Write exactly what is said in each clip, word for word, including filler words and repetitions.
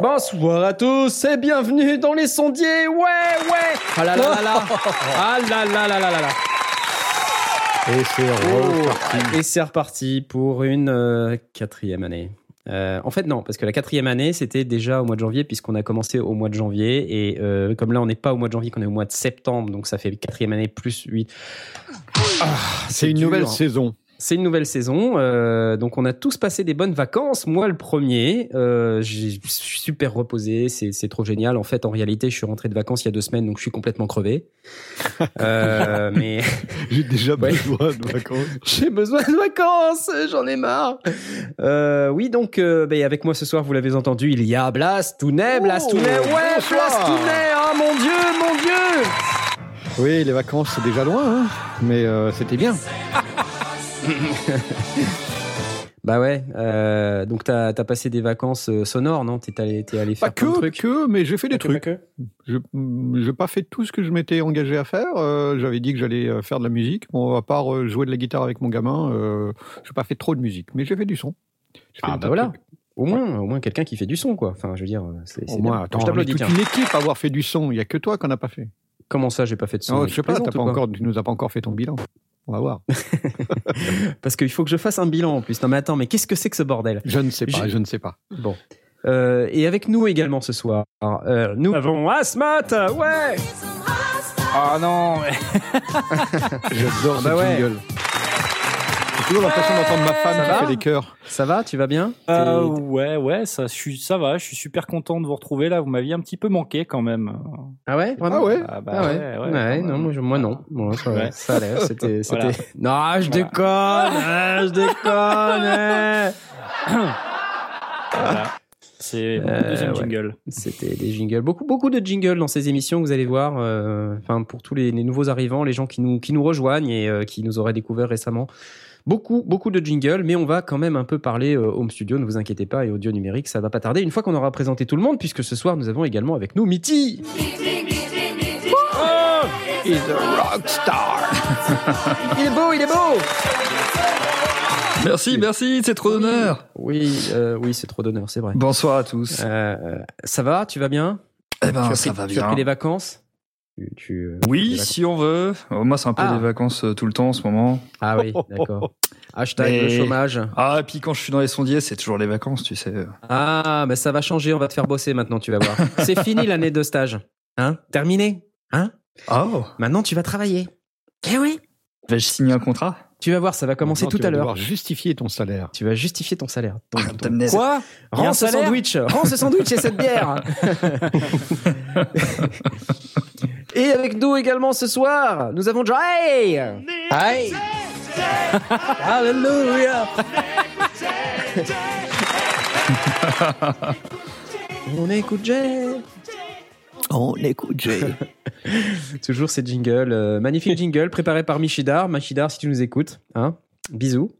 Bonsoir à tous et bienvenue dans les sondiers. Ouais, ouais. Ah là là là là. Ah là là là là là là. Et c'est reparti. Oh, et c'est reparti pour une euh, quatrième année. Euh, en fait non, parce que la quatrième année c'était déjà au mois de janvier puisqu'on a commencé au mois de janvier et euh, comme là on n'est pas au mois de janvier, qu'on est au mois de septembre, donc ça fait quatrième année plus huit. Ah, c'est, c'est une dur, nouvelle hein. saison. C'est une nouvelle saison, euh, donc on a tous passé des bonnes vacances. Moi, le premier, euh, je suis super reposé, c'est, c'est trop génial. En fait, en réalité, je suis rentré de vacances il y a deux semaines, donc je suis complètement crevé. Euh, mais j'ai déjà besoin de vacances. J'ai besoin de vacances, j'en ai marre. Euh, oui, donc euh, bah, avec moi ce soir, vous l'avez entendu, il y a Blastounet, Blastounet, oh, ouais, Blastounet, oh mon Dieu, mon Dieu. Oui, les vacances, c'est déjà loin, hein, mais euh, c'était bien. Bah ouais, euh, donc t'as, t'as passé des vacances sonores, non ? T'es allé, t'es allé faire plein de trucs ? Pas que, mais j'ai fait des trucs. Je n'ai pas fait tout ce que je m'étais engagé à faire. Euh, j'avais dit que j'allais faire de la musique. Bon, à part jouer de la guitare avec mon gamin, euh, je n'ai pas fait trop de musique, mais j'ai fait du son. J'ai ah fait bah voilà, au moins, au moins quelqu'un qui fait du son, quoi. Enfin, je veux dire, c'est, c'est au moins, attends, je on est toute tiens. une équipe à avoir fait du son. Il n'y a que toi qu'on n'a pas fait. Comment ça, j'ai pas fait de son ? Non, je sais pas, t'as pas encore, tu nous as pas encore fait ton bilan. On va voir. Parce qu'il faut que je fasse un bilan en plus. Non mais attends, mais qu'est-ce que c'est que ce bordel ? Je ne sais pas, je, je ne sais pas. Bon. Euh, et avec nous également ce soir, euh, nous avons Asmod. Ouais. Oh non. J'adore bah ce ouais. jingle. J'ai toujours l'impression ouais. d'entendre ma femme ça qui va fait des chœurs. Ça va ? Tu vas bien ? euh, Ouais, ouais, ça, je suis, ça va. Je suis super content de vous retrouver là. Vous m'aviez un petit peu manqué quand même. Ah ouais ? Vraiment ? Ah ouais. Ah bah ah ouais. ouais, ouais, ouais non, moi, je, moi non. Moi, ça, ouais. ça a l'air. C'était, c'était. Voilà. Non, je déconne. Voilà. Je déconne. Voilà. C'est mon euh, deuxième ouais. jingle. C'était des jingles. Beaucoup, beaucoup de jingles dans ces émissions, vous allez voir. Enfin, euh, pour tous les, les nouveaux arrivants, les gens qui nous, qui nous rejoignent et euh, qui nous auraient découvert récemment. Beaucoup, beaucoup de jingles, mais on va quand même un peu parler euh, home studio, ne vous inquiétez pas, et audio numérique, ça va pas tarder. Une fois qu'on aura présenté tout le monde, puisque ce soir, nous avons également avec nous Mitty. Oh, he's a rockstar. Il est beau, il est beau. Merci, merci, c'est trop d'honneur. Oui, euh, oui, c'est trop d'honneur, c'est vrai. Bonsoir à tous. Euh, ça va, tu vas bien ? Eh ben, ça va bien. Tu as pris les vacances ? Tu, tu, oui, si on veut. Oh, moi, c'est un peu ah. des vacances euh, tout le temps en ce moment. Ah oui, d'accord. Hashtag mais... le chômage. Ah, et puis quand je suis dans les sondiers, c'est toujours les vacances, tu sais. Ah, mais ça va changer, on va te faire bosser maintenant, tu vas voir. C'est fini l'année de stage. Hein ? Terminé. Hein ? Oh. Maintenant, tu vas travailler. Eh oui. Vais-je signer un contrat ? Tu vas voir, ça va commencer maintenant, tout à l'heure. Tu vas devoir justifier ton salaire. Tu vas justifier ton salaire. Ton, ah, ton... Quoi ? Rends ce sandwich. Rends ce sandwich et cette bière. Et avec nous également ce soir, nous avons Jay. Hi. Alléluia. On écoute Jay. On écoute Jay. Toujours ces jingles, euh, magnifique jingle préparé par Michidar. Michidar, si tu nous écoutes, hein, bisous.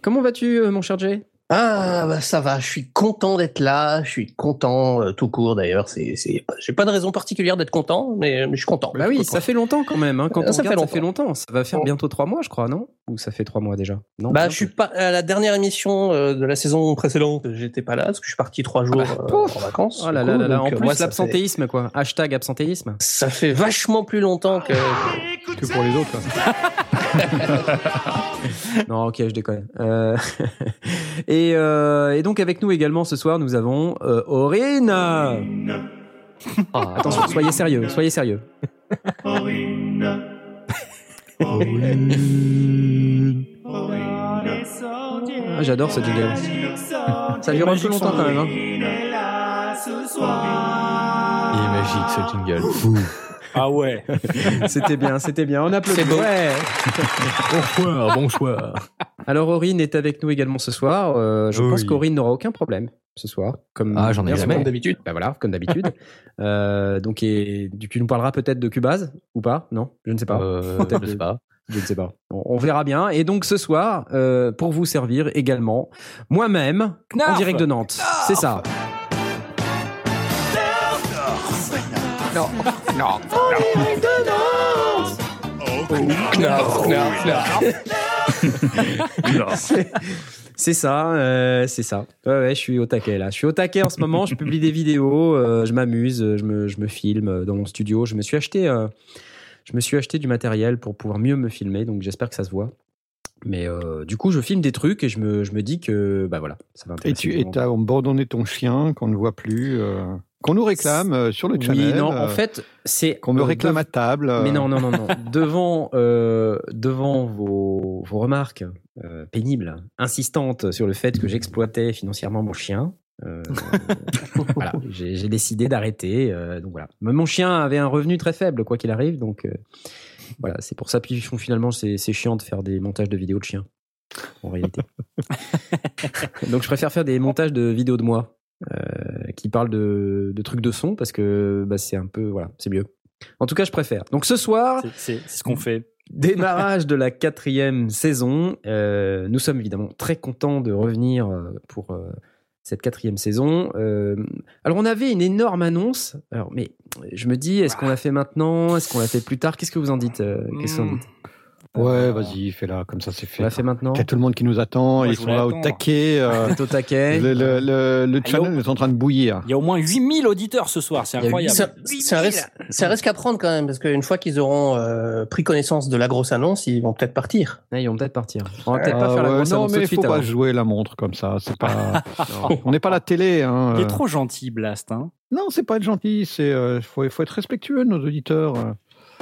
Comment vas-tu, euh, mon cher Jay ? Ah, bah ça va, je suis content d'être là, je suis content euh, tout court d'ailleurs, c'est, c'est, j'ai pas de raison particulière d'être content, mais, mais je suis content. Bah oui, content. Ça fait longtemps quand même, hein, quand ça on regarde, fait ça fait longtemps, ça va faire bientôt trois mois je crois, non ? Ou ça fait trois mois déjà ? Non, bah je suis pas, à la dernière émission euh, de la saison précédente, j'étais pas là, parce que je suis parti trois jours ah bah, euh, en vacances. Oh là là là là, en plus ouais, l'absentéisme fait... quoi, hashtag absentéisme. Ça fait vachement plus longtemps que, ah, que pour les autres. Non, ok, je déconne. Euh... Et, euh, et donc avec nous également ce soir, nous avons euh, Aurine. Aurine. Oh, attention, Aurine. soyez sérieux, soyez sérieux. Aurine. Aurine. Aurine. Ah, j'adore ce jingle. Ça dure un peu longtemps quand même. Hein. Il est magique ce jingle. Ah ouais, c'était bien, c'était bien. On applaudit. C'est bon. Ouais. Bonsoir, bonsoir. Alors Aurine est avec nous également ce soir. Euh, je oui. pense qu'Aurine n'aura aucun problème ce soir, comme ah, j'en ai jamais. Comme d'habitude. Bah voilà, comme d'habitude. euh, donc, et, tu nous parleras peut-être de Cubase ou pas? Non, je ne sais pas. Euh, peut-être je ne sais pas. Je ne sais pas. Bon, on verra bien. Et donc, ce soir, euh, pour vous servir également, moi-même, Knarf en direct de Nantes. Knarf C'est ça. Knarf non, non, non. En direct de Nantes. Oh, Knarf, Knarf, Knarf. Knarf. C'est ça, euh, c'est ça. Ouais, ouais, je suis au taquet là. Je suis au taquet en ce moment. Je publie des vidéos, euh, je m'amuse, je me, je me filme dans mon studio. Je me suis acheté, euh, je me suis acheté du matériel pour pouvoir mieux me filmer. Donc j'espère que ça se voit. Mais euh, du coup, je filme des trucs et je me, je me dis que, bah voilà, ça va intéresser. Et tu, et t'as abandonné ton chien qu'on ne voit plus. Euh... Qu'on nous réclame sur le oui, channel. Oui, non, en fait, c'est... Qu'on me réclame de... à table. Mais non, non, non, non. devant euh, devant vos, vos remarques euh, pénibles, insistantes sur le fait que j'exploitais financièrement mon chien, euh, voilà, j'ai, j'ai décidé d'arrêter. Euh, donc voilà. Mais mon chien avait un revenu très faible, quoi qu'il arrive. Donc euh, voilà, c'est pour ça. Puis finalement, c'est, c'est chiant de faire des montages de vidéos de chiens, en réalité. Donc je préfère faire des montages de vidéos de moi. Euh, qui parle de, de trucs de son parce que bah, c'est un peu voilà, c'est mieux. En tout cas, je préfère. Donc ce soir, c'est, c'est, c'est ce qu'on fait. Démarrage de la quatrième saison. Euh, nous sommes évidemment très contents de revenir pour euh, cette quatrième saison. Euh, alors on avait une énorme annonce. Alors mais je me dis, est-ce qu'on la fait maintenant? Est-ce qu'on la fait plus tard? Qu'est-ce que vous en dites? euh, Qu'est-ce que vous en dites? Ouais, vas-y, fais-la, comme ça c'est fait. On l'a fait maintenant. Il y a tout le monde qui nous attend, ouais, ils sont là attendre. au taquet. Euh, au taquet. Le, le, le, le channel au... est en train de bouillir. Il y a au moins huit mille auditeurs ce soir, c'est incroyable. Ça, ça, reste, ça reste qu'à prendre quand même, parce qu'une fois qu'ils auront euh, pris connaissance de la grosse annonce, ils vont peut-être partir. Ouais, ils vont peut-être partir. On va peut-être euh, pas faire la grosse annonce. Non, mais il faut pas jouer la montre comme ça. C'est pas... On n'est pas à la télé. Hein. Il est trop gentil, Blast. Hein. Non, c'est pas être gentil, il euh, faut, faut être respectueux de nos auditeurs.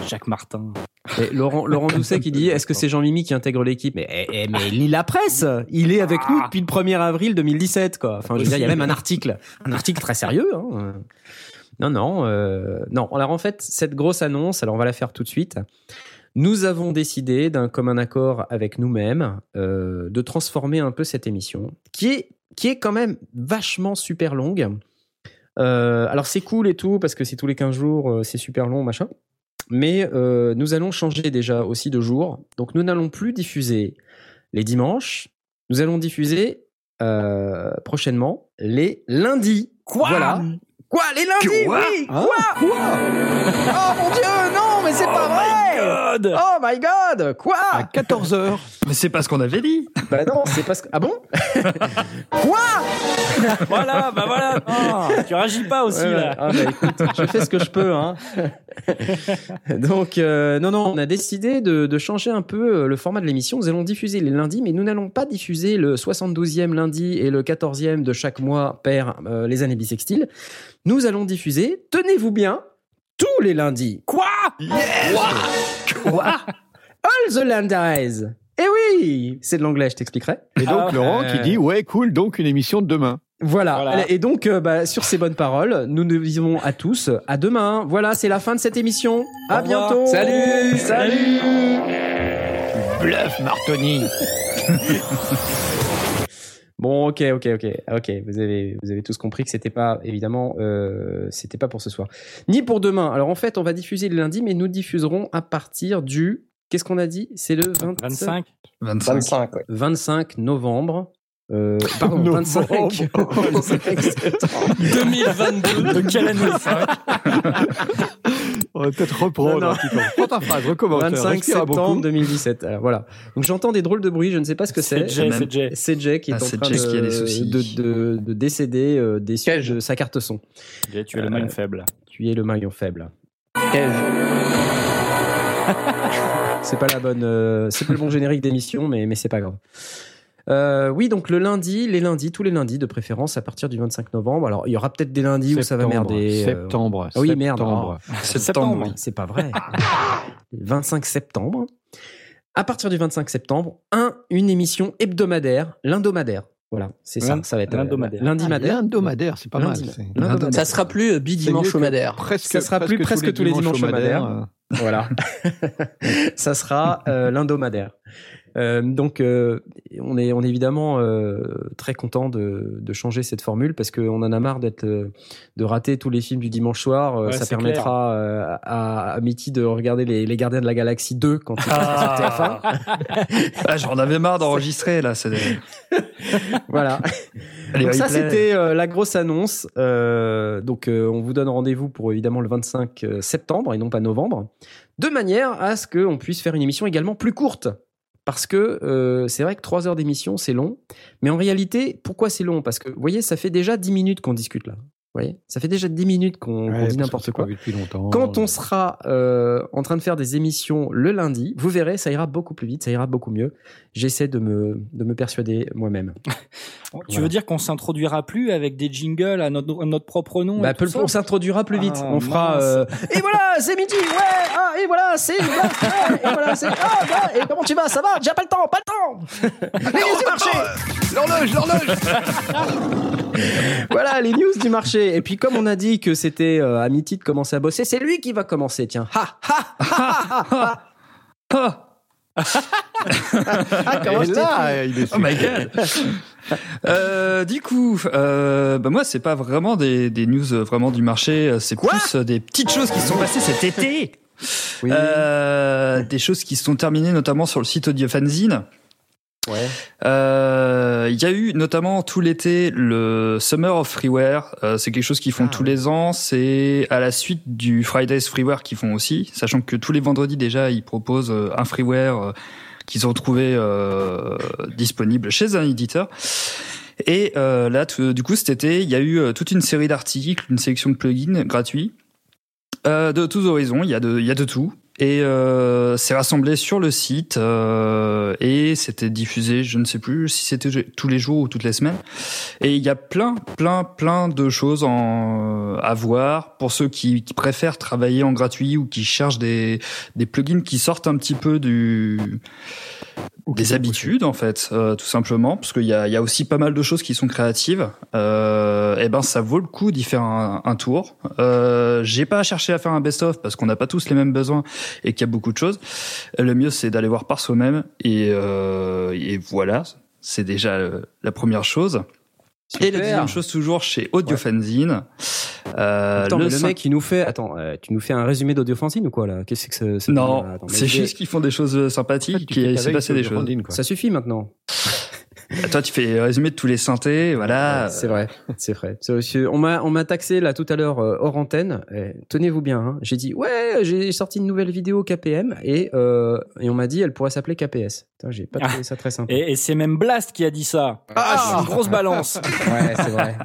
Jacques Martin. Et Laurent, Laurent Doucet qui dit, est-ce que c'est Jean-Mimi qui intègre l'équipe? Mais, mais, mais lis la presse. Il est avec nous depuis le premier avril deux mille dix-sept, quoi. Enfin, je veux dire, il y a même un article, un article très sérieux, hein. Non, non, euh, non. Alors, en fait, cette grosse annonce, alors on va la faire tout de suite. Nous avons décidé d'un commun accord avec nous-mêmes, euh, de transformer un peu cette émission qui est, qui est quand même vachement super longue. Euh, alors c'est cool et tout, parce que c'est tous les quinze jours, c'est super long, machin. Mais euh, nous allons changer déjà aussi de jour. Donc, nous n'allons plus diffuser les dimanches. Nous allons diffuser euh, prochainement les lundis. Quoi ? Voilà. Quoi ? Les lundis, Quoi oui hein Quoi, Quoi Oh mon Dieu, non, mais c'est oh pas vrai my God. Oh my God Quoi ? À quatorze heures. Mais c'est pas ce qu'on avait dit. Bah non, c'est pas ce que... Ah bon ? Quoi ? Voilà, bah voilà. Oh, tu réagis pas aussi, ouais, là. Ah bah écoute, je fais ce que je peux, hein. Donc, euh, non, non, on a décidé de, de changer un peu le format de l'émission. Nous allons diffuser les lundis, mais nous n'allons pas diffuser le soixante-douzième lundi et le quatorzième de chaque mois pair euh, les années bissextiles. Nous allons diffuser, tenez-vous bien, tous les lundis. Quoi ? Yes ! Quoi ? Quoi ? All the Lundays. Eh oui, c'est de l'anglais, je t'expliquerai. Et donc, ah, Laurent euh... qui dit, ouais, cool, donc une émission de demain. Voilà. voilà. Et donc, euh, bah, sur ces bonnes paroles, nous nous disons à tous, à demain. Voilà, c'est la fin de cette émission. À bientôt. Salut. Salut. Bluff, Martoni. Bon, ok, ok, ok, ok. Vous avez, vous avez tous compris que c'était pas, évidemment, euh, c'était pas pour ce soir, ni pour demain. Alors en fait, on va diffuser le lundi, mais nous diffuserons à partir du. Qu'est-ce qu'on a dit ? C'est le vingt... vingt-cinq, vingt-cinq, vingt-cinq, ouais. vingt-cinq novembre. Euh, pardon, novembre. vingt-cinq septembre deux mille vingt-deux. De quelle année ça ? On va peut-être reprendre non, non. un petit peu. Prends ta phrase, recommence. vingt-cinq septembre deux mille dix-sept. Alors voilà. Donc j'entends des drôles de bruit, je ne sais pas ce que c'est. C'est Jay, c'est Jay. C'est Jay qui est ah, en c'est train Jay de, qui a des soucis. de, de, de décéder euh, des sièges de sa carte son. Jay, tu es euh, le maillon faible. Tu es le maillon faible. Quel... C'est pas la bonne, euh, c'est pas le bon générique d'émission, mais mais c'est pas grave. Euh, oui, donc le lundi, les lundis, tous les lundis de préférence à partir du vingt-cinq novembre. Alors il y aura peut-être des lundis septembre, où ça va merder. Septembre. Euh... Ah oui, septembre, merde. Septembre. septembre. C'est pas vrai. vingt-cinq septembre. À partir du vingt-cinq septembre, un une émission hebdomadaire, l'indomadaire. Voilà, c'est ça, ça va être l'indomadaire. L'indomadaire, ah, l'indomadaire c'est pas mal. C'est... Ça sera plus bi-dimanche homadaire. Presque, ça sera plus presque, presque tous les dimanches homadaire. Voilà. Ça sera euh, l'indomadaire. Euh, donc, euh, on est, on est évidemment euh, très content de, de changer cette formule parce qu'on en a marre d'être, de rater tous les films du dimanche soir. Euh, ouais, ça permettra euh, à, à Mitty de regarder les, les Gardiens de la Galaxie deux quand il ah. sur T F un. Ah, j'en avais marre d'enregistrer là. C'est... voilà. Allez, donc ça, c'était euh, la grosse annonce. Euh, donc, euh, on vous donne rendez-vous pour évidemment le vingt-cinq septembre et non pas novembre, de manière à ce qu'on puisse faire une émission également plus courte. Parce que euh, c'est vrai que trois heures d'émission, c'est long. Mais en réalité, pourquoi c'est long ? Parce que, vous voyez, ça fait déjà dix minutes qu'on discute là. Vous voyez ? Ça fait déjà dix minutes qu'on, ouais, qu'on dit n'importe quoi. Quand on sera euh, en train de faire des émissions le lundi, vous verrez, ça ira beaucoup plus vite, ça ira beaucoup mieux. J'essaie de me, de me persuader moi-même. Tu voilà. veux dire qu'on ne s'introduira plus avec des jingles à notre, à notre propre nom bah, peu, on s'introduira plus vite. Ah, on fera... Euh, et voilà, c'est Mitty. Ouais, ah, et voilà, c'est... Ouais, et voilà, c'est... Ah, bah, et comment tu vas ? Ça va ? J'ai pas le temps, pas le temps. Les news du marché. L'horloge, l'horloge. Voilà, les news du marché. Et puis, comme on a dit que c'était euh, à Mitty de commencer à bosser, c'est lui qui va commencer, tiens. Ha, ha, ha, ha, ha. Ah, comment je là, il est oh my god. euh, du coup, euh, bah moi, c'est pas vraiment des, des news vraiment du marché. C'est Quoi plus des petites choses qui sont passées cet été. Oui. Euh, des choses qui se sont terminées, notamment sur le site AudioFanzine. Il ouais. euh, y a eu notamment tout l'été le Summer of Freeware. Euh, c'est quelque chose qu'ils font ah, tous ouais. les ans. C'est à la suite du Fridays Freeware qu'ils font aussi, sachant que tous les vendredis déjà ils proposent un freeware qu'ils ont trouvé euh, disponible chez un éditeur. Et euh, là, t- du coup, cet été, il y a eu toute une série d'articles, une sélection de plugins gratuits euh, de tous horizons. Il y a de, il y a de tout. Et euh, c'est rassemblé sur le site euh, et c'était diffusé, je ne sais plus si c'était tous les jours ou toutes les semaines. Et il y a plein, plein, plein de choses en, à voir pour ceux qui, qui préfèrent travailler en gratuit ou qui cherchent des, des plugins qui sortent un petit peu du... Okay. Des habitudes en fait, euh, tout simplement, parce qu'il y a, il y a aussi pas mal de choses qui sont créatives. Euh, et ben ça vaut le coup d'y faire un, un tour. Euh, j'ai pas cherché à faire un best-of parce qu'on n'a pas tous les mêmes besoins et qu'il y a beaucoup de choses. Le mieux c'est d'aller voir par soi-même et, euh, et voilà, c'est déjà le, la première chose. Super. Et la deuxième chose toujours chez AudioFanzine. Ouais. Euh, attends, le, mais le cinq... mec il nous fait, attends, euh, tu nous fais un résumé d'AudioFanzine ou quoi là ? Qu'est-ce que c'est, c'est Non, pas... attends, c'est juste qu'ils font des choses sympathiques, qu'il en fait, s'est passé des choses. Quoi. Ça suffit maintenant. Toi, tu fais résumé de tous les synthés, voilà. C'est vrai, c'est vrai. On m'a, on m'a taxé là tout à l'heure hors antenne. Et, tenez-vous bien, hein, j'ai dit ouais, j'ai sorti une nouvelle vidéo K P M et euh, et on m'a dit elle pourrait s'appeler K P S. Putain, j'ai pas trouvé ah. ça très sympa. Et, et c'est même Blast qui a dit ça. Ah, ah une grosse balance. Ouais, c'est vrai.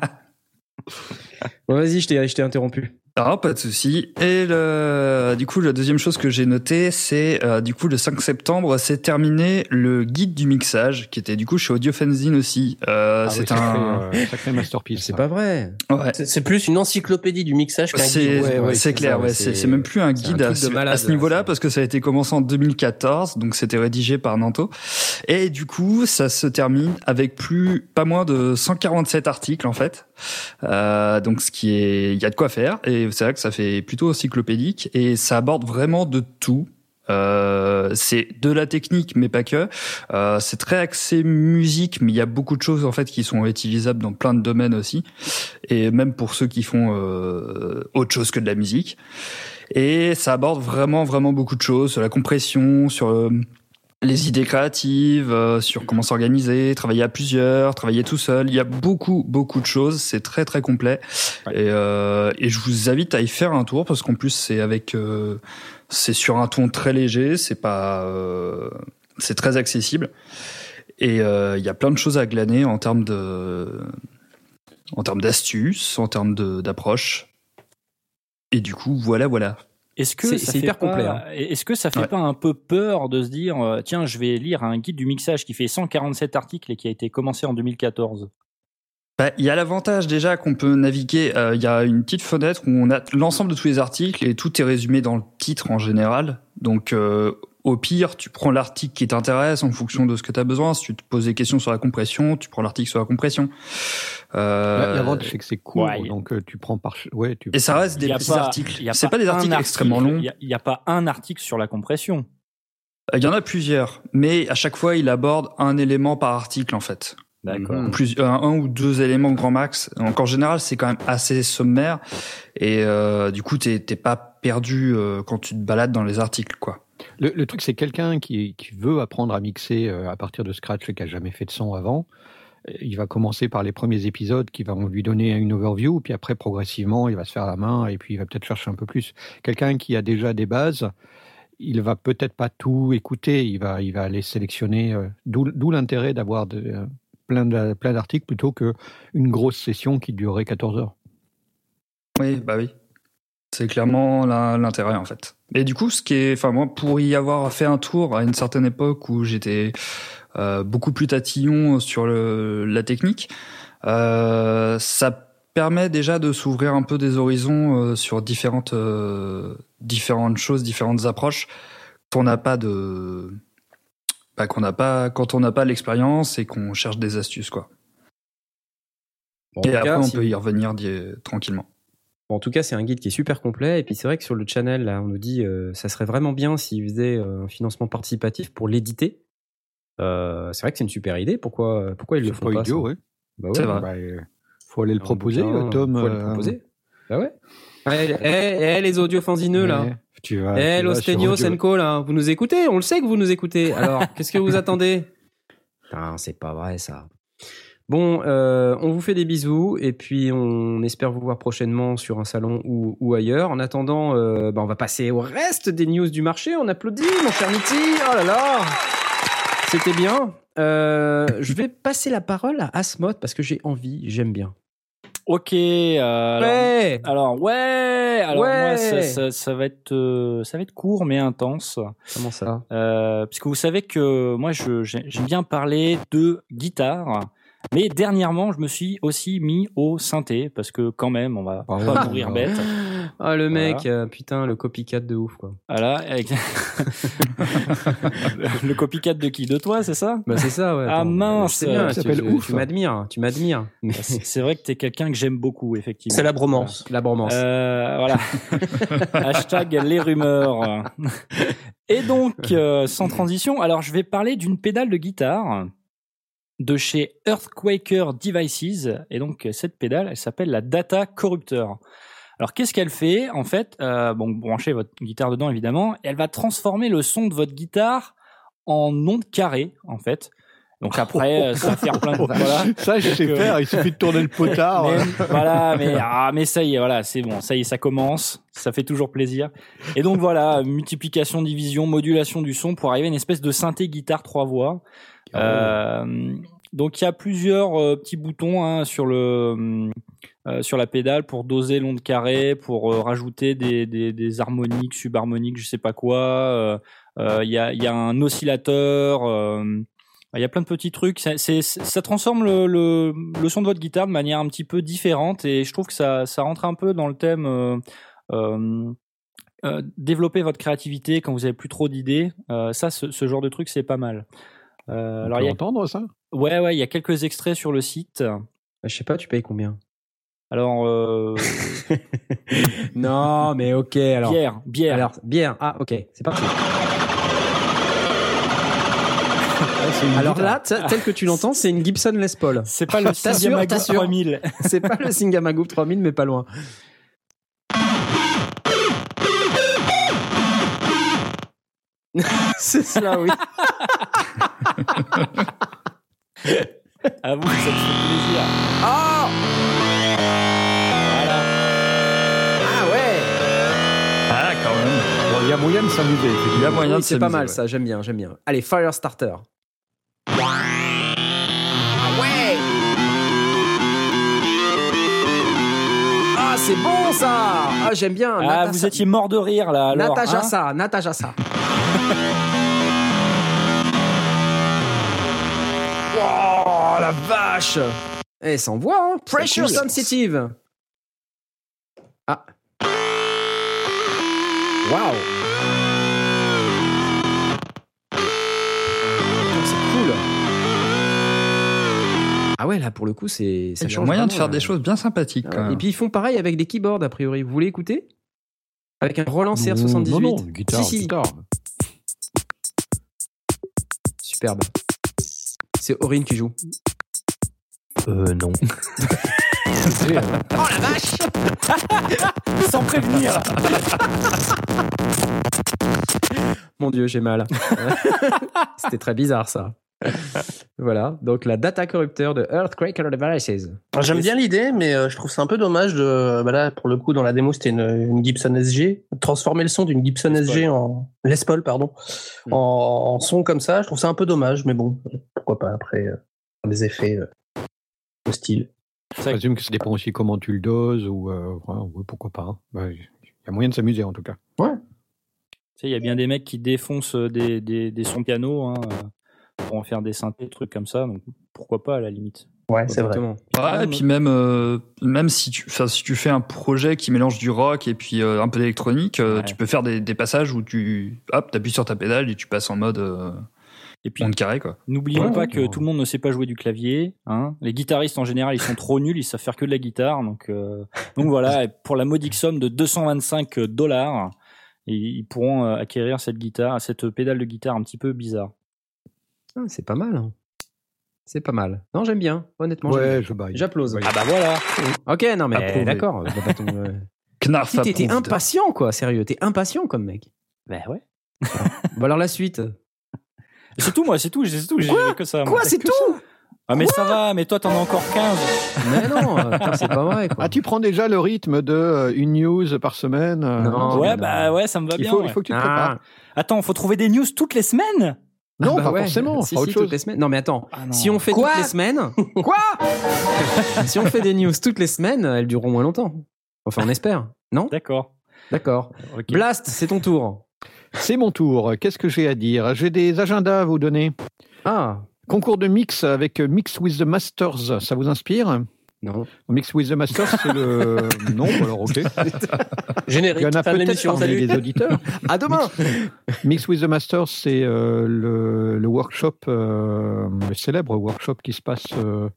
Bon, vas-y, je t'ai, je t'ai interrompu. Ah, pas de souci. Et le, du coup, la deuxième chose que j'ai notée, c'est euh, du coup le cinq septembre, c'est terminé le guide du mixage, qui était du coup chez AudioFanzine aussi. Euh, ah c'est oui, un sacré, euh, sacré masterpiece. C'est ça. Pas vrai. Ouais. C'est, c'est plus une encyclopédie du mixage qu'un c'est, guide. Ouais, ouais, c'est, c'est clair. Ça, ouais, c'est, c'est même plus un guide un à, malade, à ce niveau-là ouais. parce que ça a été commencé en deux mille quatorze, donc c'était rédigé par Nanto. Et du coup, ça se termine avec plus, pas moins de cent quarante-sept articles en fait. Euh, donc ce qui est, il y a de quoi faire. Et c'est vrai que ça fait plutôt encyclopédique et ça aborde vraiment de tout. Euh, c'est de la technique, mais pas que. Euh, c'est très axé musique, mais il y a beaucoup de choses en fait qui sont utilisables dans plein de domaines aussi, et même pour ceux qui font euh, autre chose que de la musique. Et ça aborde vraiment, vraiment beaucoup de choses sur la compression, sur euh, les idées créatives, euh, sur comment s'organiser, travailler à plusieurs, travailler tout seul. Il y a beaucoup, beaucoup de choses. C'est très, très complet. Ouais. Et, euh, et je vous invite à y faire un tour parce qu'en plus, c'est avec, euh, c'est sur un ton très léger. C'est pas, euh, c'est très accessible. Et euh, il y a plein de choses à glaner en termes de, en termes d'astuces, en termes de, d'approche. Et du coup, voilà, voilà. Est-ce que c'est, ça c'est hyper pas, complet. Hein. Est-ce que ça fait ouais. pas un peu peur de se dire tiens, je vais lire un guide du mixage qui fait cent quarante-sept articles et qui a été commencé en deux mille quatorze ? Bah, il y a l'avantage déjà qu'on peut naviguer. Euh, il y a une petite fenêtre où on a l'ensemble de tous les articles et tout est résumé dans le titre en général. Donc, euh, au pire, tu prends l'article qui t'intéresse en fonction de ce que tu as besoin. Si tu te poses des questions sur la compression, tu prends l'article sur la compression. Euh... L'avantage, c'est que c'est court, ouais, donc tu prends par... Ouais, tu... Et ça reste des petits pas, articles. C'est pas, pas des articles article, extrêmement longs. Il n'y a, a pas un article sur la compression. Il y en a plusieurs, mais à chaque fois, il aborde un élément par article, en fait. D'accord. Plus, un, un ou deux éléments grand max. Donc, en général, c'est quand même assez sommaire. Et euh, du coup, t'es, t'es pas perdu euh, quand tu te balades dans les articles, quoi. Le, le truc, c'est quelqu'un qui, qui veut apprendre à mixer euh, à partir de scratch et qui a jamais fait de son avant. Il va commencer par les premiers épisodes qui vont lui donner une overview, puis après, progressivement, il va se faire la main et puis il va peut-être chercher un peu plus. Quelqu'un qui a déjà des bases, il va peut-être pas tout écouter, il va, il va aller sélectionner, euh, d'où, d'où l'intérêt d'avoir de, euh, plein, de, plein d'articles plutôt qu'une grosse session qui durerait quatorze heures. Oui, bah oui. C'est clairement la, l'intérêt, en fait. Et du coup, ce qui est, enfin, moi, pour y avoir fait un tour à une certaine époque où j'étais euh, beaucoup plus tatillon sur le, la technique, euh, ça permet déjà de s'ouvrir un peu des horizons euh, sur différentes, euh, différentes choses, différentes approches qu'on n'a pas de, bah, qu'on n'a pas quand on n'a pas l'expérience et qu'on cherche des astuces, quoi. Bon, et après, cas, on si peut vous... y revenir d- tranquillement. En tout cas, c'est un guide qui est super complet. Et puis, c'est vrai que sur le channel, là, on nous dit euh, ça serait vraiment bien s'ils faisaient euh, un financement participatif pour l'éditer. Euh, c'est vrai que c'est une super idée. Pourquoi, pourquoi ils c'est le font pas, pas idiot, ouais. Bah ouais, c'est vrai. Bah, euh, faut aller le proposer, bouquin, Tom. Faut euh, le proposer. Bah ouais. Eh hey, hey, les audiofanzineux, ouais, là. Eh hey, l'Ostenio, Senko, là. Vous nous écoutez? On le sait que vous nous écoutez. Alors, qu'est-ce que vous attendez? Putain, c'est pas vrai, ça. Bon, euh, on vous fait des bisous et puis on espère vous voir prochainement sur un salon ou, ou ailleurs. En attendant, euh, bah on va passer au reste des news du marché. On applaudit, mon cher Mitty. Oh là là, c'était bien. Euh, je vais passer la parole à Asmod parce que j'ai envie, j'aime bien. Ok. Euh, ouais. Alors, alors ouais. Alors ouais. Moi, ça, ça, ça va être, euh, ça va être court mais intense. Comment ça euh, Parce que vous savez que moi, je, j'aime bien parler de guitare. Mais dernièrement, je me suis aussi mis au synthé, parce que quand même, on va ah, pas mourir bête. Ah, le mec, voilà. euh, putain, le copycat de ouf, quoi. Voilà. Avec... le copycat de qui? De toi, c'est ça? Bah, c'est ça, ouais. Ah, mince! C'est bien, euh, tu, tu, ouf. tu m'admires, tu m'admires. Mais c'est vrai que t'es quelqu'un que j'aime beaucoup, effectivement. C'est la bromance. La bromance. Euh, voilà. Hashtag les rumeurs. Et donc, euh, sans transition, alors je vais parler d'une pédale de guitare de chez Earthquaker Devices. Et donc, cette pédale, elle s'appelle la Data Corruptor. Alors, qu'est-ce qu'elle fait? En fait, euh, bon, branchez votre guitare dedans, évidemment. Elle va transformer le son de votre guitare en ondes carrées, en fait. Donc après, ça va faire plein de... Voilà. Ça, je sais faire, il suffit de tourner le potard. Mais, voilà, mais, ah, mais ça y est, voilà, c'est bon, ça y est, ça commence, ça fait toujours plaisir. Et donc voilà, multiplication, division, modulation du son pour arriver à une espèce de synthé guitare trois voix. Euh, donc il y a plusieurs euh, petits boutons hein, sur le euh, sur la pédale pour doser l'onde carrée, pour euh, rajouter des, des des harmoniques, subharmoniques, je sais pas quoi. Il euh, euh, y a il y a un oscillateur. Euh, Il y a plein de petits trucs. Ça, c'est, ça transforme le, le, le son de votre guitare de manière un petit peu différente et je trouve que ça, ça rentre un peu dans le thème euh, euh, euh, développer votre créativité quand vous n'avez plus trop d'idées. Euh, ça, ce, ce genre de truc, c'est pas mal. Euh, on alors, peut y a... entendre ça ? Ouais, ouais. Il y a quelques extraits sur le site. Je sais pas, tu payes combien ? Alors, euh... non, mais ok. Alors bière, bière, alors bière. Ah, ok, c'est parti. Alors là, tel que tu l'entends, c'est une Gibson Les Paul. C'est pas le Singamagoo trois mille. C'est pas le Singamagoo trois mille, mais pas loin. C'est cela, oui. Avoue, ça te fait plaisir. Oh voilà. Ah ouais. Ah quand même. Bon, il y a moyen de s'amuser. Il y a moyen oui, de c'est s'amuser, pas mal, ouais. Ça. J'aime bien, j'aime bien. Allez, Firestarter. Ah, c'est bon ça! Ah, j'aime bien! Ah, Natasha... vous étiez mort de rire là! Alors, Natasha hein ça! Natasha ça! Oh la vache! Eh, ça envoie, hein! Pressure cool. Sensitive! Ah! Waouh! C'est cool! Ah ouais, là, pour le coup, c'est... Il y a moyen de faire là. Des choses bien sympathiques. Ah, ouais. Et puis, ils font pareil avec des keyboards, a priori. Vous voulez écouter ? Avec un Roland C R soixante-dix-huit. Non, non, guitare, si, si. Guitare. superbe. C'est Aurine qui joue. Euh, non. Oh la vache. Sans prévenir. Mon Dieu, j'ai mal. C'était très bizarre, ça. Voilà, donc la data corrupteur de Earthquaker Devices. J'aime bien l'idée, mais euh, je trouve ça un peu dommage de. Bah là, pour le coup, dans la démo, c'était une, une Gibson S G. Transformer le son d'une Gibson S G en. Les Paul, pardon. Mm. En, en son comme ça, je trouve ça un peu dommage, mais bon, pourquoi pas après euh, des effets euh, hostiles. Ça résume que ça dépend aussi comment tu le doses, ou euh, ouais, pourquoi pas. Hein. Bah, y a moyen de s'amuser en tout cas. Ouais. Tu sais, il y a bien des mecs qui défoncent des, des, des sons piano. Hein. Pour en faire des synthés, trucs comme ça, donc pourquoi pas à la limite. Ouais, c'est vrai. Ouais, et puis même, euh, même si tu, si tu fais un projet qui mélange du rock et puis euh, un peu d'électronique, euh, ouais. Tu peux faire des, des passages où tu hop, t'appuies sur ta pédale et tu passes en mode euh, et puis, onde carré, quoi. N'oublions ouais, pas ouais, que ouais. Tout le monde ne sait pas jouer du clavier. Hein. Les guitaristes en général, ils sont trop nuls, ils savent faire que de la guitare. Donc, euh, donc voilà, pour la modique somme de deux cent vingt-cinq dollars, ils pourront acquérir cette guitare, cette pédale de guitare un petit peu bizarre. Ah, c'est pas mal. Hein. C'est pas mal. Non, j'aime bien. Honnêtement, ouais, j'aime bien. Je J'applause. Ah bah voilà. Ok, non mais approuvé. D'accord. Knarf approuve. T'es impatient, quoi. Sérieux, t'es impatient comme mec. Bah ouais. Bon alors la suite. C'est tout, moi. C'est tout. C'est tout. J'ai que ça. Quoi, c'est tout. Ah mais quoi ça va. Mais toi, t'en as encore quinze. Mais non, putain, c'est pas vrai. Quoi. Ah, tu prends déjà le rythme de euh, une news par semaine. Euh, non. Ouais, bah ouais, ça me va bien. Il faut, ouais. Il faut que tu te prépares. Ah. Attends, faut trouver des news toutes les semaines. Non, bah pas ouais, forcément. Si, si, toutes les semaines. Non, mais attends. Ah non. Si on fait Quoi toutes les semaines. Quoi Si on fait des news toutes les semaines, elles dureront moins longtemps. Enfin, on espère. Non. D'accord. D'accord. Okay. Blast, c'est ton tour. C'est mon tour. Qu'est-ce que j'ai à dire? J'ai des agendas à vous donner. Ah. Concours de mix avec Mix with the Masters. Ça vous inspire? Non. Mix with the Masters, c'est le. Non, alors ok. Générique. Il y en a peut-être parmi les auditeurs. À demain. Mix, Mix with the Masters, c'est euh, le, le workshop, euh, le célèbre workshop qui se passe. Euh,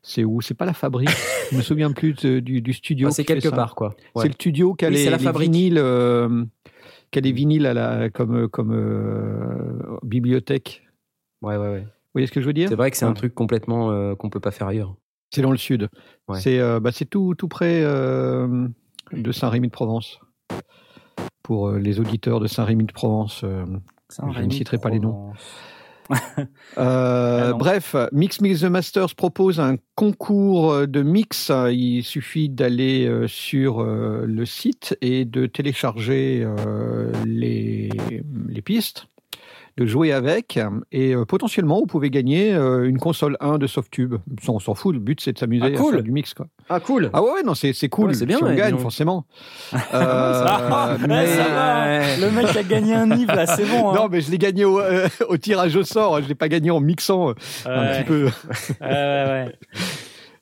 c'est où? C'est pas la fabrique. Je me souviens plus de, du, du studio. Enfin, c'est quelque part, quoi. Ouais. C'est le studio qui a oui, les, les vinyles, euh, qui a des vinyles à la comme comme euh, bibliothèque. Ouais, ouais, ouais. Vous voyez ce que je veux dire? C'est vrai que c'est ouais. un truc complètement euh, qu'on peut pas faire ailleurs. C'est dans le sud. Ouais. C'est, euh, bah, c'est tout, tout près euh, de Saint-Rémy-de-Provence. Pour euh, les auditeurs de Saint-Rémy-de-Provence, euh, Saint-Rémy je ne citerai pas les noms. euh, bref, Mix Mix the Masters propose un concours de mix. Il suffit d'aller euh, sur euh, le site et de télécharger euh, les, les pistes, de jouer avec, et euh, potentiellement, vous pouvez gagner euh, une console un de Softube. On s'en fout, le but, c'est de s'amuser ah, cool. à faire du mix. Quoi. Ah, cool Ah ouais, ouais non, c'est, c'est cool, ouais, c'est bien, si on ouais, gagne, forcément. euh, ah, mais... ça va. Le mec a gagné un nib, là, c'est bon. Hein. Non, mais je l'ai gagné au, euh, au tirage au sort, je l'ai pas gagné en mixant euh, ouais. un petit peu. euh, ouais, ouais.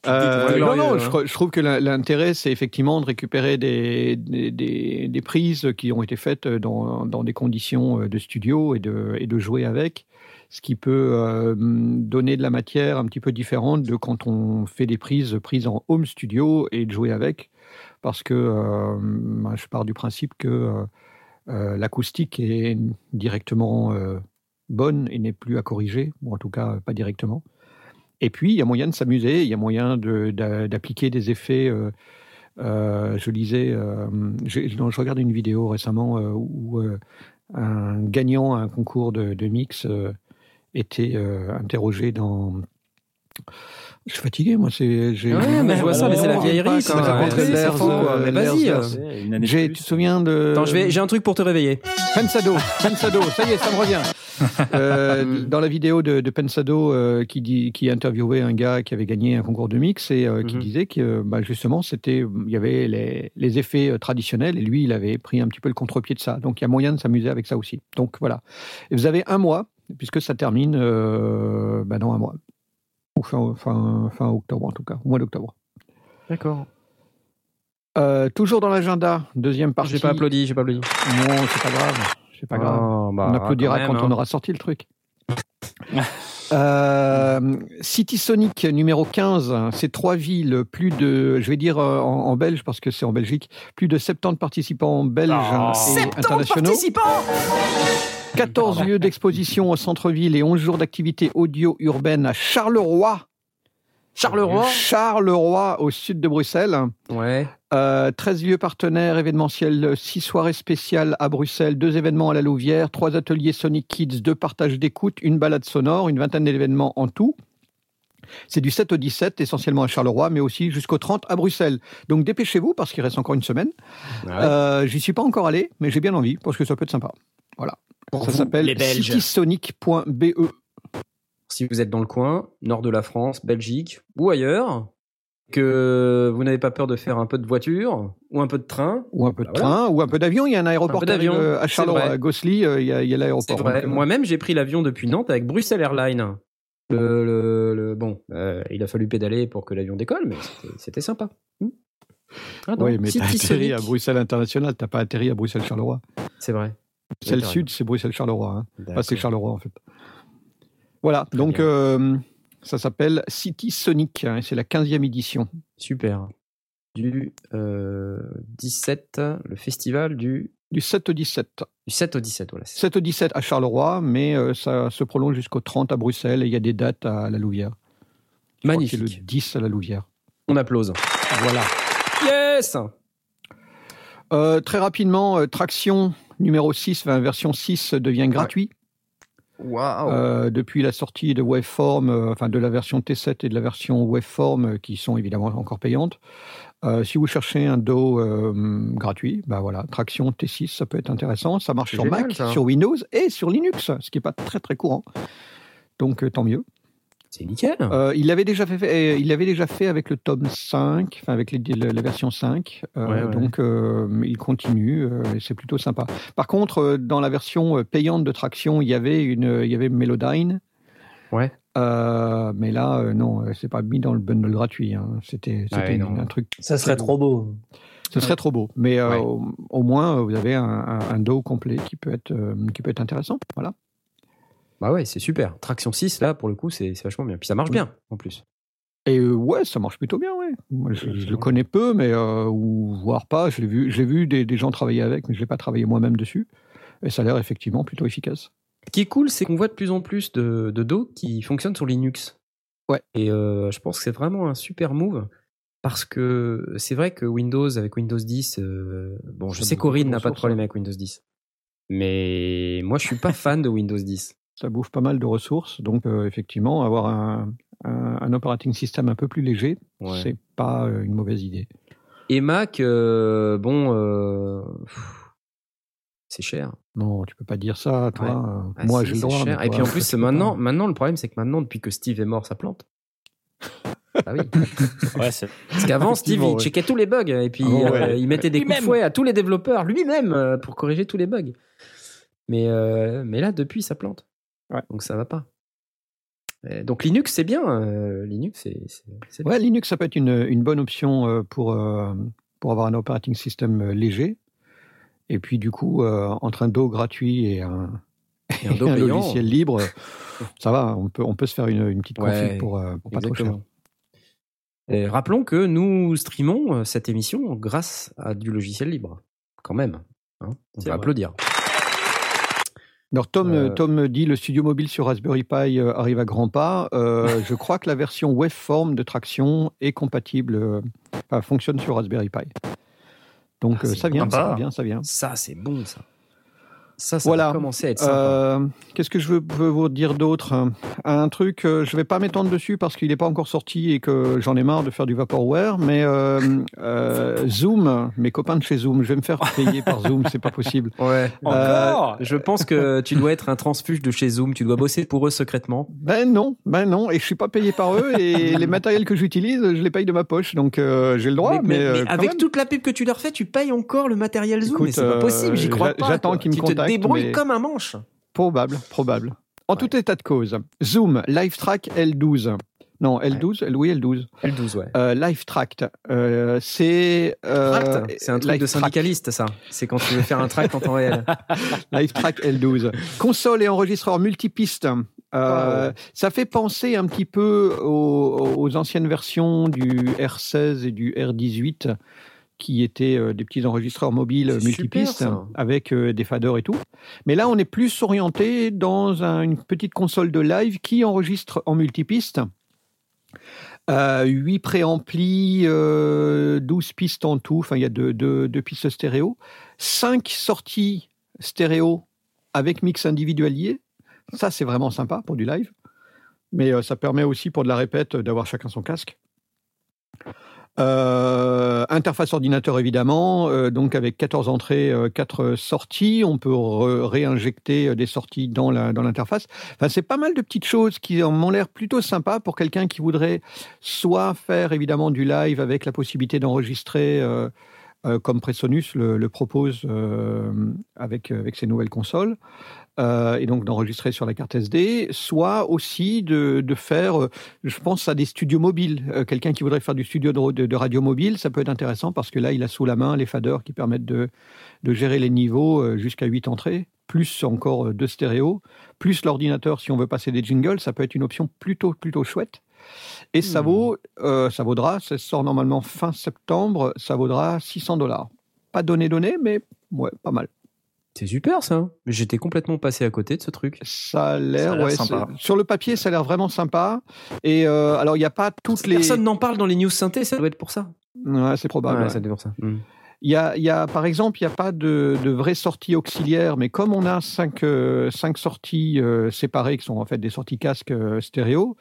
Euh, non, non, je, je trouve que l'intérêt, c'est effectivement de récupérer des, des, des, des prises qui ont été faites dans, dans des conditions de studio et de, et de jouer avec, ce qui peut euh, donner de la matière un petit peu différente de quand on fait des prises, prises en home studio et de jouer avec, parce que euh, je pars du principe que euh, l'acoustique est directement euh, bonne et n'est plus à corriger, ou en tout cas pas directement. Et puis, il y a moyen de s'amuser, il y a moyen de, de, d'appliquer des effets. Euh, euh, je lisais, euh, j'ai, je regardais une vidéo récemment euh, où euh, un gagnant à un concours de, de mix euh, était euh, interrogé dans... Je suis fatigué, moi. C'est, j'ai... Ouais, mais je vois ça, mais c'est la vieillerie. Quand t'as rentré l'air, mais vas-y. J'ai, tu te souviens de... Attends, je vais, j'ai un truc pour te réveiller. Pensado, Pensado, ça y est, ça me revient. euh, dans la vidéo de, de Pensado euh, qui, dit, qui interviewait un gars qui avait gagné un concours de mix et euh, qui mm-hmm. disait que bah, justement, c'était, il y avait les, les effets traditionnels et lui, il avait pris un petit peu le contre-pied de ça. Donc, il y a moyen de s'amuser avec ça aussi. Donc, voilà. Et vous avez un mois, puisque ça termine euh, bah, dans un mois. Ou fin, fin, fin octobre, en tout cas, au mois d'octobre. D'accord. Euh, toujours dans l'agenda, deuxième partie. J'ai pas applaudi, j'ai pas applaudi. Non, c'est pas grave. C'est pas oh, grave. Bah, on applaudira quand, même, quand hein. on aura sorti le truc. euh, City Sonic numéro quinze, c'est trois villes, plus de, je vais dire en, en belge parce que c'est en Belgique, plus de soixante-dix participants belges oh, et internationaux. soixante-dix participants quatorze lieux d'exposition au centre-ville et onze jours d'activité audio urbaine à Charleroi. Charleroi Charleroi, au sud de Bruxelles. Ouais. Euh, treize lieux partenaires événementiels, six soirées spéciales à Bruxelles, deux événements à la Louvière, trois ateliers Sonic Kids, deux partages d'écoute, une balade sonore, une vingtaine d'événements en tout. C'est du sept au dix-sept, essentiellement à Charleroi, mais aussi jusqu'au trente à Bruxelles. Donc dépêchez-vous, parce qu'il reste encore une semaine. Ouais. Euh, j'y suis pas encore allé, mais j'ai bien envie, parce que ça peut être sympa. Voilà. Pour ça vous, s'appelle city sonic point b e. Si vous êtes dans le coin, nord de la France, Belgique ou ailleurs, que vous n'avez pas peur de faire un peu de voiture ou un peu de train. Ou un peu de ah, train, voilà. Ou un peu d'avion. Il y a un aéroport un d'avion, arrive, à Charleroi, Gosselies, il, il y a l'aéroport. C'est vrai. Donc, moi-même, j'ai pris l'avion depuis Nantes avec Bruxelles Airlines. Le, le, le, bon, euh, il a fallu pédaler pour que l'avion décolle, mais c'était, c'était sympa. Hmm ah, donc, oui, mais t'as atterri à Bruxelles International, t'as pas atterri à Bruxelles-Charleroi. C'est vrai. Bruxelles Sud, c'est Bruxelles-Charleroi. Hein. Pas c'est Charleroi, en fait. Voilà, très donc euh, ça s'appelle City Sonic, hein, et c'est la quinzième édition. Super. Du euh, dix-sept, le festival du... Du sept au dix-sept. Du sept au dix-sept, voilà. sept au dix-sept à Charleroi, mais euh, ça se prolonge jusqu'au trente à Bruxelles, et il y a des dates à la Louvière. Magnifique. Je crois que c'est le dix à la Louvière. On applause. Voilà. Yes euh, Très rapidement, euh, Tracktion numéro six, enfin, version six devient gratuit. Ouais. Wow. Euh, depuis la sortie de Waveform, euh, enfin de la version T sept et de la version Waveform, euh, qui sont évidemment encore payantes. Euh, si vous cherchez un D A W euh, gratuit, ben voilà, Tracktion T six, ça peut être intéressant. Ça marche sur Mac, ça. Sur Windows et sur Linux, ce qui n'est pas très très courant. Donc euh, tant mieux. C'est nickel. Euh, il l'avait déjà fait, fait euh, il l'avait déjà fait avec le tome cinq, enfin avec les, la, la version cinq. Euh, ouais, ouais. Donc euh, il continue, euh, et c'est plutôt sympa. Par contre, euh, dans la version payante de Tracktion, il y avait une, il y avait Melodyne. Ouais. Euh, mais là, euh, non, c'est pas mis dans le bundle gratuit. Hein. C'était, c'était ouais, une, un truc. Ça serait trop beau. Ce serait trop beau, mais euh, ouais. au, au moins vous avez un, un, un dos complet qui peut être, euh, qui peut être intéressant. Voilà. Bah ouais, c'est super. Tracktion six, là, pour le coup, c'est, c'est vachement bien. Puis ça marche oui. bien, en plus. Et euh, ouais, ça marche plutôt bien, ouais. Moi, je, je le connais peu, mais euh, ou voire pas. Je l'ai vu, j'ai vu des, des gens travailler avec, mais je l'ai pas travaillé moi-même dessus. Et ça a l'air effectivement plutôt efficace. Ce qui est cool, c'est qu'on voit de plus en plus de, de D A W qui fonctionnent sur Linux. Ouais. Et euh, je pense que c'est vraiment un super move. Parce que c'est vrai que Windows, avec Windows dix... Euh, bon, je ça sais qu'Aurine n'a pas de problème avec Windows dix. Mais moi, je suis pas fan de Windows dix. Ça bouffe pas mal de ressources, donc euh, effectivement, avoir un, un, un operating system un peu plus léger, ouais. c'est pas euh, une mauvaise idée. Et Mac, euh, bon, euh, pff, c'est cher. Non, tu peux pas dire ça, toi. Ouais. Euh, ah, moi, si, j'ai le droit. C'est cher. Toi, et puis en plus, maintenant, maintenant, le problème, c'est que maintenant, depuis que Steve est mort, ça plante. Ah oui. Ouais, c'est... Parce qu'avant, Steve, il checkait ouais. tous les bugs, et puis oh, ouais. euh, il mettait des lui-même. coups de fouet à tous les développeurs, lui-même, euh, pour corriger tous les bugs. Mais, euh, mais là, depuis, ça plante. Ouais. Donc ça va pas. Donc Linux c'est bien. Euh, Linux c'est, c'est, c'est bien. Ouais, Linux ça peut être une, une bonne option pour euh, pour avoir un operating system léger. Et puis du coup euh, entre un D A W gratuit et un, et un, et un logiciel libre, ça va. On peut on peut se faire une, une petite config ouais, pour, euh, pour pas trop cher. Et rappelons que nous streamons cette émission grâce à du logiciel libre, quand même. Hein, on c'est peut vrai. applaudir. Alors Tom, euh... Tom dit le studio mobile sur Raspberry Pi arrive à grands pas. Euh, je crois que la version Waveform de Tracktion est compatible, euh, enfin, fonctionne sur Raspberry Pi. Donc ah, euh, ça, vient, ça vient, ça vient. Ça, c'est bon, ça. Ça, ça voilà. va commencer à être sympa. Euh, qu'est-ce que je veux vous dire d'autre ? Un truc, euh, je ne vais pas m'étendre dessus parce qu'il n'est pas encore sorti et que j'en ai marre de faire du vaporware, mais euh, euh, Zoom, mes copains de chez Zoom, je vais me faire payer par Zoom, c'est pas possible. Ouais. Euh, encore ? Je pense que tu dois être un transfuge de chez Zoom, tu dois bosser pour eux secrètement. Ben non, ben non, et je ne suis pas payé par eux, et les matériels que j'utilise, je les paye de ma poche, donc euh, j'ai le droit. Mais, mais, mais, mais avec même. toute la pub que tu leur fais, tu payes encore le matériel Zoom, écoute, mais c'est euh, pas possible, j'y crois j'a- pas. J'attends quoi. qu'ils me contactent. Débrouille comme un manche. Probable, probable. En ouais. tout état de cause, Zoom, LiveTrack L douze. Non, L douze, ouais. oui, L douze. L douze, ouais. Euh, LiveTrack, euh, c'est... Euh, tract, c'est un truc de syndicaliste, track. ça. C'est quand tu veux faire un tract en temps réel. LiveTrack L douze. Console et enregistreur multipiste. Euh, wow. Ça fait penser un petit peu aux, aux anciennes versions du R seize et du R dix-huit. qui étaient euh, des petits enregistreurs mobiles c'est multipistes super, avec euh, des faders et tout. Mais là, on est plus orienté dans un, une petite console de live qui enregistre en multipiste. Euh, huit préamplis, euh, douze pistes en tout, enfin il y a deux, deux, deux pistes stéréo, cinq sorties stéréo avec mix individualisé, ça c'est vraiment sympa pour du live, mais euh, ça permet aussi pour de la répète euh, d'avoir chacun son casque. Euh, interface ordinateur évidemment, euh, donc avec quatorze entrées, euh, quatre sorties, on peut re- réinjecter des sorties dans, la, dans l'interface. Enfin, c'est pas mal de petites choses qui m'ont l'air plutôt sympa pour quelqu'un qui voudrait soit faire évidemment du live avec la possibilité d'enregistrer euh, euh, comme Presonus le, le propose euh, avec, avec ses nouvelles consoles. Euh, et donc d'enregistrer sur la carte S D, soit aussi de, de faire, je pense à des studios mobiles. Euh, quelqu'un qui voudrait faire du studio de, de, de radio mobile, ça peut être intéressant parce que là, il a sous la main les faders qui permettent de, de gérer les niveaux jusqu'à huit entrées, plus encore deux stéréos, plus l'ordinateur si on veut passer des jingles, ça peut être une option plutôt, plutôt chouette. Et ça, vaut, euh, ça vaudra, ça sort normalement fin septembre, ça vaudra six cents dollars. Pas donné donné, mais ouais, pas mal. C'est super ça, mais j'étais complètement passé à côté de ce truc. Ça a l'air, ça a l'air ouais, sympa. Sur le papier, ça a l'air vraiment sympa. Et euh, alors, il n'y a pas toutes Personne les... Personne n'en parle dans les news synthés, ça doit être pour ça. Ouais, c'est probable. Ouais, ouais. Ça doit être pour ça. Mm. Y a, y a, par exemple, il n'y a pas de, de vraies sorties auxiliaires, mais comme on a cinq, euh, cinq sorties euh, séparées, qui sont en fait des sorties casque euh, stéréo,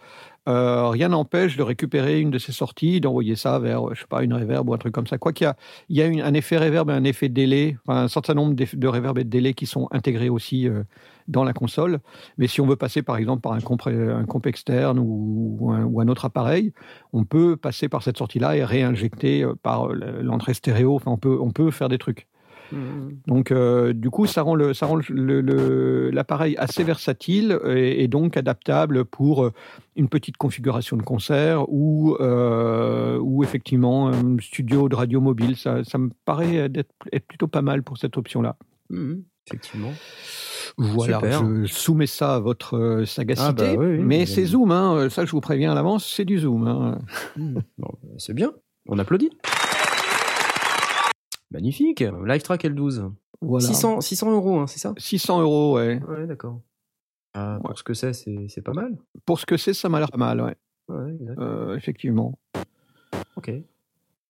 euh, rien n'empêche de récupérer une de ces sorties, d'envoyer ça vers, je sais pas, une reverb ou un truc comme ça. Quoi qu'il y a, il y a une, un effet reverb et un effet délai, enfin, un certain nombre de reverb et de délai qui sont intégrés aussi euh, dans la console. Mais si on veut passer, par exemple, par un comp, un comp externe ou, ou, un, ou un autre appareil, on peut passer par cette sortie-là et réinjecter euh, par l'entrée stéréo. Enfin, on peut on peut faire des trucs. Mmh. Donc, euh, du coup, ça rend, le, ça rend le, le, l'appareil assez versatile et, et donc adaptable pour une petite configuration de concert ou, euh, ou effectivement un studio de radio mobile. Ça, ça me paraît d'être, être plutôt pas mal pour cette option-là. Mmh. Effectivement. Voilà, super. Je soumets ça à votre sagacité. Ah bah oui, oui, mais oui, c'est oui. Zoom, hein. Ça je vous préviens à l'avance, c'est du Zoom. Hein. Mmh. Bon, c'est bien, on applaudit. Magnifique, LiveTrack L douze. Voilà. six cents euros, hein, c'est ça ? six cents euros, ouais. Ouais, d'accord. Euh, pour ouais. ce que c'est, c'est, c'est pas mal. Pour ce que c'est, ça m'a l'air pas mal, ouais. Ouais, exactement. Euh, effectivement. Ok.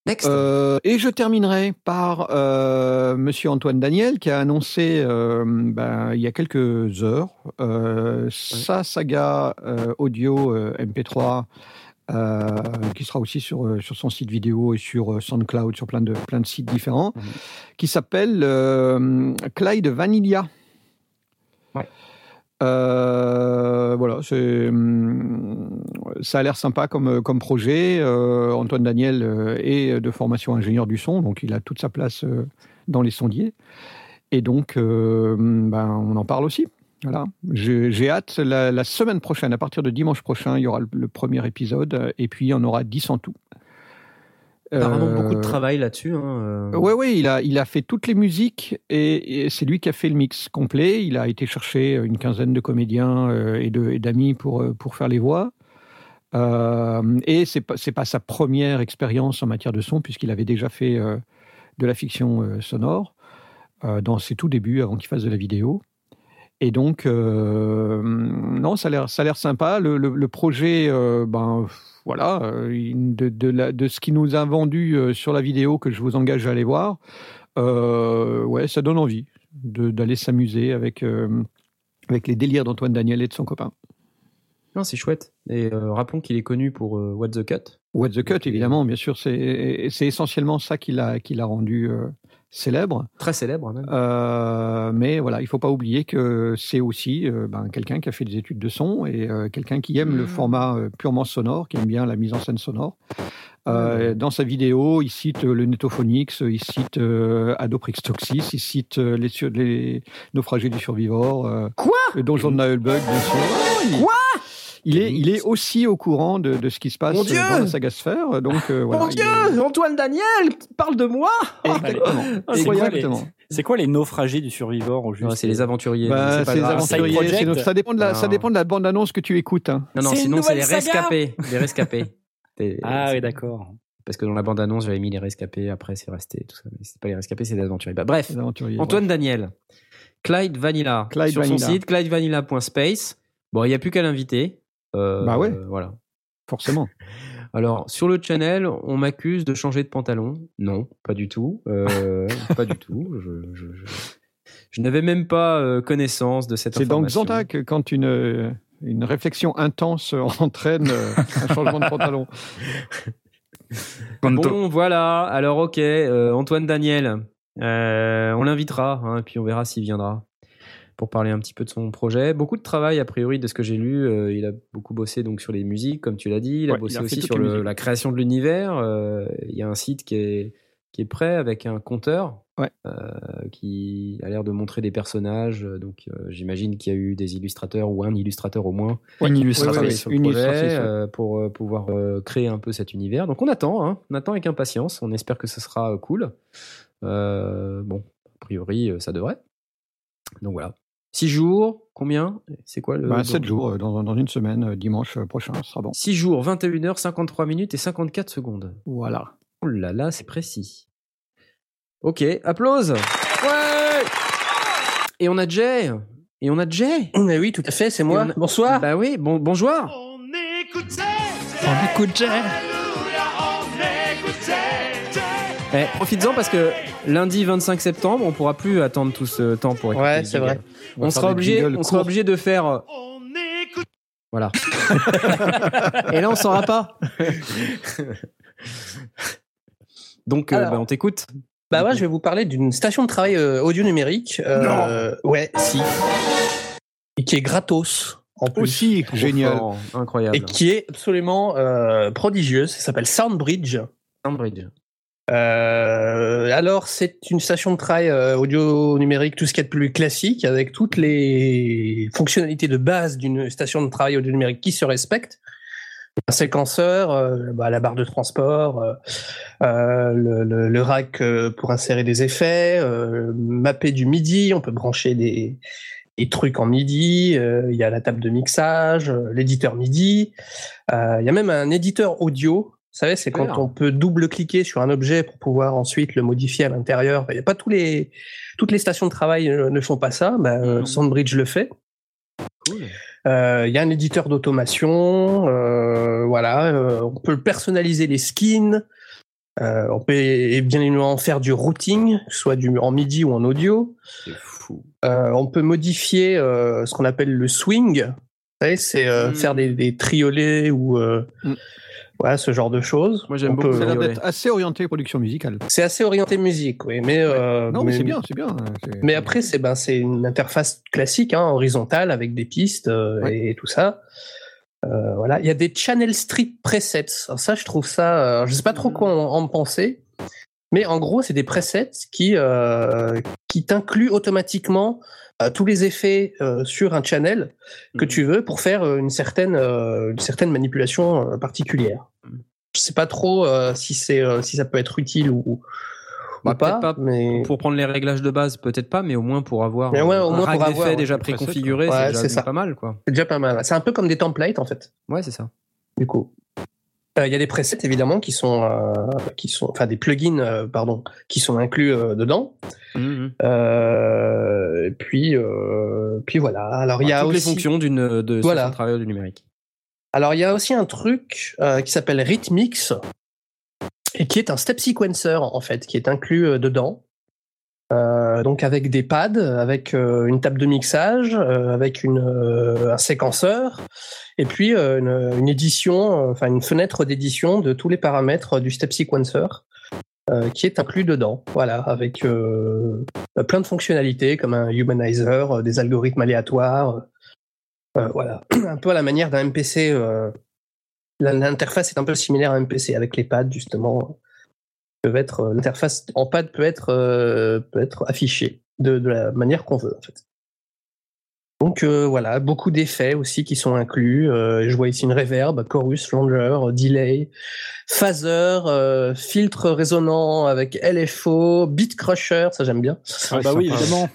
Next. Euh, et je terminerai par euh, Monsieur Antoine Daniel qui a annoncé euh, ben, il y a quelques heures euh, ouais. sa saga euh, audio euh, M P trois. Euh, qui sera aussi sur, sur son site vidéo et sur Soundcloud, sur plein de, plein de sites différents, mmh. qui s'appelle euh, Clyde Vanilla. Ouais. Euh, voilà, c'est, ça a l'air sympa comme, comme projet. Euh, Antoine Daniel est de formation ingénieur du son, donc il a toute sa place dans les sondiers. Et donc, euh, ben, on en parle aussi. Voilà, j'ai, j'ai hâte. La, la semaine prochaine, à partir de dimanche prochain, il y aura le, le premier épisode, et puis il y en aura dix en tout. Apparemment, euh, beaucoup de travail là-dessus. Hein. Ouais, ouais, il a, il a fait toutes les musiques, et, et c'est lui qui a fait le mix complet. Il a été chercher une quinzaine de comédiens euh, et, de, et d'amis pour, pour faire les voix. Euh, et c'est pas, c'est pas sa première expérience en matière de son, puisqu'il avait déjà fait euh, de la fiction euh, sonore euh, dans ses tout débuts, avant qu'il fasse de la vidéo. Et donc, euh, non, ça a l'air, ça a l'air sympa. Le, le, le projet, euh, ben voilà, de, de, la, de ce qui nous a vendu sur la vidéo que je vous engage à aller voir, euh, ouais, ça donne envie de, d'aller s'amuser avec euh, avec les délires d'Antoine Daniel et de son copain. Non, c'est chouette. Et euh, rappelons qu'il est connu pour euh, What the Cut. What the Cut, évidemment, bien sûr, c'est c'est essentiellement ça qui l'a qui l'a rendu. Euh, Célèbre. Très célèbre, même. Euh, mais voilà, il ne faut pas oublier que c'est aussi euh, ben, quelqu'un qui a fait des études de son et euh, quelqu'un qui aime mmh. le format euh, purement sonore, qui aime bien la mise en scène sonore. Euh, mmh. Dans sa vidéo, il cite euh, le Netophonix, il cite euh, Adoprix Toxis, il cite euh, les, su- les Naufragés du Survivor. Euh, Quoi ? Le Donjon de Naelbug, bien sûr. Quoi ? Il est, il est aussi au courant de, de ce qui se passe dans la saga sphère. Donc, euh, voilà, mon Dieu est... Antoine Daniel parle de moi. Exactement. C'est, quoi les, c'est quoi les naufragés du Survivor au juste non, c'est les aventuriers. Bah, c'est pas les aventuriers c'est c'est, ça, dépend de la, ça dépend de la bande-annonce que tu écoutes. Hein. Non, non, c'est sinon c'est les rescapés. Les rescapés. Ah oui, d'accord. Parce que dans la bande-annonce, j'avais mis les rescapés, après c'est resté, tout ça. Mais c'est pas les rescapés, c'est les aventuriers. Bah, bref, aventuriers, Antoine bref. Daniel, Clyde Vanilla, Clyde sur Vanilla. Son site, clyde vanilla point space. Bon, il n'y a plus qu'à l'inviter. Euh, bah ouais, euh, voilà. Forcément. Alors, sur le channel, on m'accuse de changer de pantalon. Non, pas du tout. Euh, pas du tout. Je, je, je... je n'avais même pas connaissance de cette c'est information. C'est donc Zantac quand une, une réflexion intense entraîne un changement de pantalon. Bon, voilà. Alors, ok. Euh, Antoine Daniel, euh, on l'invitera, hein, puis on verra s'il viendra pour parler un petit peu de son projet. Beaucoup de travail, a priori, de ce que j'ai lu. Euh, il a beaucoup bossé donc, sur les musiques, comme tu l'as dit. Il a ouais, bossé il a aussi sur le, la création de l'univers. Euh, il y a un site qui est, qui est prêt avec un compteur ouais. euh, qui a l'air de montrer des personnages. Donc, euh, j'imagine qu'il y a eu des illustrateurs ou un illustrateur au moins. Ouais, une illustratrice ouais, ouais, ouais, sur le projet euh, pour euh, pouvoir euh, créer un peu cet univers. Donc, on attend. Hein, on attend avec impatience. On espère que ce sera euh, cool. Euh, bon, a priori, euh, ça devrait. Donc, voilà. Six jours, combien ? C'est quoi le. Bah, sept jours, dans, dans une semaine, dimanche prochain, ce sera bon. Six jours, vingt et une heures cinquante-trois minutes et cinquante-quatre secondes. Voilà. Oh là là, c'est précis. Ok, applause. Ouais. Et on a Jay. Et on a Jay. Mais oui, tout à fait, c'est moi. A... Bonsoir. Bah oui, bon, bonjour. On écoute Jay. On écoute Jay. Eh, profites-en parce que lundi vingt-cinq septembre, on pourra plus attendre tout ce temps pour écouter. Ouais, c'est vrai. On, on sera obligé, on sera obligé de faire. On écoute. Voilà. Et là, on saura pas. Donc, alors, euh, bah, on t'écoute. Bah ouais, je vais vous parler d'une station de travail euh, audio numérique. Euh, non. Ouais, si. Et qui est gratos. En plus. Aussi, génial, fort, incroyable. Et qui est absolument euh, prodigieuse. Ça s'appelle Soundbridge. Soundbridge. Euh, alors, c'est une station de travail euh, audio numérique, tout ce qu'il y a de plus classique, avec toutes les fonctionnalités de base d'une station de travail audio numérique qui se respecte. Un séquenceur, euh, bah, la barre de transport, euh, euh, le, le, le rack euh, pour insérer des effets, euh, mapper du M I D I, on peut brancher des, des trucs en M I D I, euh, il y a la table de mixage, euh, l'éditeur M I D I, euh, il y a même un éditeur audio. Vous savez, c'est quand on peut double-cliquer sur un objet pour pouvoir ensuite le modifier à l'intérieur. Il n'y a pas tous les... Toutes les stations de travail ne font pas ça. Ben, Soundbridge le fait. Cool. Euh, y a un éditeur d'automation. Euh, voilà. Euh, on peut personnaliser les skins. Euh, on peut et bien évidemment faire du routing, soit du, en M I D I ou en audio. C'est fou. Euh, on peut modifier euh, ce qu'on appelle le swing. Vous savez, c'est euh, mmh. faire des, des triolets ou... Euh, mmh. Ouais, ce genre de choses. Moi, j'aime on beaucoup. Ça a l'air assez orienté production musicale. C'est assez orienté musique, oui. Mais, ouais. euh, non, mais, mais c'est bien, c'est bien. C'est... Mais après, c'est, ben, c'est une interface classique, hein, horizontale, avec des pistes euh, ouais. et, et tout ça. Euh, voilà. Il y a des Channel Street Presets. Alors ça, je trouve ça... Euh, je ne sais pas trop quoi en, en penser, mais en gros, c'est des presets qui, euh, qui t'incluent automatiquement euh, tous les effets euh, sur un channel que mmh. tu veux pour faire une certaine, euh, une certaine manipulation euh, particulière. Je sais pas trop euh, si c'est euh, si ça peut être utile ou, bah, ou pas, pas mais... pour prendre les réglages de base peut-être pas, mais au moins pour avoir ouais, un, un rack d'effets déjà préconfiguré, ouais, c'est déjà c'est pas mal quoi. C'est déjà pas mal. C'est un peu comme des templates en fait. Ouais, c'est ça. Du coup, il euh, y a des presets évidemment qui sont euh, qui sont enfin des plugins euh, pardon qui sont inclus euh, dedans. Mmh. Euh, et puis euh, puis voilà. Alors il enfin, y a toutes aussi... les fonctions d'une de voilà. station de travail du numérique. Alors, il y a aussi un truc euh, qui s'appelle Rhythmix, et qui est un step sequencer, en fait, qui est inclus euh, dedans. Euh, donc, avec des pads, avec euh, une table de mixage, euh, avec une, euh, un séquenceur, et puis euh, une, une édition, enfin, euh, une fenêtre d'édition de tous les paramètres du step sequencer, euh, qui est inclus dedans. Voilà, avec euh, plein de fonctionnalités, comme un humanizer, euh, des algorithmes aléatoires... Euh, Euh, voilà, un peu à la manière d'un M P C. Euh, l'interface est un peu similaire à un M P C avec les pads justement. Peut être euh, l'interface en pad peut être euh, peut être affichée de, de la manière qu'on veut en fait. Donc euh, voilà, beaucoup d'effets aussi qui sont inclus. Euh, je vois ici une reverb, chorus, langer, delay, phaser, euh, filtre résonant avec L F O, beat crusher, ça j'aime bien. Ah, bah oui, évidemment.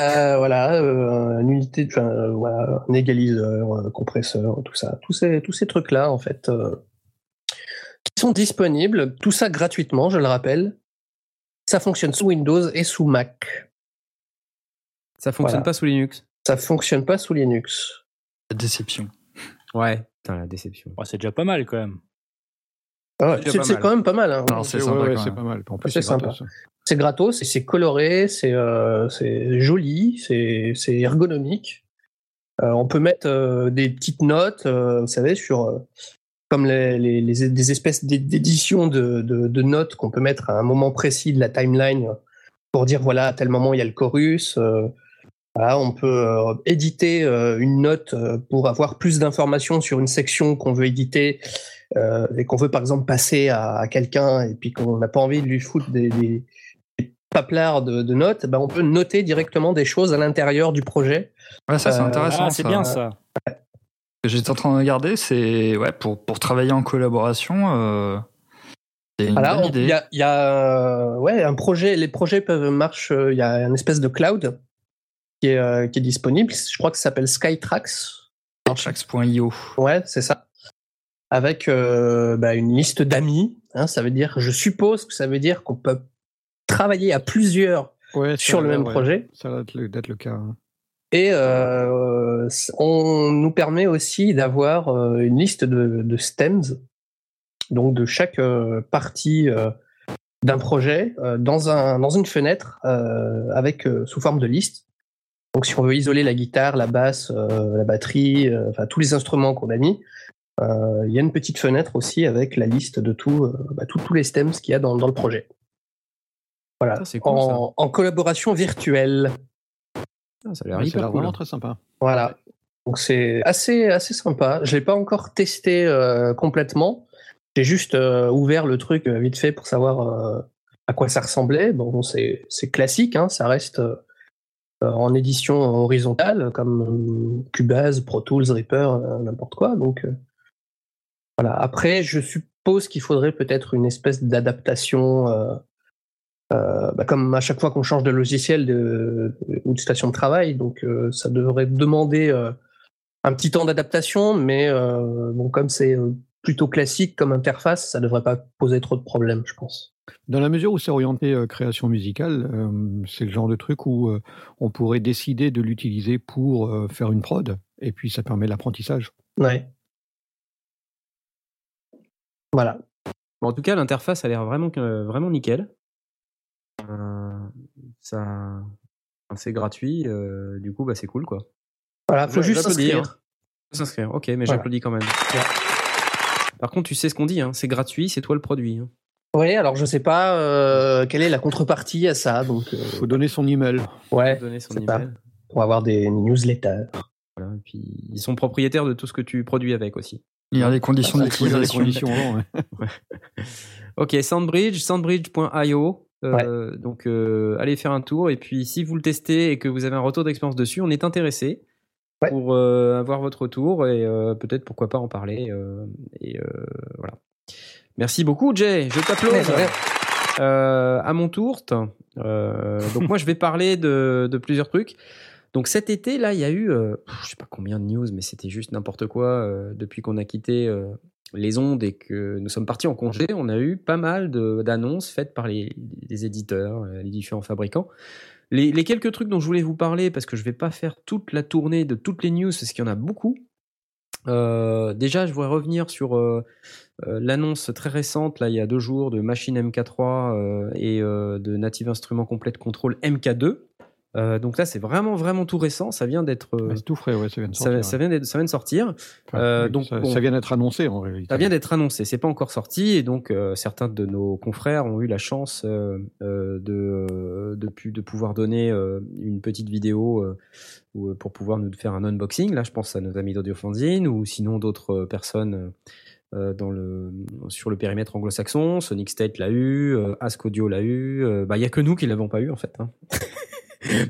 Euh, voilà, euh, une unité, enfin, euh, voilà, un égaliseur, euh, compresseur, tout ça, tous ces, tous ces trucs-là en fait, euh, sont disponibles, tout ça gratuitement, je le rappelle. Ça fonctionne sous Windows et sous Mac. Ça fonctionne voilà. pas sous Linux. Ça fonctionne pas sous Linux. La déception. Ouais, putain, la déception. Oh, c'est déjà pas mal quand même. Ah ouais, c'est, c'est, c'est quand même pas mal. Hein. Non, c'est, c'est sympa. Ouais, c'est pas mal. En plus, c'est, c'est sympa. Gratos. C'est gratos, c'est, c'est coloré, c'est, euh, c'est joli, c'est, c'est ergonomique. Euh, on peut mettre euh, des petites notes, euh, vous savez, sur euh, comme les, les, les des espèces d'éditions de, de, de notes qu'on peut mettre à un moment précis de la timeline pour dire voilà à tel moment il y a le chorus. Euh, voilà, on peut euh, éditer euh, une note pour avoir plus d'informations sur une section qu'on veut éditer. Euh, et qu'on veut par exemple passer à, à quelqu'un et puis qu'on n'a pas envie de lui foutre des, des, des paplards de, de notes, ben on peut noter directement des choses à l'intérieur du projet. Ouais, ça c'est euh, intéressant. Ah, c'est ça. Bien ça. Ouais. Ce que j'étais en train de regarder, c'est ouais, pour, pour travailler en collaboration, euh, c'est une voilà, bonne idée. Il y a, y a ouais, un projet, les projets peuvent marcher, il y a une espèce de cloud qui est, euh, qui est disponible, je crois que ça s'appelle Skytrax. Skytrax point i o. Ouais, c'est ça. Avec euh, bah, une liste d'amis, hein, ça veut dire, je suppose que ça veut dire qu'on peut travailler à plusieurs ouais, sur le même ouais. projet. Ça va être le cas. Hein. Et euh, on nous permet aussi d'avoir euh, une liste de, de stems, donc de chaque euh, partie euh, d'un projet euh, dans un dans une fenêtre euh, avec euh, sous forme de liste. Donc si on veut isoler la guitare, la basse, euh, la batterie, euh, enfin tous les instruments qu'on a mis. Il euh, y a une petite fenêtre aussi avec la liste de tout, euh, bah, tout, tous les stems qu'il y a dans, dans le projet. Voilà, ça, c'est cool, en, en collaboration virtuelle. Ah, ça a l'air, oui, hyper ça a l'air cool. Vraiment très sympa. Voilà, donc c'est assez, assez sympa. Je ne l'ai pas encore testé euh, complètement. J'ai juste euh, ouvert le truc euh, vite fait pour savoir euh, à quoi ça ressemblait. Bon, c'est, c'est classique, hein, ça reste euh, en édition horizontale, comme euh, Cubase, Pro Tools, Reaper, euh, n'importe quoi. Donc... Euh, Voilà. Après, je suppose qu'il faudrait peut-être une espèce d'adaptation, euh, euh, bah comme à chaque fois qu'on change de logiciel de, de, ou de station de travail, donc euh, ça devrait demander euh, un petit temps d'adaptation, mais euh, bon, comme c'est euh, plutôt classique comme interface, ça ne devrait pas poser trop de problèmes, je pense. Dans la mesure où c'est orienté euh, création musicale, euh, c'est le genre de truc où euh, on pourrait décider de l'utiliser pour euh, faire une prod, et puis ça permet l'apprentissage. Ouais. Voilà. Bon, en tout cas, l'interface a l'air vraiment, euh, vraiment nickel. Euh, ça, c'est gratuit, euh, du coup, bah, c'est cool, quoi. Voilà, faut je, juste s'inscrire. Hein. Faut s'inscrire, ok, mais voilà. J'applaudis quand même. Ouais. Par contre, tu sais ce qu'on dit, hein, c'est gratuit, c'est toi le produit. Hein. Oui, alors je sais pas euh, quelle est la contrepartie à ça. Donc, euh... faut donner son email. Ouais. Faut donner son email. Pas. Pour avoir des newsletters. Voilà, et puis ils sont propriétaires de tout ce que tu produis avec aussi. Il y a des conditions d'utilisation. Ouais. Ouais. Ok, Soundbridge, soundbridge point i o. Euh, ouais. Donc, euh, allez faire un tour. Et puis, si vous le testez et que vous avez un retour d'expérience dessus, on est intéressé ouais. pour euh, avoir votre retour et euh, peut-être, pourquoi pas, en parler. Euh, et euh, voilà. Merci beaucoup, Jay. Je t'applause. Ouais. Euh, à mon tour. Euh, donc, moi, je vais parler de, de plusieurs trucs. Donc cet été, là, il y a eu, euh, je sais pas combien de news, mais c'était juste n'importe quoi. Euh, depuis qu'on a quitté euh, les ondes et que nous sommes partis en congé, on a eu pas mal de, d'annonces faites par les, les éditeurs, les différents fabricants. Les, les quelques trucs dont je voulais vous parler, parce que je vais pas faire toute la tournée de toutes les news, parce qu'il y en a beaucoup. Euh, déjà, je voudrais revenir sur euh, euh, l'annonce très récente, là, il y a deux jours, de Machine M K trois euh, et euh, de Native Instruments Complete Control M K deux. Euh, donc là, c'est vraiment, vraiment tout récent. Ça vient d'être. Euh, c'est tout frais, ouais, ça vient de sortir. Ça, ouais. ça, vient, de, ça vient de sortir. Enfin, euh, donc, ça, on, ça vient d'être annoncé, en réalité. Ça vient d'être annoncé. C'est pas encore sorti. Et donc, euh, certains de nos confrères ont eu la chance euh, de, de, de pouvoir donner euh, une petite vidéo euh, pour pouvoir nous faire un unboxing. Là, je pense à nos amis d'AudioFanzine ou sinon d'autres personnes euh, dans le, sur le périmètre anglo-saxon. Sonic State l'a eu, euh, Ask Audio l'a eu. Euh, bah, il n'y a que nous qui ne l'avons pas eu, en fait. Hein.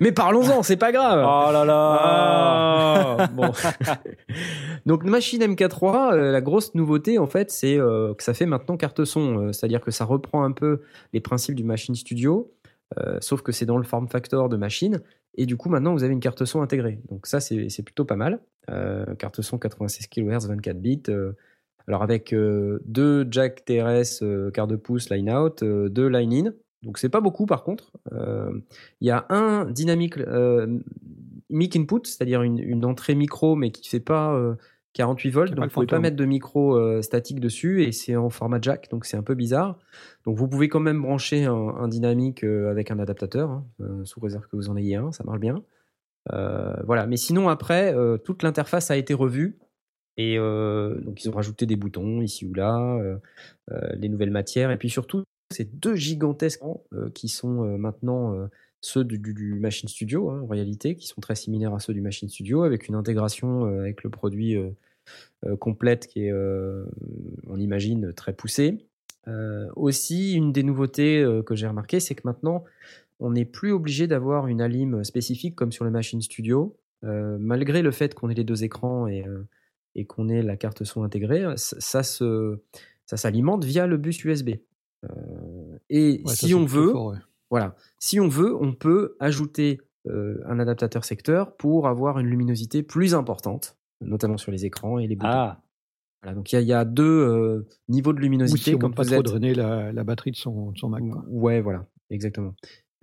Mais parlons-en, c'est pas grave. Oh là là. Ah. Bon. Donc Machine M K trois, euh, la grosse nouveauté en fait, c'est euh, que ça fait maintenant carte son, euh, c'est-à-dire que ça reprend un peu les principes du Machine Studio, euh, sauf que c'est dans le form factor de Machine, et du coup maintenant vous avez une carte son intégrée. Donc ça c'est, c'est plutôt pas mal. Euh, carte son quatre-vingt-seize kilohertz, vingt-quatre bits. Euh, Alors avec euh, deux jack T R S euh, quart de pouce line out, euh, deux line in. Donc c'est pas beaucoup par contre. Il euh, y a un dynamique euh, mic input, c'est-à-dire une, une entrée micro mais qui fait pas euh, quarante-huit volts, donc vous pouvez pas mettre de micro euh, statique dessus et c'est en format jack, donc c'est un peu bizarre. Donc vous pouvez quand même brancher un, un dynamique euh, avec un adaptateur, hein, euh, sous réserve que vous en ayez un, ça marche bien. Euh, voilà, mais sinon après, euh, toute l'interface a été revue. Et euh, donc, ils ont rajouté des boutons ici ou là, euh, euh, les nouvelles matières. Et puis surtout, ces deux gigantesques euh, qui sont euh, maintenant euh, ceux du, du, du Machine Studio, hein, en réalité, qui sont très similaires à ceux du Machine Studio, avec une intégration euh, avec le produit euh, euh, complète qui est, euh, on imagine, très poussée. Euh, aussi, une des nouveautés euh, que j'ai remarqué, c'est que maintenant, on n'est plus obligé d'avoir une alim spécifique comme sur le Machine Studio, euh, malgré le fait qu'on ait les deux écrans et... Euh, et qu'on ait la carte son intégrée, ça, se, ça s'alimente via le bus U S B. Euh, et ouais, si on veut, fort, ouais. voilà, si on veut, on peut ajouter euh, un adaptateur secteur pour avoir une luminosité plus importante, notamment sur les écrans et les boutons. Ah. Voilà, donc il y, y a deux euh, niveaux de luminosité. Oui, si on ne peut pas trop drainer la, la batterie de son, de son Mac. Quoi. Ouais, voilà, exactement.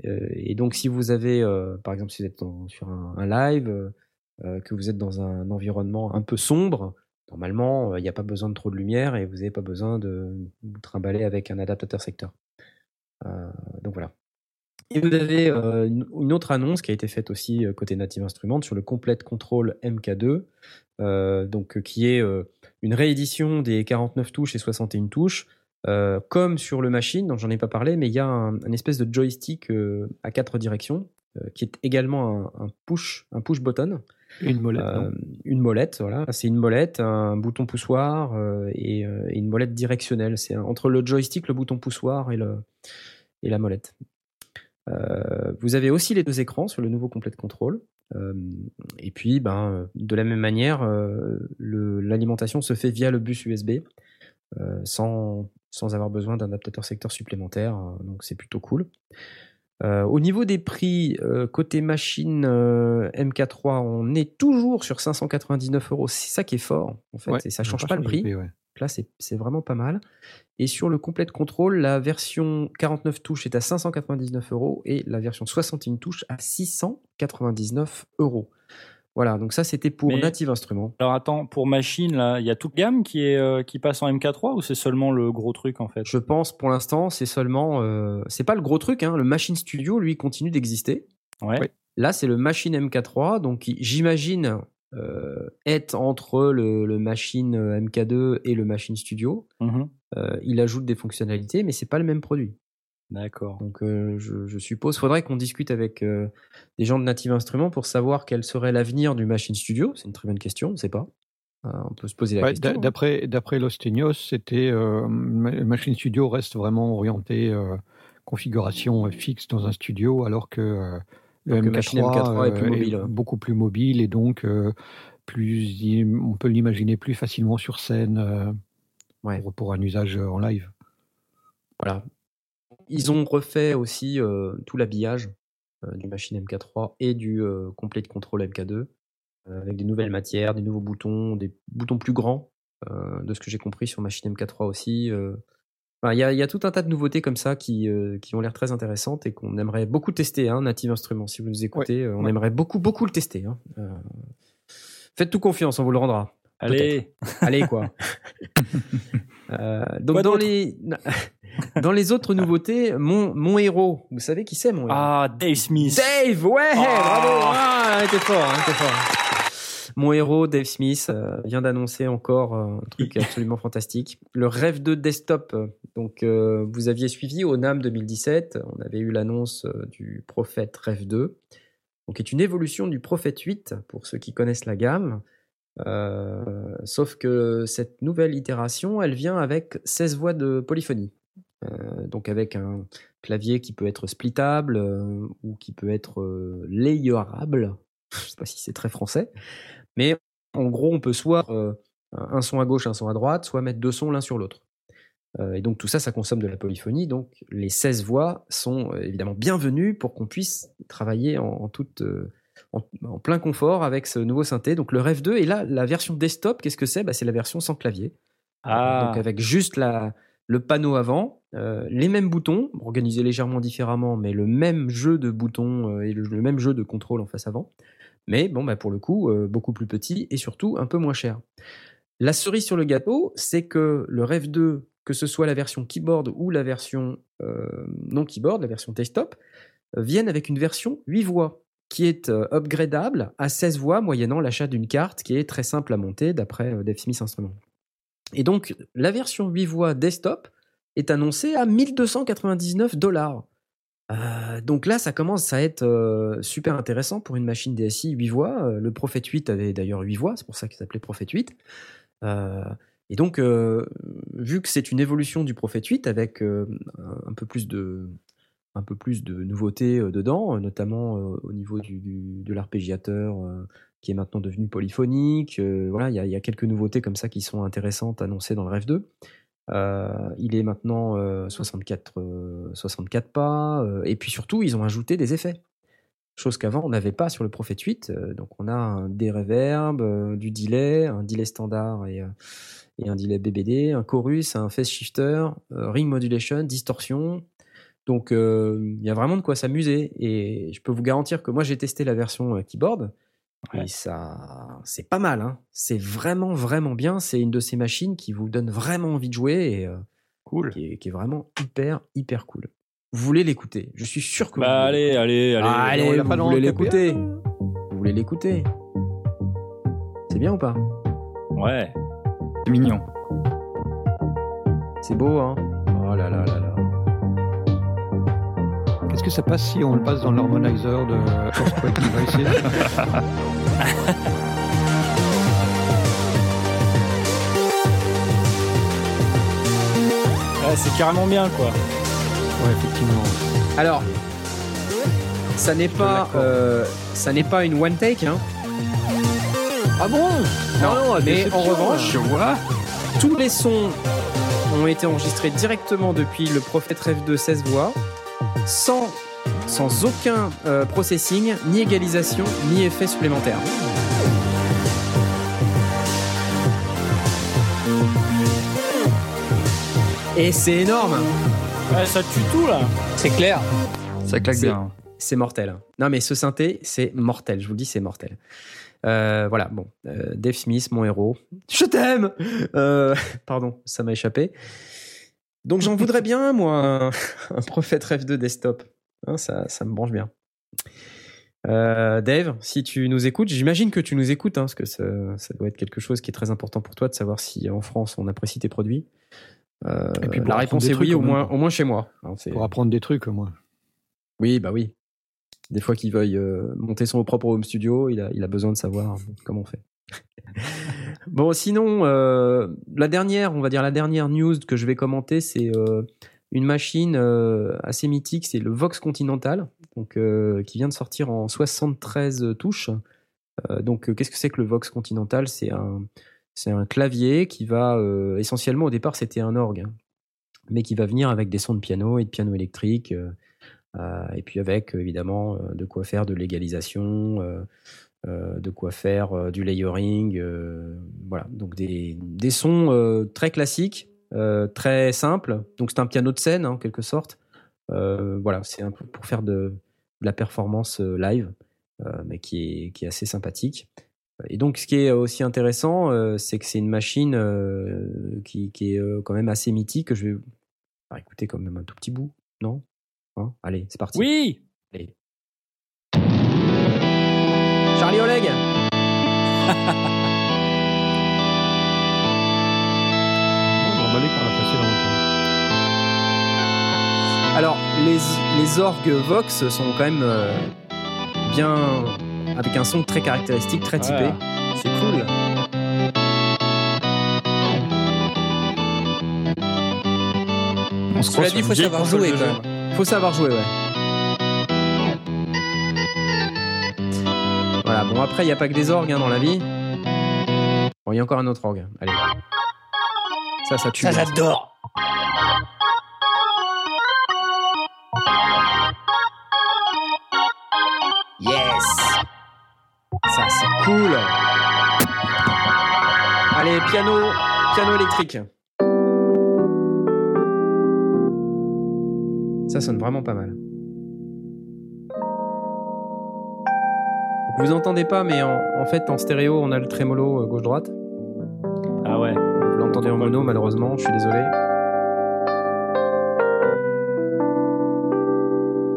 Euh, et donc si vous avez, euh, par exemple, si vous êtes dans, sur un, un live... Euh, Euh, que vous êtes dans un environnement un peu sombre, normalement, il euh, n'y a pas besoin de trop de lumière et vous n'avez pas besoin de vous trimballer avec un adaptateur secteur. Euh, donc voilà. Et vous avez euh, une autre annonce qui a été faite aussi euh, côté Native Instruments sur le Complete Control M K deux, euh, donc, euh, qui est euh, une réédition des quarante-neuf touches et soixante et une touches. Euh, comme sur le Machine, dont j'en ai pas parlé, mais il y a un, un espèce de joystick euh, à quatre directions, euh, qui est également un, un push, un push button. Une molette, euh, une molette, voilà. C'est une molette, un bouton poussoir euh, et, euh, et une molette directionnelle. C'est entre le joystick, le bouton poussoir et, le, et la molette. Euh, vous avez aussi les deux écrans sur le nouveau Complete Control. Euh, et puis, ben, de la même manière, euh, le, l'alimentation se fait via le bus U S B, euh, sans, sans avoir besoin d'un adaptateur secteur supplémentaire. Donc, c'est plutôt cool. Euh, au niveau des prix, euh, côté machine euh, M K trois, on est toujours sur cinq cent quatre-vingt-dix-neuf euros. C'est ça qui est fort, en fait. Ouais, et ça ne change pas le prix. prix ouais. Là, c'est, c'est vraiment pas mal. Et sur le Complete Control, la version quarante-neuf touches est à cinq cent quatre-vingt-dix-neuf euros et la version soixante et une touches à six cent quatre-vingt-dix-neuf euros. Voilà, donc ça, c'était pour Mais, Native Instruments. Alors attends, pour machine, là, il y a toute gamme qui, est, euh, qui passe en M K trois ou c'est seulement le gros truc en fait ? Je pense pour l'instant, c'est seulement... Euh, c'est pas le gros truc, hein, le Machine Studio, lui, continue d'exister. Ouais. Oui. Là, c'est le Machine M K trois, donc j'imagine euh, être entre le, le Machine M K deux et le Machine Studio. Mm-hmm. Euh, il ajoute des fonctionnalités, mais c'est pas le même produit. D'accord. Donc euh, je, je suppose, faudrait qu'on discute avec euh, des gens de Native Instruments pour savoir quel serait l'avenir du Machine Studio. C'est une très bonne question, on ne sait pas. Euh, on peut se poser la ouais, question. D'après, hein. d'après Los Teños, c'était euh, Machine Studio reste vraiment orienté euh, configuration fixe dans un studio, alors que euh, le donc M K trois, M K trois est, plus mobile. Est beaucoup plus mobile et donc euh, plus, on peut l'imaginer plus facilement sur scène euh, ouais. pour, pour un usage en live. Voilà. Ils ont refait aussi euh, tout l'habillage euh, du Machine M K trois et du euh, Complete Control M K deux, euh, avec des nouvelles matières, des nouveaux boutons, des boutons plus grands, euh, de ce que j'ai compris sur Machine M K trois aussi. Euh. Enfin, y a, y a tout un tas de nouveautés comme ça qui, euh, qui ont l'air très intéressantes et qu'on aimerait beaucoup tester, hein, Native Instruments. Si vous nous écoutez, ouais, euh, on ouais. aimerait beaucoup, beaucoup le tester. Hein. Euh, faites tout confiance, on vous le rendra. Allez, peut-être. Allez quoi. euh, donc quoi dans les dans les autres nouveautés, mon mon héros, vous savez qui c'est mon héros ? Ah, Dave Smith. Dave, ouais, oh bravo. Ah, t'es fort, hein, t'es fort. Mon héros Dave Smith euh, vient d'annoncer encore euh, un truc absolument fantastique, le Rev deux desktop. Donc euh, vous aviez suivi au NAMM deux mille dix-sept, on avait eu l'annonce euh, du Prophet Rev deux. Donc est une évolution du Prophet huit pour ceux qui connaissent la gamme. Euh, sauf que cette nouvelle itération, elle vient avec seize voix de polyphonie, euh, donc avec un clavier qui peut être splittable euh, ou qui peut être euh, layerable, je ne sais pas si c'est très français, mais en gros on peut soit euh, un son à gauche, un son à droite, soit mettre deux sons l'un sur l'autre, euh, et donc tout ça, ça consomme de la polyphonie, donc les seize voix sont évidemment bienvenues pour qu'on puisse travailler en, en toute... Euh, en plein confort avec ce nouveau synthé. Donc le Rev deux, et là, la version desktop, qu'est-ce que c'est ? Bah, c'est la version sans clavier. Ah. Donc avec juste la, le panneau avant, euh, les mêmes boutons, organisés légèrement différemment, mais le même jeu de boutons euh, et le, le même jeu de contrôle en face avant. Mais bon, bah pour le coup, euh, beaucoup plus petit et surtout un peu moins cher. La cerise sur le gâteau, c'est que le Rev deux, que ce soit la version keyboard ou la version euh, non keyboard, la version desktop, euh, viennent avec une version huit voix qui est euh, upgradable à seize voix moyennant l'achat d'une carte qui est très simple à monter d'après euh, Dave Smith Instruments. Et donc, la version huit voix desktop est annoncée à mille deux cent quatre-vingt-dix-neuf dollars. Euh, donc là, ça commence à être euh, super intéressant pour une machine D S I huit voix. Euh, le Prophet huit avait d'ailleurs huit voix, c'est pour ça qu'il s'appelait Prophet huit. Euh, et donc, euh, vu que c'est une évolution du Prophet huit avec euh, un peu plus de, un peu plus de nouveautés euh, dedans, notamment euh, au niveau du, du, de l'arpégiateur euh, qui est maintenant devenu polyphonique. Euh, voilà, il y, y a quelques nouveautés comme ça qui sont intéressantes annoncées dans le Rev deux. Euh, il est maintenant euh, soixante-quatre pas euh, et puis surtout ils ont ajouté des effets, chose qu'avant on n'avait pas sur le Prophet huit. Euh, donc on a des reverbs, euh, du delay, un delay standard et, euh, et un delay B B D, un chorus, un phase shifter, euh, ring modulation, distorsion. Donc il euh, y a vraiment de quoi s'amuser et je peux vous garantir que moi j'ai testé la version euh, keyboard. Ouais. Et ça, c'est pas mal, hein. C'est vraiment, vraiment bien. C'est une de ces machines qui vous donne vraiment envie de jouer et euh, cool. qui, est, qui est vraiment hyper, hyper cool. Vous voulez l'écouter? Je suis sûr que bah vous voulez. Allez, allez, allez. Ah, allez, vous, vous voulez l'écouter? Vous voulez l'écouter? C'est bien ou pas? Ouais. C'est mignon. C'est beau, hein. Oh là là là là. Est-ce que ça passe si on le passe dans l'harmonizer de Earthquaker Devices? Ah, c'est carrément bien, quoi. Ouais, effectivement. Alors, ça n'est pas, euh, ça n'est pas une one take, hein. Ah bon? Non, ah non, mais en revanche, je vois, tous les sons ont été enregistrés directement depuis le Prophet Rev deux seize voix. Sans, sans aucun euh, processing, ni égalisation, ni effet supplémentaire. Et c'est énorme. Ouais, ça tue tout là. C'est clair. Ça claque c'est, bien. C'est mortel. Non mais ce synthé, c'est mortel. Je vous le dis, c'est mortel. Euh, voilà, bon. Euh, Dave Smith, mon héros. Je t'aime. Euh, pardon, ça m'a échappé. Donc j'en voudrais bien, moi, un, un Prophet Rev deux desktop. Hein, ça, ça me branche bien. Euh, Dave, si tu nous écoutes, j'imagine que tu nous écoutes, hein, parce que ça, ça doit être quelque chose qui est très important pour toi, de savoir si en France on apprécie tes produits. Euh, Et puis la réponse est oui, au moins, au moins chez moi. Hein, c'est... Pour apprendre des trucs, au moins. Oui, bah oui. Des fois qu'il veuille euh, monter son propre home studio, il a, il a besoin de savoir comment on fait. Bon, sinon, euh, la dernière, on va dire la dernière news que je vais commenter, c'est euh, une machine euh, assez mythique, c'est le Vox Continental, donc euh, qui vient de sortir en soixante-treize touches. Euh, donc, euh, qu'est-ce que c'est que le Vox Continental? C'est un, c'est un clavier qui va euh, essentiellement, au départ, c'était un orgue, hein, mais qui va venir avec des sons de piano et de piano électrique. Euh, euh, et puis avec évidemment de quoi faire de l'égalisation. Euh, Euh, de quoi faire euh, du layering, euh, voilà, donc des, des sons euh, très classiques, euh, très simples, donc c'est un piano de scène, hein, en quelque sorte, euh, voilà, c'est un peu pour faire de, de la performance euh, live, euh, mais qui est, qui est assez sympathique. Et donc ce qui est aussi intéressant, euh, c'est que c'est une machine euh, qui, qui est euh, quand même assez mythique, je vais ah, écouter quand même un tout petit bout, non hein? Allez, c'est parti. Oui. Allez. Charlie Oleg. Alors, les, les orgues Vox sont quand même euh, bien avec un son très caractéristique, très typé. Ouais. C'est cool. On se croit dit, faut savoir jouer quand même. Faut savoir jouer, ouais. Voilà, bon après il n'y a pas que des orgues hein, dans la vie. Bon, il y a encore un autre orgue. Allez. Ça, ça tue. Ça, là, j'adore. Yes. Ça, c'est cool. Allez, piano, piano électrique. Ça sonne vraiment pas mal. Vous entendez pas, mais en, en fait, en stéréo, on a le trémolo gauche-droite. Ah ouais. Vous l'entendez en mono, malheureusement, je suis désolé.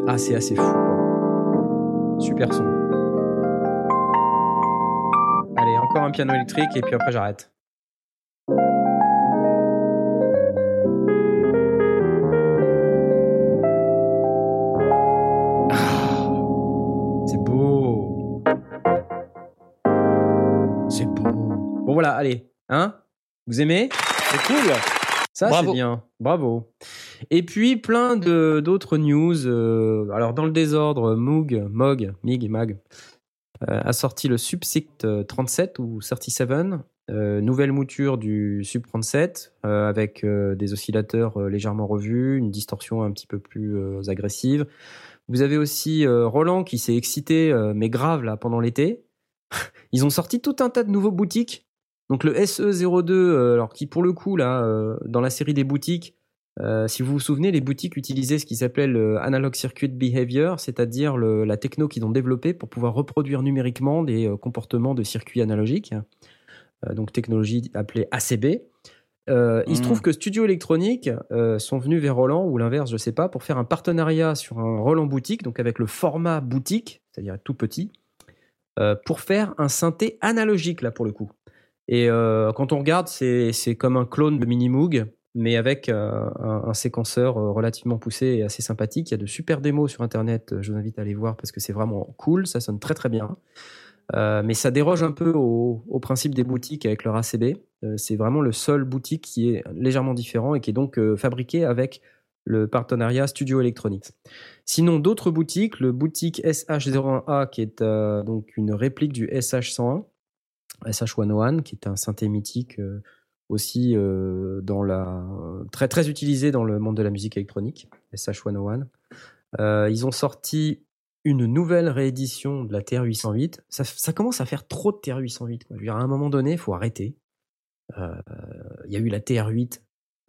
Ah, c'est assez fou. Super son. Allez, encore un piano électrique, et puis après, j'arrête. Voilà, allez, hein, vous aimez? C'est cool. Ça, c'est bien. Bravo. Et puis, plein de, d'autres news. Euh, alors, dans le désordre, Moog, Mog, Mig, Mag, euh, a sorti le Sub trente-sept ou trente-sept, euh, nouvelle mouture du Sub trente-sept, euh, avec euh, des oscillateurs euh, légèrement revus, une distorsion un petit peu plus euh, agressive. Vous avez aussi euh, Roland qui s'est excité, euh, mais grave, là, pendant l'été. Ils ont sorti tout un tas de nouveaux boutiques. Donc le S E zéro deux, euh, alors qui pour le coup, là, euh, dans la série des boutiques, euh, si vous vous souvenez, les boutiques utilisaient ce qui s'appelait le Analog Circuit Behavior, c'est-à-dire le, la techno qu'ils ont développée pour pouvoir reproduire numériquement des euh, comportements de circuits analogiques, euh, donc technologie appelée A C B. Euh, mmh. Il se trouve que Studio Electronic euh, sont venus vers Roland, ou l'inverse, je ne sais pas, pour faire un partenariat sur un Roland boutique, donc avec le format boutique, c'est-à-dire tout petit, euh, pour faire un synthé analogique, là, pour le coup. Et euh, quand on regarde, c'est, c'est comme un clone de Mini Moog, mais avec euh, un, un séquenceur relativement poussé et assez sympathique. Il y a de super démos sur Internet, je vous invite à aller voir parce que c'est vraiment cool, ça sonne très très bien. Euh, mais ça déroge un peu au, au principe des boutiques avec leur A C B. Euh, c'est vraiment le seul boutique qui est légèrement différent et qui est donc euh, fabriqué avec le partenariat Studio Electronics. Sinon, d'autres boutiques, le boutique S H zéro un A qui est euh, donc une réplique du S H cent un, S H cent un qui est un synthé mythique euh, aussi euh, dans la, très, très utilisé dans le monde de la musique électronique, S H cent un. Euh, ils ont sorti une nouvelle réédition de la T R huit cent huit. Ça, ça commence à faire trop de T R huit cent huit. Quoi. Je veux dire, à un moment donné, il faut arrêter. Il euh, y a eu la T R huit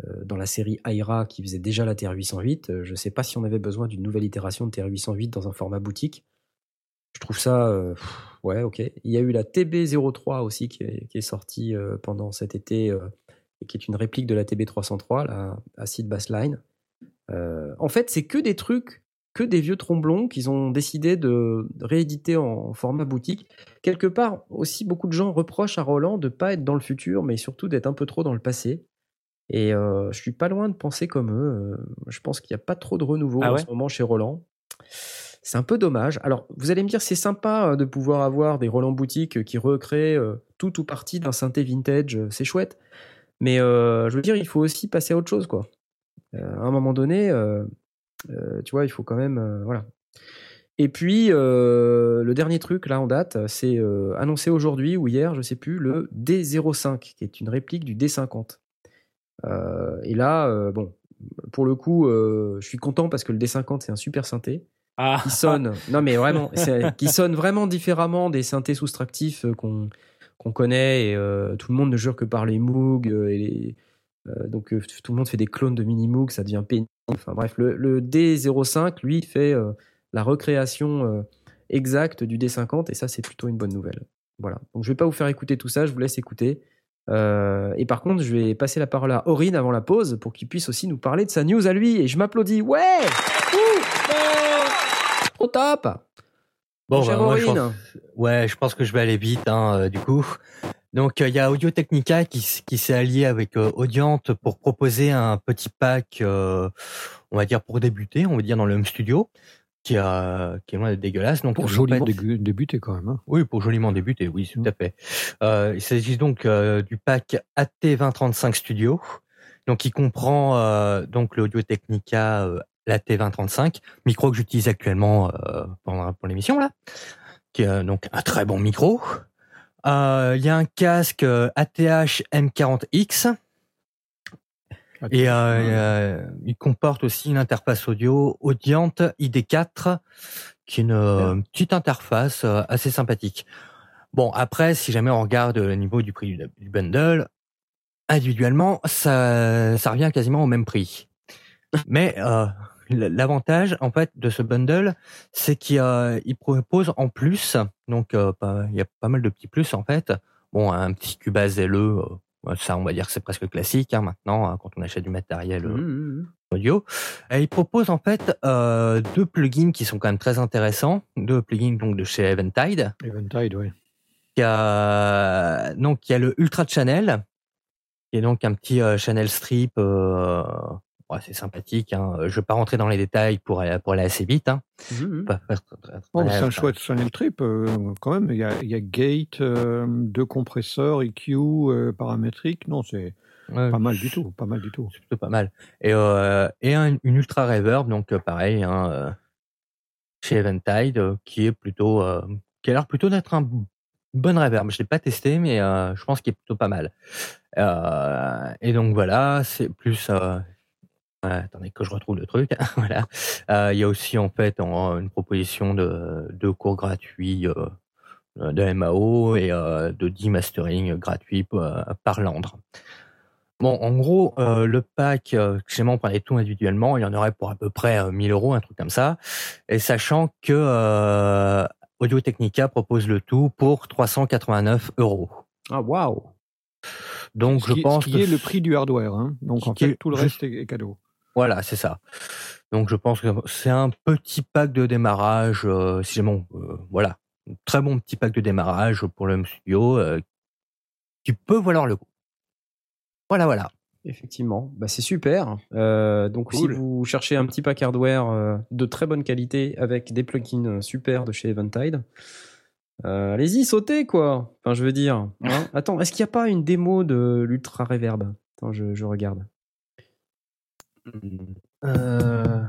euh, dans la série Aira qui faisait déjà la T R huit cent huit. Je ne sais pas si on avait besoin d'une nouvelle itération de T R huit cent huit dans un format boutique. Je trouve ça... Euh, ouais, ok. Il y a eu la T B zéro trois aussi qui est, qui est sortie euh, pendant cet été euh, et qui est une réplique de la T B trois cent trois, la Acid Bassline. Euh, en fait, c'est que des trucs, que des vieux tromblons qu'ils ont décidé de rééditer en format boutique. Quelque part, aussi, beaucoup de gens reprochent à Roland de ne pas être dans le futur, mais surtout d'être un peu trop dans le passé. Et euh, je ne suis pas loin de penser comme eux. Euh, je pense qu'il n'y a pas trop de renouveau ah ouais en ce moment chez Roland. C'est un peu dommage. Alors, vous allez me dire, c'est sympa de pouvoir avoir des Roland boutiques qui recréent tout ou partie d'un synthé vintage, c'est chouette. Mais euh, je veux dire, il faut aussi passer à autre chose, quoi. Euh, à un moment donné, euh, euh, tu vois, il faut quand même... Euh, voilà. Et puis, euh, le dernier truc, là, en date, c'est euh, annoncé aujourd'hui ou hier, je ne sais plus, le D zéro cinq, qui est une réplique du D cinquante. Euh, et là, euh, bon, pour le coup, euh, je suis content parce que le D cinquante, c'est un super synthé. Ah. Qui sonne, non mais vraiment, c'est, qui sonne vraiment différemment des synthés soustractifs qu'on, qu'on connaît et euh, tout le monde ne jure que par les Moog et les, euh, donc euh, tout le monde fait des clones de Mini Moog, ça devient pénible. Enfin bref, le, le D zéro cinq lui fait euh, la recréation euh, exacte du D cinquante et ça c'est plutôt une bonne nouvelle. Voilà, donc je vais pas vous faire écouter tout ça, je vous laisse écouter. Euh, et par contre, je vais passer la parole à Aurine avant la pause pour qu'il puisse aussi nous parler de sa news à lui et je m'applaudis. Ouais. Au top. Bon, bah, moi, je pense, ouais, je pense que je vais aller vite, hein, euh, du coup. Donc, il euh, y a Audio-Technica qui, qui s'est allié avec euh, Audiante pour proposer un petit pack, euh, on va dire pour débuter, on va dire dans le home studio, qui, euh, qui est loin d'être dégueulasse. Donc, pour joliment dé- débuter quand même. Hein. Oui, pour joliment débuter, oui, mmh. tout à fait. Euh, il s'agit donc euh, du pack A T vingt trente-cinq Studio, donc qui comprend euh, donc le Audio-Technica euh, la T vingt trente-cinq, micro que j'utilise actuellement euh, pour, pour l'émission, là, qui est euh, donc un très bon micro. Il euh, y a un casque euh, A T H M quarante X, okay. et euh, euh, il comporte aussi une interface audio Audiante I D quatre, qui est une euh, petite interface euh, assez sympathique. Bon, après, si jamais on regarde le niveau du prix du, du bundle, individuellement, ça, ça revient quasiment au même prix. Mais... Euh, L'avantage en fait de ce bundle, c'est qu'il euh, il propose en plus, donc euh, pas, il y a pas mal de petits plus en fait. Bon, un petit Cubase L E, euh, ça on va dire que c'est presque classique hein, maintenant quand on achète du matériel euh, mmh. audio. Et il propose en fait euh, deux plugins qui sont quand même très intéressants, deux plugins donc de chez Eventide. Eventide, oui. Il y a donc il y a le Ultra Channel, qui est donc un petit euh, channel strip. Euh, Ouais, c'est sympathique. Hein. Je ne vais pas rentrer dans les détails pour aller, pour aller assez vite. Hein. Mmh. Pas faire très, très, très oh, c'est un chouette channel trip euh, quand même. Il y a, il y a gate, euh, deux compresseurs, E Q, euh, paramétrique. Non, c'est euh, pas mal du tout. Pas mal du tout. C'est plutôt pas mal. Et, euh, et un, une ultra reverb, donc pareil, hein, euh, chez Eventide, euh, qui est plutôt, euh, qui a l'air plutôt d'être un bonne reverb. Je l'ai pas testé, mais euh, je pense qu'il est plutôt pas mal. Euh, et donc voilà, c'est plus. Euh, Euh, attendez que je retrouve le truc. Voilà. Euh, il y a aussi en fait en, une proposition de, de cours gratuits euh, de M A O et euh, de D-mastering gratuit euh, par Landre. Bon, en gros, euh, le pack, euh, chez moi, on prenait tout individuellement. Il y en aurait pour à peu près euh, mille euros, un truc comme ça. Et sachant que euh, Audio-Technica propose le tout pour trois cent quatre-vingt-neuf euros. Ah, waouh! Donc, ce qui, je pense. Ce qui est le prix du hardware. Hein. Donc, en fait, est, tout le reste est, est cadeau. Voilà, c'est ça. Donc, je pense que c'est un petit pack de démarrage. Euh, si bon, euh, voilà, un très bon petit pack de démarrage pour le home studio euh, qui peut valoir le coup. Voilà, voilà. Effectivement, bah, c'est super. Euh, donc, cool. Si vous cherchez un petit pack hardware euh, de très bonne qualité avec des plugins super de chez Eventide, euh, allez-y, sautez quoi. Enfin, je veux dire. Hein. Attends, est-ce qu'il n'y a pas une démo de l'Ultra Reverb ? Attends, je, je regarde. Euh...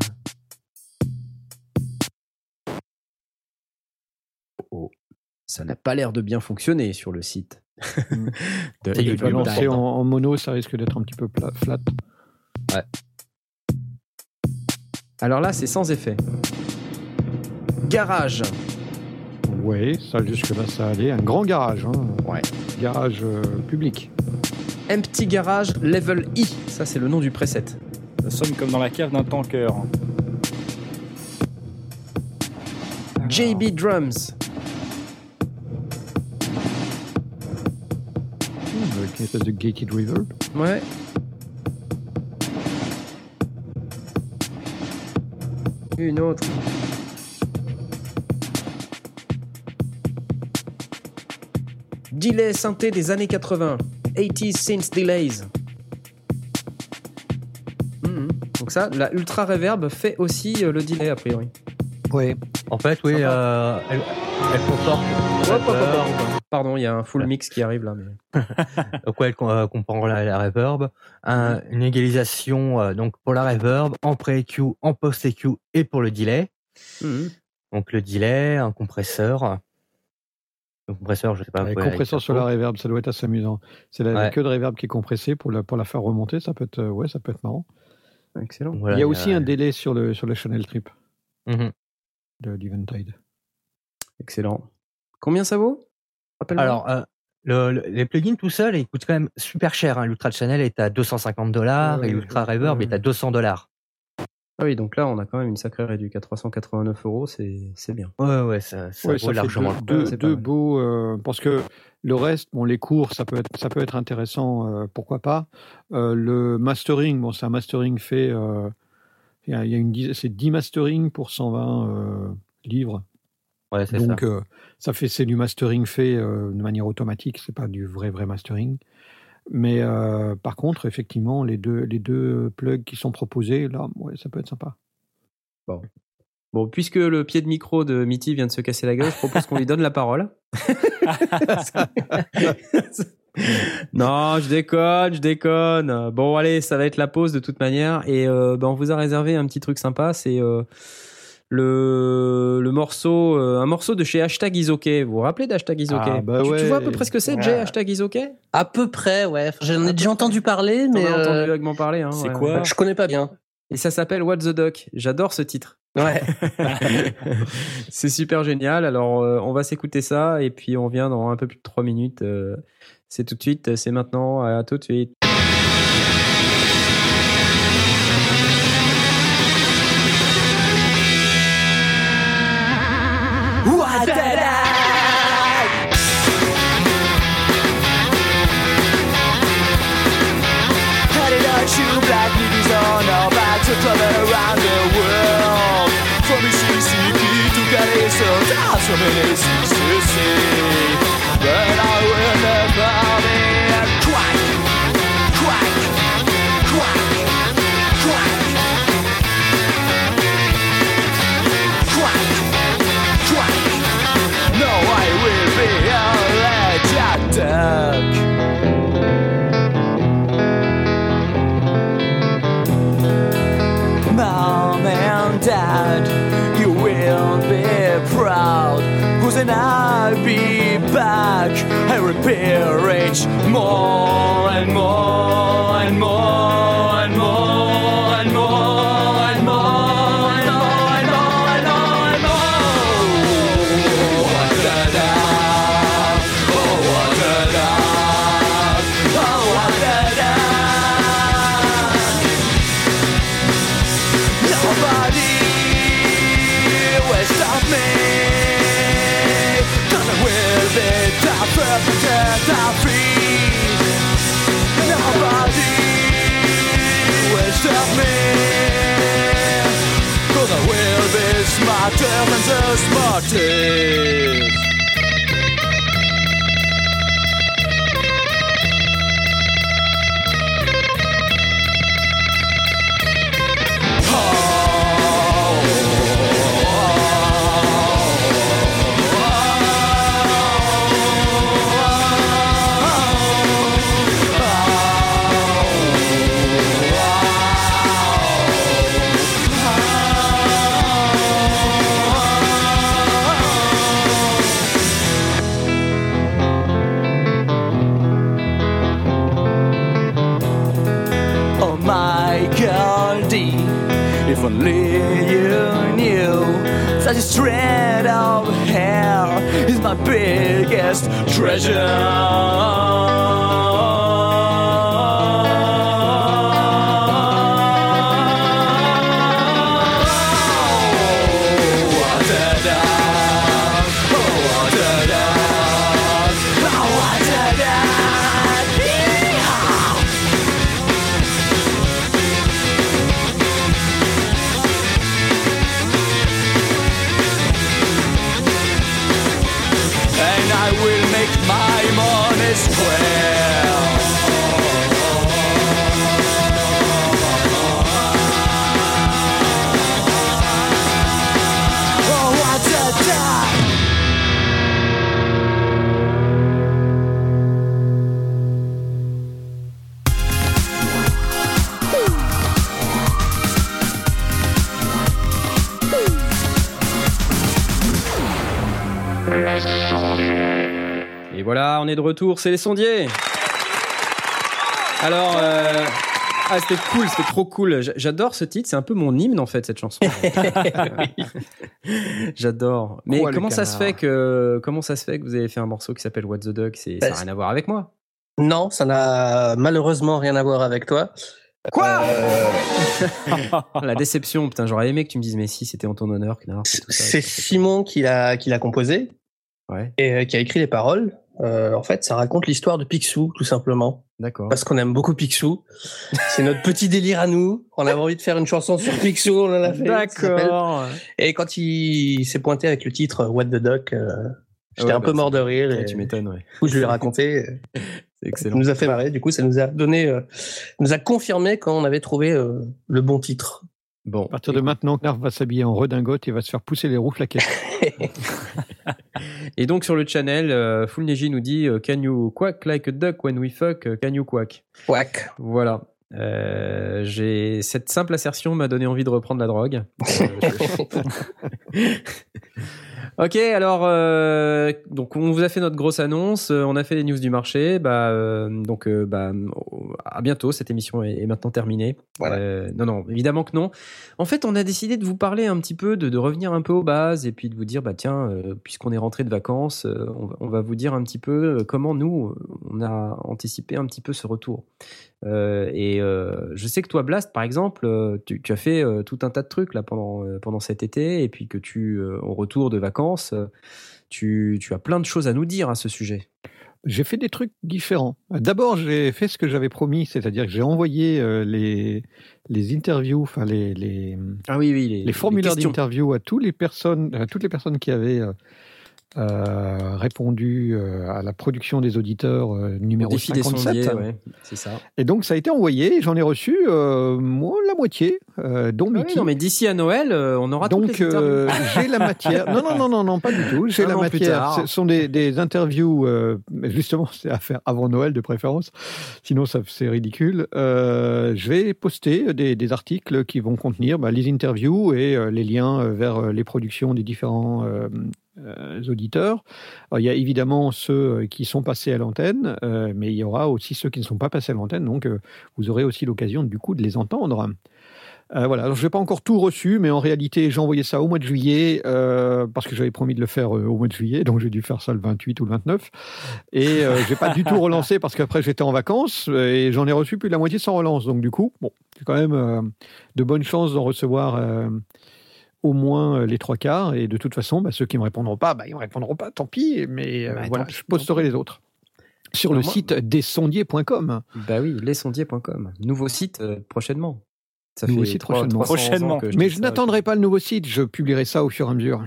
Oh, ça n'a pas l'air de bien fonctionner sur le site. de si tu lances en, en mono, ça risque d'être un petit peu plat, flat. Ouais. Alors là, c'est sans effet. Garage. Oui, ça jusque-là, ça allait. Un grand garage. Hein. Ouais. Garage euh, public. Empty Garage Level I. Ça, c'est le nom du preset. Ça sonne comme dans la cave d'un tanker. Alors... J B Drums. Mmh, avec une espèce de gated reverb. Ouais. Une autre. Delay synthé des années quatre-vingts. quatre-vingts synth delays. Mmh. Donc ça, la ultra reverb fait aussi le delay a priori. Oui. En fait, oui. Euh, elle, elle comporte. Hop, hop, hop, hop. Pardon, il y a un full mix qui arrive là. Mais... donc ouais, elle comprend la, la reverb, un, une égalisation euh, donc pour la reverb en pré-E Q, en post-E Q et pour le delay. Mmh. Donc le delay, un compresseur. Le compresseur, je sais pas. Le compresseur sur la reverb, ça doit être assez amusant. C'est la, ouais. la queue de reverb qui est compressée pour la, pour la faire remonter. Ça peut être, ouais, ça peut être marrant. Excellent. Voilà, il y a aussi euh... un délai sur le, sur le channel trip mm-hmm. de l'Eventide. Excellent. Combien ça vaut ? Rappelle-moi. Alors, euh, le, le, les plugins tout seuls, ils coûtent quand même super cher. Hein. L'Ultra Channel est à deux cent cinquante dollars ouais, et l'Ultra ouais, Reverb ouais. est à deux cents dollars. Ah oui, donc là, on a quand même une sacrée réduction à trois cent quatre-vingt-neuf euros, c'est, c'est bien. Ouais, ouais, ça, ça ouais, vaut ça largement le deux, deux, deux beaux, euh, parce que le reste, bon, les cours, ça peut être, ça peut être intéressant, euh, pourquoi pas. Euh, le mastering, bon, c'est un mastering fait, euh, y a, y a une, c'est dix mastering pour cent vingt euh, livres. Ouais, c'est donc, ça. Euh, ça fait, c'est du mastering fait euh, de manière automatique, c'est pas du vrai, vrai mastering. Mais euh, par contre, effectivement, les deux, les deux plugs qui sont proposés, là, ouais, ça peut être sympa. Bon. Bon, puisque le pied de micro de Mitty vient de se casser la gueule, je propose qu'on lui donne la parole. Non, je déconne, je déconne. Bon, allez, ça va être la pause de toute manière. Et euh, ben, on vous a réservé un petit truc sympa, c'est... Euh... Le, le morceau, euh, un morceau de chez Hashtag Is OK. Vous vous rappelez d'Hashtag Is OK? Ah bah tu, ouais. tu vois à peu près ce que c'est, Jay, ouais. Hashtag Is OK? À peu près, ouais. J'en ai déjà entendu parler, mais. J'en ai entendu vaguement parler, hein. C'est ouais. quoi? Je connais pas bien. Et ça s'appelle What the Duck. J'adore ce titre. Ouais. C'est super génial. Alors, euh, on va s'écouter ça et puis on vient dans un peu plus de trois minutes. Euh, c'est tout de suite, c'est maintenant. À tout de suite. travel around the world. From Mississippi to Calypso, there's so many things to see. But I will never be a quack, quack, quack, quack, quack, quack. No, I will be a legend. Dad, you will be proud, cause then I'll be back. I repair each more and more and more and more and more and more and more and more and more and more. What a love, oh what a love, oh what a love. Nobody stop me, cause I will be the perfect and I'll be. Nobody will stop me, cause I will be smarter than the smartest. If only you knew such a strand of hair is my biggest treasure. Oh, what a dog! Oh, what a dog! Oh, what a dog! My money square. Oh, what a time. Et voilà, on est de retour, c'est les sondiers. Alors, euh... ah, c'était cool, c'était trop cool. J'adore ce titre, c'est un peu mon hymne en fait cette chanson. J'adore. Mais oh, comment ça se fait que comment ça se fait que vous avez fait un morceau qui s'appelle What the Duck? C'est bah, ça n'a rien à voir avec moi. Non, ça n'a malheureusement rien à voir avec toi. Quoi euh... La déception, putain, j'aurais aimé que tu me dises mais si, c'était en ton honneur, Knarf, c'est tout ça. C'est Simon qui l'a qui l'a composé. Ouais. Et euh, qui a écrit les paroles. Euh, en fait, ça raconte l'histoire de Picsou, tout simplement. D'accord. Parce qu'on aime beaucoup Picsou. C'est notre petit délire à nous. On avait envie de faire une chanson sur Picsou, on en a fait. D'accord. Et quand il s'est pointé avec le titre What the Duck, euh, j'étais ouais, un bah, peu mort de rire. Et... Tu m'étonnes, ouais. Du coup, je lui ai raconté. C'est excellent. Ça nous a fait marrer. Du coup, ça nous a donné, euh, nous a confirmé qu'on avait trouvé euh, le bon titre. Bon. À partir de maintenant, Knarf va s'habiller en redingote et va se faire pousser les roues flaquettes. Et donc sur le channel, euh, Fullneji nous dit « Can you quack like a duck when we fuck? Can you quack ?» Quack. Voilà. Euh, j'ai... Cette simple assertion m'a donné envie de reprendre la drogue. Euh, ok, alors, euh, donc on vous a fait notre grosse annonce, on a fait les news du marché, bah, euh, donc euh, bah, à bientôt, cette émission est, est maintenant terminée. Voilà. Euh, non, non, évidemment que non. En fait, on a décidé de vous parler un petit peu, de, de revenir un peu aux bases et puis de vous dire, bah, tiens, euh, puisqu'on est rentré de vacances, euh, on, on va vous dire un petit peu comment nous, on a anticipé un petit peu ce retour. Euh, et euh, je sais que toi, Blast, par exemple, euh, tu, tu as fait euh, tout un tas de trucs là, pendant, euh, pendant cet été et puis que tu, euh, au retour de vacances, Tu, tu as plein de choses à nous dire à ce sujet. j'ai fait des trucs différents. D'abord, j'ai fait ce que j'avais promis, c'est-à-dire que j'ai envoyé euh, les, les interviews, enfin les, les, ah oui, oui, les, les formulaires les d'interview à, toutes les personnes, à toutes les personnes qui avaient euh, euh, répondu euh, à la production des auditeurs euh, numéro cinquante-sept. Sondiers, ouais, c'est ça. Et donc, ça a été envoyé, j'en ai reçu euh, moi, la moitié, euh, dont Mitty. Ah oui, non, mais d'ici à Noël, euh, on aura donc, toutes les interviews. Donc, euh, j'ai la matière. Non, non, non, non, non, pas du tout. J'ai un la matière. Ce sont des, des interviews, euh, justement, c'est à faire avant Noël de préférence, sinon ça, c'est ridicule. Euh, je vais poster des, des articles qui vont contenir bah, les interviews et euh, les liens vers les productions des différents... Euh, Euh, auditeurs. Alors, il y a évidemment ceux qui sont passés à l'antenne, euh, mais il y aura aussi ceux qui ne sont pas passés à l'antenne, donc euh, vous aurez aussi l'occasion du coup de les entendre. Euh, voilà. Alors, je n'ai pas encore tout reçu, mais en réalité, j'ai envoyé ça au mois de juillet, euh, parce que j'avais promis de le faire euh, au mois de juillet, donc j'ai dû faire ça le vingt-huit ou le vingt-neuf. Et euh, je n'ai pas du tout relancé, parce qu'après, j'étais en vacances, et j'en ai reçu plus de la moitié sans relance. Donc, du coup, bon, j'ai quand même euh, de bonnes chances d'en recevoir... Euh, au moins les trois quarts, et de toute façon, bah, ceux qui ne me répondront pas, bah, ils ne me répondront pas, tant pis, mais euh, bah, voilà, je posterai les autres. Sur Alors le moi, site des sondiers point com. Bah oui, les sondiers point com. Nouveau site euh, prochainement. Ça nouveau fait site prochainement. prochainement. Je mais je ça, n'attendrai ouais. pas le nouveau site, je publierai ça au fur et à mesure.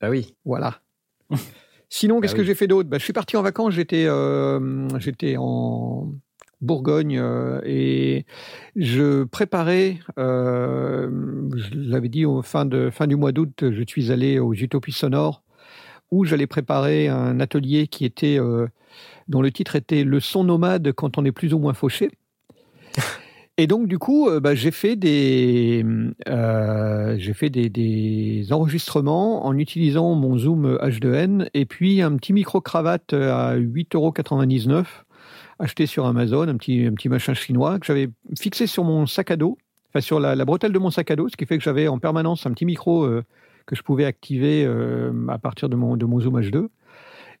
Bah oui. Voilà. Sinon, bah qu'est-ce oui. que j'ai fait d'autre bah, je suis parti en vacances, j'étais, euh, j'étais en... Bourgogne euh, et je préparais, euh, je l'avais dit au fin de fin du mois d'août, je suis allé aux Utopies Sonores où j'allais préparer un atelier qui était euh, dont le titre était le son nomade quand on est plus ou moins fauché. Et donc du coup, euh, bah, j'ai fait des euh, j'ai fait des, des enregistrements en utilisant mon Zoom H deux N et puis un petit micro cravate à huit euros quatre-vingt-dix-neuf. Acheté sur Amazon, un petit, un petit machin chinois que j'avais fixé sur mon sac à dos, enfin sur la, la bretelle de mon sac à dos, ce qui fait que j'avais en permanence un petit micro euh, que je pouvais activer euh, à partir de mon, de mon Zoom H deux.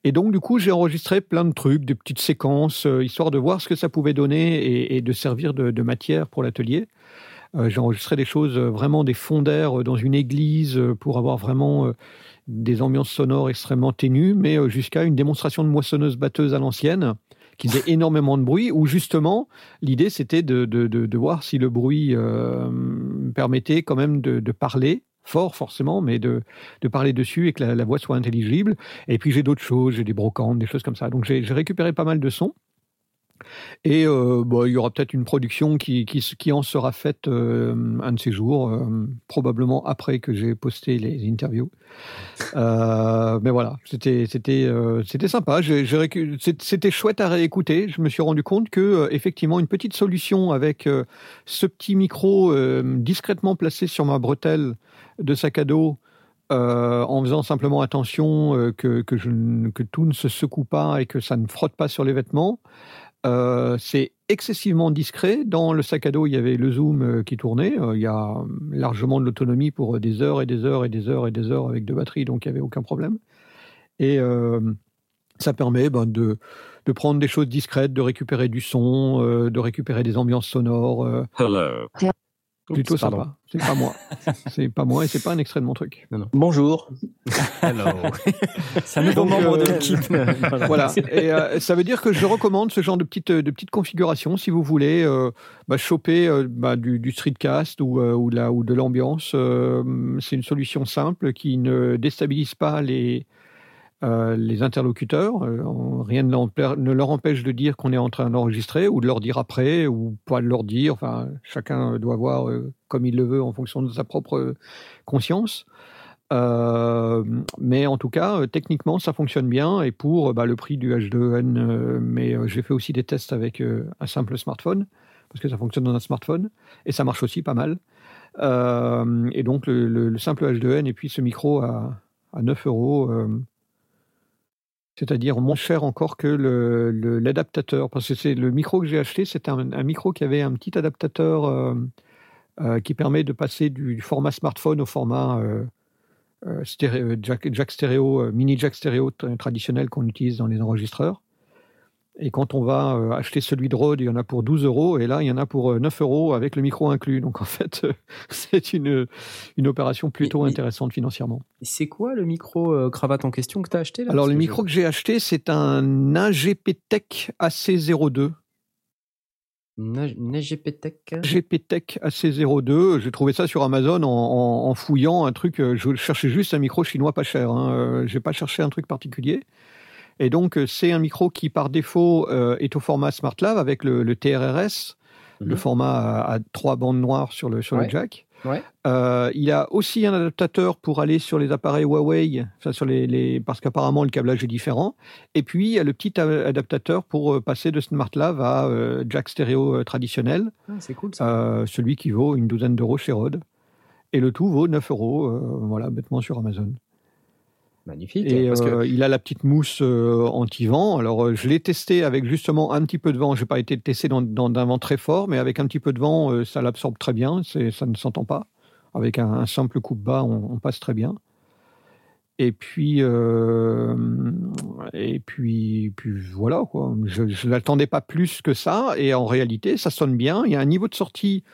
Et donc, du coup, j'ai enregistré plein de trucs, des petites séquences, euh, histoire de voir ce que ça pouvait donner et, et de servir de, de matière pour l'atelier. Euh, j'ai enregistré des choses, euh, vraiment des fonds d'air euh, dans une église euh, pour avoir vraiment euh, des ambiances sonores extrêmement ténues, mais euh, jusqu'à une démonstration de moissonneuse-batteuse à l'ancienne, qui faisait énormément de bruit, où justement, l'idée, c'était de, de, de, de voir si le bruit euh, permettait quand même de, de parler, fort forcément, mais de, de parler dessus et que la, la voix soit intelligible. Et puis j'ai d'autres choses, j'ai des brocantes, des choses comme ça. Donc j'ai, j'ai récupéré pas mal de sons. Et euh, bah, il y aura peut-être une production qui, qui, qui en sera faite euh, un de ces jours, euh, probablement après que j'ai posté les interviews. Euh, mais voilà, c'était, c'était, euh, c'était sympa, j'ai, j'ai récu... c'était chouette à réécouter. Je me suis rendu compte que euh, effectivement une petite solution avec euh, ce petit micro euh, discrètement placé sur ma bretelle de sac à dos, Euh, en faisant simplement attention euh, que, que, je, que tout ne se secoue pas et que ça ne frotte pas sur les vêtements. Euh, c'est excessivement discret. Dans le sac à dos, il y avait le Zoom euh, qui tournait. Euh, il y a largement de l'autonomie pour des heures et des heures et des heures et des heures avec deux batteries, donc il n'y avait aucun problème. Et euh, ça permet ben, de, de prendre des choses discrètes, de récupérer du son, euh, de récupérer des ambiances sonores. Euh. Hello. Plutôt Oups, sympa. Pardon. C'est pas moi. C'est pas moi et c'est pas un extrait de mon truc. Non, non. Bonjour. Hello. C'est un nouveau membre euh, de l'équipe. Voilà. Et euh, ça veut dire que je recommande ce genre de petite, de petite configuration si vous voulez euh, bah, choper euh, bah, du, du streetcast ou, euh, ou, de la, ou de l'ambiance. Euh, c'est une solution simple qui ne déstabilise pas les, euh, les interlocuteurs. Euh, rien ne leur empêche de dire qu'on est en train d'enregistrer ou de leur dire après ou pas de leur dire. Enfin, chacun doit voir... Euh, comme il le veut, en fonction de sa propre conscience. Euh, mais en tout cas, techniquement, ça fonctionne bien. Et pour bah, le prix du H deux N, euh, mais euh, j'ai fait aussi des tests avec euh, un simple smartphone, parce que ça fonctionne dans un smartphone, et ça marche aussi pas mal. Euh, et donc, le, le, le simple H deux N, et puis ce micro à, à neuf euros, euh, c'est-à-dire moins cher encore que le, le, l'adaptateur. Parce que c'est le micro que j'ai acheté, c'était un, un micro qui avait un petit adaptateur... Euh, Euh, qui permet de passer du format smartphone au format euh, euh, stéréo, jack, jack stéréo, euh, mini jack stéréo t- traditionnel qu'on utilise dans les enregistreurs. Et quand on va euh, acheter celui de Rode, il y en a pour douze euros, et là, il y en a pour neuf euros avec le micro inclus. Donc, en fait, euh, c'est une, une opération plutôt mais, intéressante financièrement. C'est quoi le micro euh, cravate en question que tu as acheté là? Alors, le micro je... que j'ai acheté, c'est un A G P Tech A C zéro deux. G P Tech G P Tech A C zéro deux, j'ai trouvé ça sur Amazon en, en, en fouillant un truc. Je cherchais juste un micro chinois pas cher, hein. J'ai pas cherché un truc particulier. Et donc c'est un micro qui par défaut euh, est au format SmartLav avec le, le T R R S, mmh. le format à, à trois bandes noires sur le, sur ouais. le jack. Ouais. Euh, il a aussi un adaptateur pour aller sur les appareils Huawei, enfin sur les, les, parce qu'apparemment le câblage est différent. Et puis il y a le petit adaptateur pour passer de SmartLav à euh, jack stéréo traditionnel. Ah, c'est cool ça. Euh, celui qui vaut une douzaine d'euros chez Rode. Et le tout vaut neuf euros, euh, voilà, bêtement sur Amazon. Magnifique. Et parce euh, que... il a la petite mousse euh, anti-vent. Alors euh, je l'ai testé avec justement un petit peu de vent. J'ai pas été testé dans, dans un vent très fort, mais avec un petit peu de vent, euh, ça l'absorbe très bien. C'est, ça ne s'entend pas. Avec un, un simple coupe-bas, on, on passe très bien. Et puis, euh, et puis, puis voilà quoi. Je, je n'attendais pas plus que ça. Et en réalité, ça sonne bien. Il y a un niveau de sortie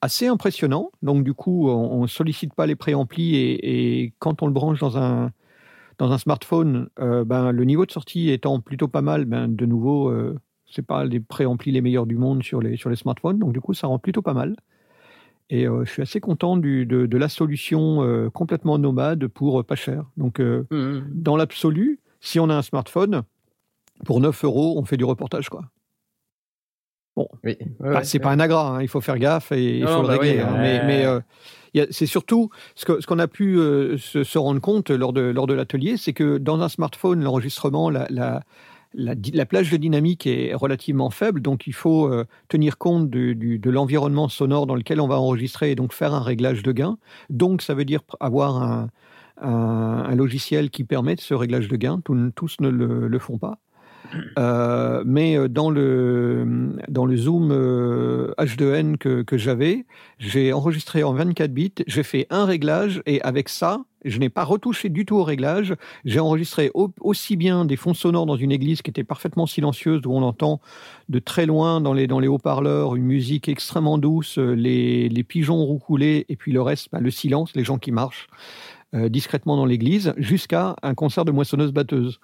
assez impressionnant. Donc du coup, on ne sollicite pas les préamplis et, et quand on le branche dans un Dans un smartphone, euh, ben, le niveau de sortie étant plutôt pas mal, ben, de nouveau, euh, c'est pas les préamplis les meilleurs du monde sur les, sur les smartphones, donc du coup, ça rend plutôt pas mal. Et euh, je suis assez content du, de, de la solution euh, complètement nomade pour euh, pas cher. Donc, euh, mmh. dans l'absolu, si on a un smartphone, pour neuf euros, on fait du reportage, quoi. Bon, oui. ouais, pas, ouais, c'est ouais. pas un agra, hein, il faut faire gaffe et il faut le bah régler. Oui, hein, ouais. Mais... mais euh, c'est surtout ce, que, ce qu'on a pu euh, se, se rendre compte lors de, lors de l'atelier, c'est que dans un smartphone, l'enregistrement, la, la, la, la plage de dynamique est relativement faible, donc il faut euh, tenir compte du, du, de l'environnement sonore dans lequel on va enregistrer et donc faire un réglage de gain. Donc ça veut dire avoir un, un, un logiciel qui permet ce réglage de gain. Tous, tous ne le, le font pas. Euh, mais dans le, dans le Zoom euh, H deux N que, que j'avais, j'ai enregistré en vingt-quatre bits, j'ai fait un réglage et avec ça, je n'ai pas retouché du tout au réglage. J'ai enregistré au, aussi bien des fonds sonores dans une église qui était parfaitement silencieuse, où on entend de très loin dans les, dans les haut-parleurs une musique extrêmement douce, les, les pigeons roucoulés et puis le reste, bah, le silence, les gens qui marchent euh, discrètement dans l'église, jusqu'à un concert de moissonneuse-batteuse.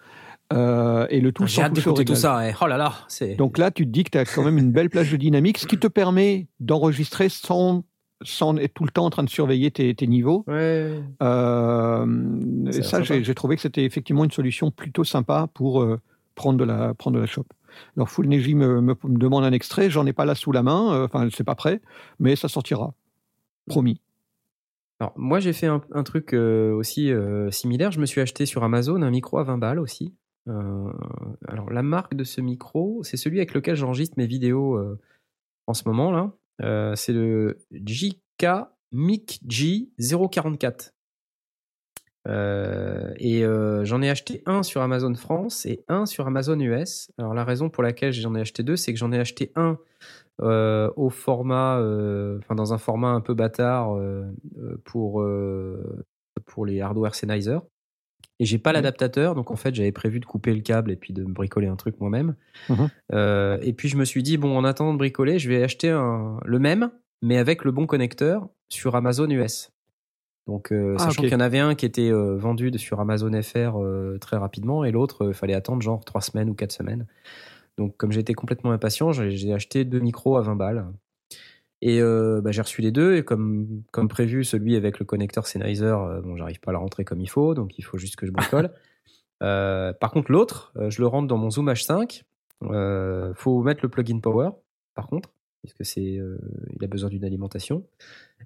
Euh, et le tout J'ai sans hâte d'écouter tout ça. Eh. Oh là là, c'est... Donc là, tu te dis que tu as quand même une belle plage de dynamique, ce qui te permet d'enregistrer sans, sans être tout le temps en train de surveiller tes, tes niveaux. Ouais. Euh, et ça, j'ai, j'ai trouvé que c'était effectivement une solution plutôt sympa pour euh, prendre de la prendre de la chope. Alors, Full Neji me, me, me demande un extrait. J'en ai pas là sous la main. Enfin, euh, c'est pas prêt, mais ça sortira. Promis. Alors, moi, j'ai fait un, un truc euh, aussi euh, similaire. Je me suis acheté sur Amazon un micro à vingt balles aussi. Euh, alors la marque de ce micro, c'est celui avec lequel j'enregistre mes vidéos euh, en ce moment là. Euh, c'est le J K Mic G zéro quarante-quatre euh, et euh, j'en ai acheté un sur Amazon France et un sur Amazon U S. Alors la raison pour laquelle j'en ai acheté deux, c'est que j'en ai acheté un euh, au format, euh, enfin dans un format un peu bâtard euh, pour euh, pour les hardware Sennheiser. Et j'ai pas l'adaptateur, donc en fait j'avais prévu de couper le câble et puis de me bricoler un truc moi-même. Mmh. Euh, et puis je me suis dit, bon, en attendant de bricoler, je vais acheter un, le même, mais avec le bon connecteur sur Amazon U S. Donc euh, ah, sachant okay. qu'il y en avait un qui était euh, vendu sur Amazon F R euh, très rapidement et l'autre, euh, fallait attendre genre trois semaines ou quatre semaines. Donc comme j'étais complètement impatient, j'ai, j'ai acheté deux micros à vingt balles. Et euh, bah, j'ai reçu les deux, et comme, comme prévu, celui avec le connecteur Sennheiser, euh, bon, j'arrive pas à le rentrer comme il faut, donc il faut juste que je bricole. euh, par contre, l'autre, euh, je le rentre dans mon Zoom H cinq. Euh, faut mettre le plugin Power, par contre, parce que c'est, euh, il a besoin d'une alimentation.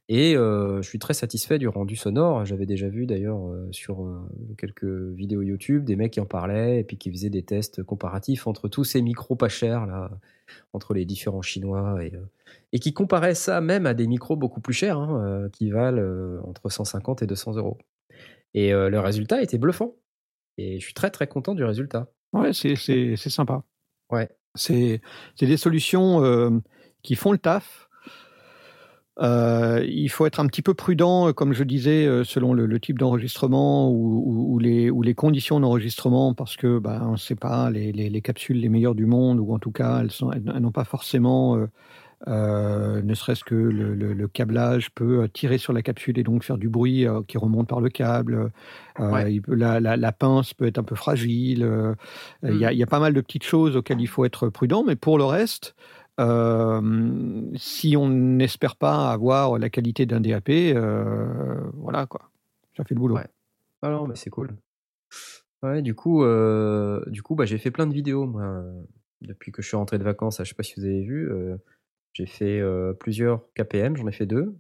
Et euh, je suis très satisfait du rendu sonore. J'avais déjà vu d'ailleurs euh, sur euh, quelques vidéos YouTube des mecs qui en parlaient et puis qui faisaient des tests comparatifs entre tous ces micros pas chers là, entre les différents chinois et euh, et qui comparait ça même à des micros beaucoup plus chers, hein, euh, qui valent euh, entre cent cinquante et deux cents euros. Et euh, le résultat était bluffant. Et je suis très très content du résultat. Ouais, c'est, c'est, c'est sympa. Ouais. C'est, c'est des solutions euh, qui font le taf, Euh, il faut être un petit peu prudent, comme je disais, selon le, le type d'enregistrement ou, ou, ou, les, ou les conditions d'enregistrement, parce que ben, c'est pas les, les, les capsules les meilleures du monde, ou en tout cas, elles, sont, elles, elles n'ont pas forcément, euh, euh, ne serait-ce que le, le, le câblage peut tirer sur la capsule et donc faire du bruit euh, qui remonte par le câble. Euh, ouais. il peut, la, la, la pince peut être un peu fragile. Euh, mm. y a, y a pas mal de petites choses auxquelles il faut être prudent, mais pour le reste... Euh, si on n'espère pas avoir la qualité d'un D A P, euh, voilà quoi, ça fait le boulot. Ouais. Ah non, mais c'est cool. Ouais, du coup, euh, du coup, bah j'ai fait plein de vidéos moi depuis que je suis rentré de vacances. Là, je sais pas si vous avez vu, euh, j'ai fait euh, plusieurs K P M, j'en ai fait deux.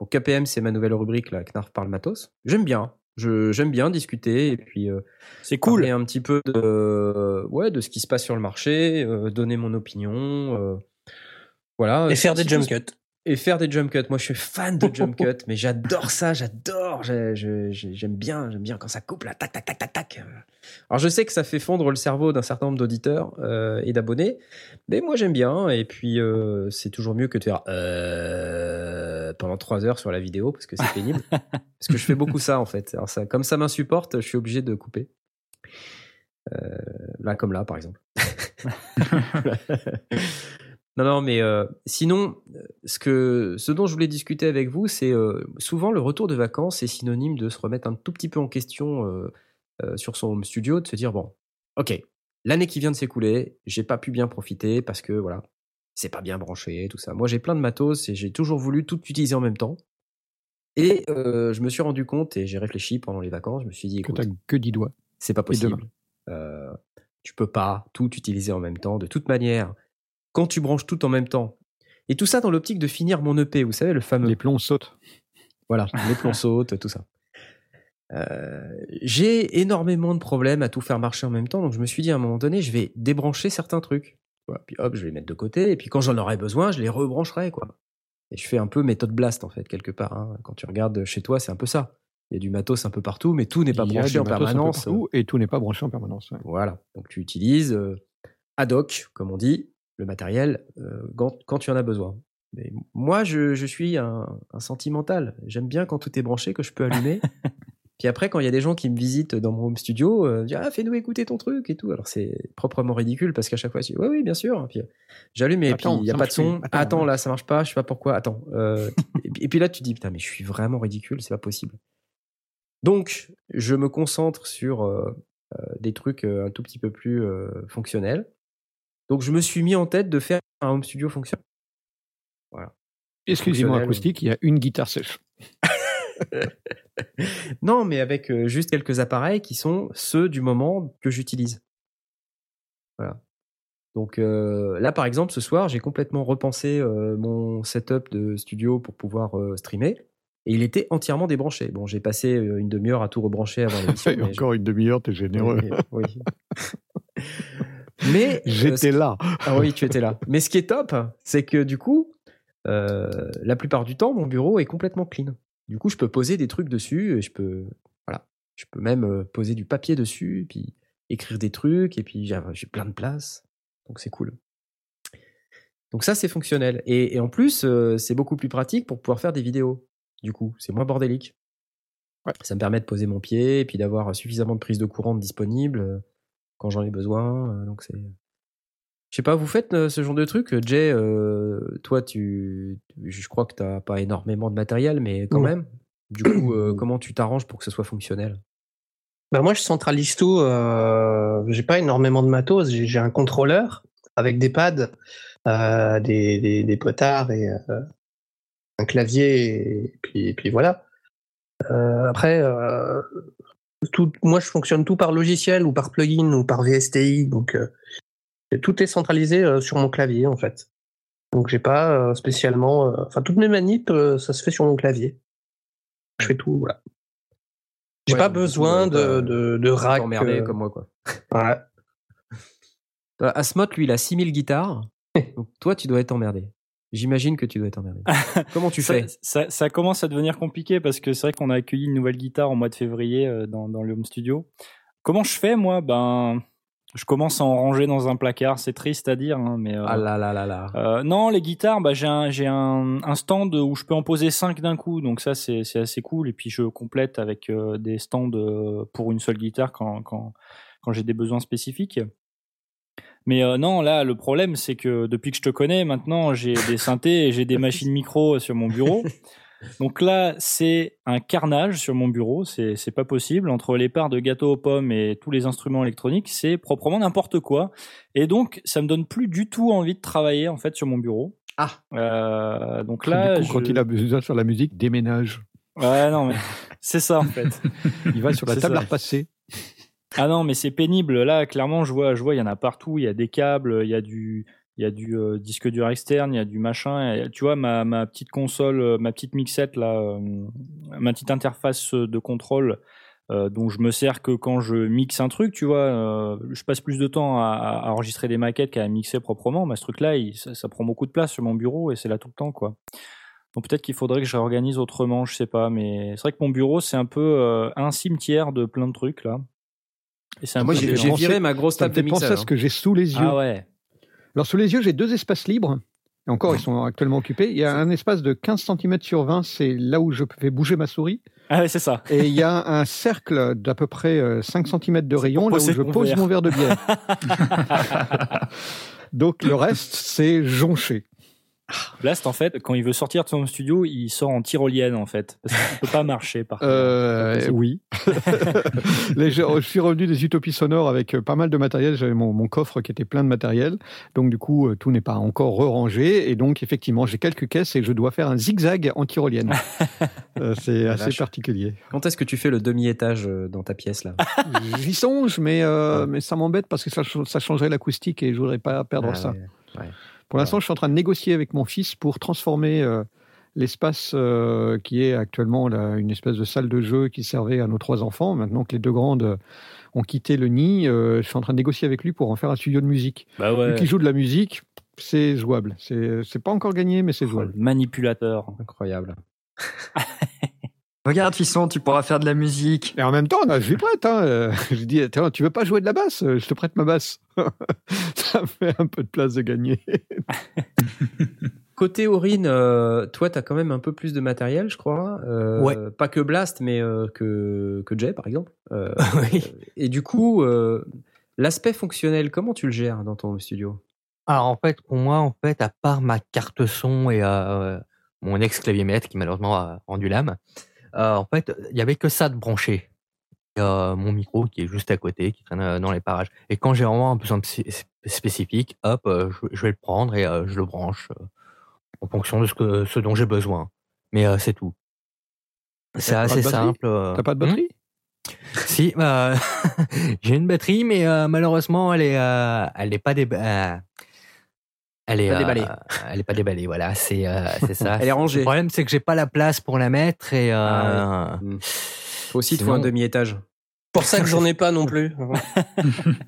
Bon, K P M, c'est ma nouvelle rubrique là, Knarf parle matos. J'aime bien. Je, j'aime bien discuter et puis euh, c'est cool. Parler un petit peu de, euh, ouais, de ce qui se passe sur le marché, euh, donner mon opinion, euh, voilà. Et faire des jump cuts. Et faire des jump cuts. Moi, je suis fan de jump cuts, mais j'adore ça, j'adore. J'ai, je, j'aime bien, j'aime bien quand ça coupe là, tac, tac, tac, tac, tac. Alors, je sais que ça fait fondre le cerveau d'un certain nombre d'auditeurs euh, et d'abonnés, mais moi, j'aime bien. Et puis, euh, c'est toujours mieux que de faire euh, pendant trois heures sur la vidéo parce que c'est pénible. Parce que je fais beaucoup ça en fait. Alors ça, comme ça m'insupporte, je suis obligé de couper. Euh, là, comme là, par exemple. Non, non, mais euh, sinon, ce, que, ce dont je voulais discuter avec vous, c'est euh, souvent le retour de vacances est synonyme de se remettre un tout petit peu en question euh, euh, sur son home studio, de se dire, bon, ok, l'année qui vient de s'écouler, j'ai pas pu bien profiter parce que, voilà, c'est pas bien branché, tout ça. Moi, j'ai plein de matos et j'ai toujours voulu tout utiliser en même temps. Et euh, je me suis rendu compte, et j'ai réfléchi pendant les vacances, je me suis dit, écoute, que t'as que dix doigts. C'est pas possible. Euh, tu peux pas tout utiliser en même temps. De toute manière... Quand tu branches tout en même temps. Et tout ça dans l'optique de finir mon E P, vous savez, le fameux... Les plombs sautent. Voilà, les plombs sautent, tout ça. Euh, j'ai énormément de problèmes à tout faire marcher en même temps, donc je me suis dit à un moment donné, je vais débrancher certains trucs. Voilà, puis hop, je vais les mettre de côté, et puis quand j'en aurai besoin, je les rebrancherai, quoi. Et je fais un peu méthode blast, en fait, quelque part. Hein. Quand tu regardes chez toi, c'est un peu ça. Il y a du matos un peu partout, mais tout n'est pas branché en permanence. Partout, et tout n'est pas branché en permanence. Ouais. Voilà, donc tu utilises euh, ad hoc, comme on dit, le matériel euh, quand, quand tu en as besoin. Mais moi, je, je suis un, un sentimental. J'aime bien quand tout est branché, que je peux allumer. Puis après, quand il y a des gens qui me visitent dans mon home studio, euh, disent, ah, fais-nous écouter ton truc et tout. Alors, c'est proprement ridicule parce qu'à chaque fois, je dis, ouais, oui, bien sûr. Puis, j'allume et attends, puis il n'y a pas de son. Attends, attends ouais. Là, ça marche pas, je sais pas pourquoi. Attends. Euh, et, puis, et puis là, tu te dis, putain, mais je suis vraiment ridicule, c'est pas possible. Donc, je me concentre sur euh, euh, des trucs euh, un tout petit peu plus euh, fonctionnels. Donc, je me suis mis en tête de faire un home studio fonctionnel. Voilà. Exclusivement acoustique, il y a une guitare sèche. Non, mais avec juste quelques appareils qui sont ceux du moment que j'utilise. Voilà. Donc euh, là, par exemple, ce soir, j'ai complètement repensé euh, mon setup de studio pour pouvoir euh, streamer. Et il était entièrement débranché. Bon, j'ai passé une demi-heure à tout rebrancher avant l'émission. Encore j'ai... une demi-heure, t'es généreux. Oui. oui. Mais, J'étais euh, qui... là. Ah oui, tu étais là. Mais ce qui est top, c'est que du coup, euh, la plupart du temps, mon bureau est complètement clean. Du coup, je peux poser des trucs dessus. Et je peux, voilà, je peux même poser du papier dessus, et puis écrire des trucs, et puis j'ai, j'ai plein de place. Donc c'est cool. Donc ça, c'est fonctionnel. Et, et en plus, euh, c'est beaucoup plus pratique pour pouvoir faire des vidéos. Du coup, c'est moins bordélique. Ouais. Ça me permet de poser mon pied, et puis d'avoir suffisamment de prises de courant disponibles quand j'en ai besoin, donc c'est... Je sais pas, vous faites euh, ce genre de truc, Jay, euh, toi, tu, je crois que t'as pas énormément de matériel, mais quand ouais. même, du coup, euh, comment tu t'arranges pour que ce soit fonctionnel? Ben moi, je centralise tout, euh, j'ai pas énormément de matos, j'ai, j'ai un contrôleur avec des pads, euh, des, des, des potards et euh, un clavier, et puis, et puis voilà. Euh, après... Euh, Tout, moi, je fonctionne tout par logiciel ou par plugin ou par V S T I, donc euh, tout est centralisé euh, sur mon clavier en fait. Donc j'ai pas euh, spécialement, enfin euh, toutes mes manips, euh, ça se fait sur mon clavier. Je fais tout, voilà. J'ai ouais, pas besoin de, de, de rack. T'emmerder euh... comme moi quoi. Ouais. Asmod, lui, il a six mille guitares. Donc toi, tu dois être emmerdé. J'imagine que tu dois être emmerdé. Comment tu fais ? ça, ça, ça commence à devenir compliqué parce que c'est vrai qu'on a accueilli une nouvelle guitare au mois de février euh, dans, dans le home studio. Comment je fais, moi ? Ben, Je commence à en ranger dans un placard, c'est triste à dire, hein, mais... Euh, ah là là là là. Euh, non, les guitares, bah, j'ai, un, j'ai un, un stand où je peux en poser cinq d'un coup, donc ça c'est, c'est assez cool, et puis je complète avec euh, des stands euh, pour une seule guitare quand, quand, quand j'ai des besoins spécifiques. Mais euh, non, là, le problème, c'est que depuis que je te connais, maintenant, j'ai des synthés et j'ai des machines micro sur mon bureau. Donc là, c'est un carnage sur mon bureau, c'est, c'est pas possible. Entre les parts de gâteau aux pommes et tous les instruments électroniques, c'est proprement n'importe quoi. Et donc, ça me donne plus du tout envie de travailler, en fait, sur mon bureau. Ah euh, Donc là, du coup, je... quand il a besoin sur la musique, déménage. Ouais, non, mais c'est ça, en fait. Il va sur la c'est table ça. À repasser. Ah non, mais c'est pénible. Là, clairement, je vois, je vois, il y en a partout. Il y a des câbles, il y a du, il y a du euh, disque dur externe, il y a du machin. Et, tu vois, ma, ma petite console, euh, ma petite mixette, là, euh, ma petite interface de contrôle euh, dont je me sers que quand je mixe un truc, tu vois. Euh, je passe plus de temps à, à enregistrer des maquettes qu'à mixer proprement. Mais ce truc-là, il, ça, ça prend beaucoup de place sur mon bureau et c'est là tout le temps, quoi. Donc peut-être qu'il faudrait que je réorganise autrement, je sais pas. Mais c'est vrai que mon bureau, c'est un peu euh, un cimetière de plein de trucs, là. Moi, j'ai, j'ai viré ma grosse table de mixage. Ça me fait penser à ce que j'ai sous les yeux. Ah ouais. Alors, sous les yeux, j'ai deux espaces libres. Et encore, ils sont actuellement occupés. Il y a un espace de quinze centimètres sur vingt, c'est là où je fais bouger ma souris. Ah ouais, c'est ça. Et il y a un cercle d'à peu près cinq centimètres de rayon, là où je pose verre. mon verre de bière. Donc, le reste, c'est jonché. Blast, en fait, quand il veut sortir de son studio, il sort en tyrolienne, en fait. Parce qu'il ne peut pas marcher, par contre. Euh, oui. Les, je, je suis revenu des Utopies Sonores avec pas mal de matériel. J'avais mon, mon coffre qui était plein de matériel. Donc, du coup, tout n'est pas encore re-rangé. Et donc, effectivement, j'ai quelques caisses et je dois faire un zigzag en tyrolienne. euh, c'est assez Lâche. particulier. Quand est-ce que tu fais le demi-étage dans ta pièce, là? J'y songe, mais, euh, ouais. mais ça m'embête parce que ça, ça changerait l'acoustique et je ne voudrais pas perdre ah, ça. Ouais. ouais. Pour l'instant, je suis en train de négocier avec mon fils pour transformer euh, l'espace euh, qui est actuellement là, une espèce de salle de jeu qui servait à nos trois enfants. Maintenant que les deux grandes ont quitté le nid, euh, je suis en train de négocier avec lui pour en faire un studio de musique. Bah ouais. Vu qu'il joue de la musique, c'est jouable. C'est, c'est pas encore gagné, mais c'est jouable. Oh, manipulateur, incroyable. Regarde, Fisson, tu pourras faire de la musique. Et en même temps, je lui prête. Hein. Je dis, tu veux pas jouer de la basse? Je te prête ma basse. Ça fait un peu de place de gagner. Côté Aurine, euh, toi, t'as quand même un peu plus de matériel, je crois. Euh, ouais. Pas que Blast, mais euh, que, que Jay, par exemple. Euh, oui. Et du coup, euh, l'aspect fonctionnel, comment tu le gères dans ton studio? Alors, en fait, pour moi, en fait, à part ma carte son et euh, mon ex-clavier maître qui, malheureusement, a rendu l'âme, Euh, en fait, il n'y avait que ça de branché. Euh, mon micro qui est juste à côté, qui traîne dans les parages. Et quand j'ai vraiment un besoin spécifique, hop, euh, je, je vais le prendre et euh, je le branche euh, en fonction de ce, que, ce dont j'ai besoin. Mais euh, c'est tout. C'est T'as assez simple. Euh... T'as pas de batterie? Mmh. Si, euh, j'ai une batterie, mais euh, malheureusement, elle n'est euh, pas des... Euh... Elle est, euh, elle est pas déballée, voilà, c'est, euh, c'est ça. Elle est rangée. Le problème, c'est que j'ai pas la place pour la mettre et... Euh, ah ouais. Faut aussi, il faut un demi-étage. Pour ça que j'en ai pas non plus.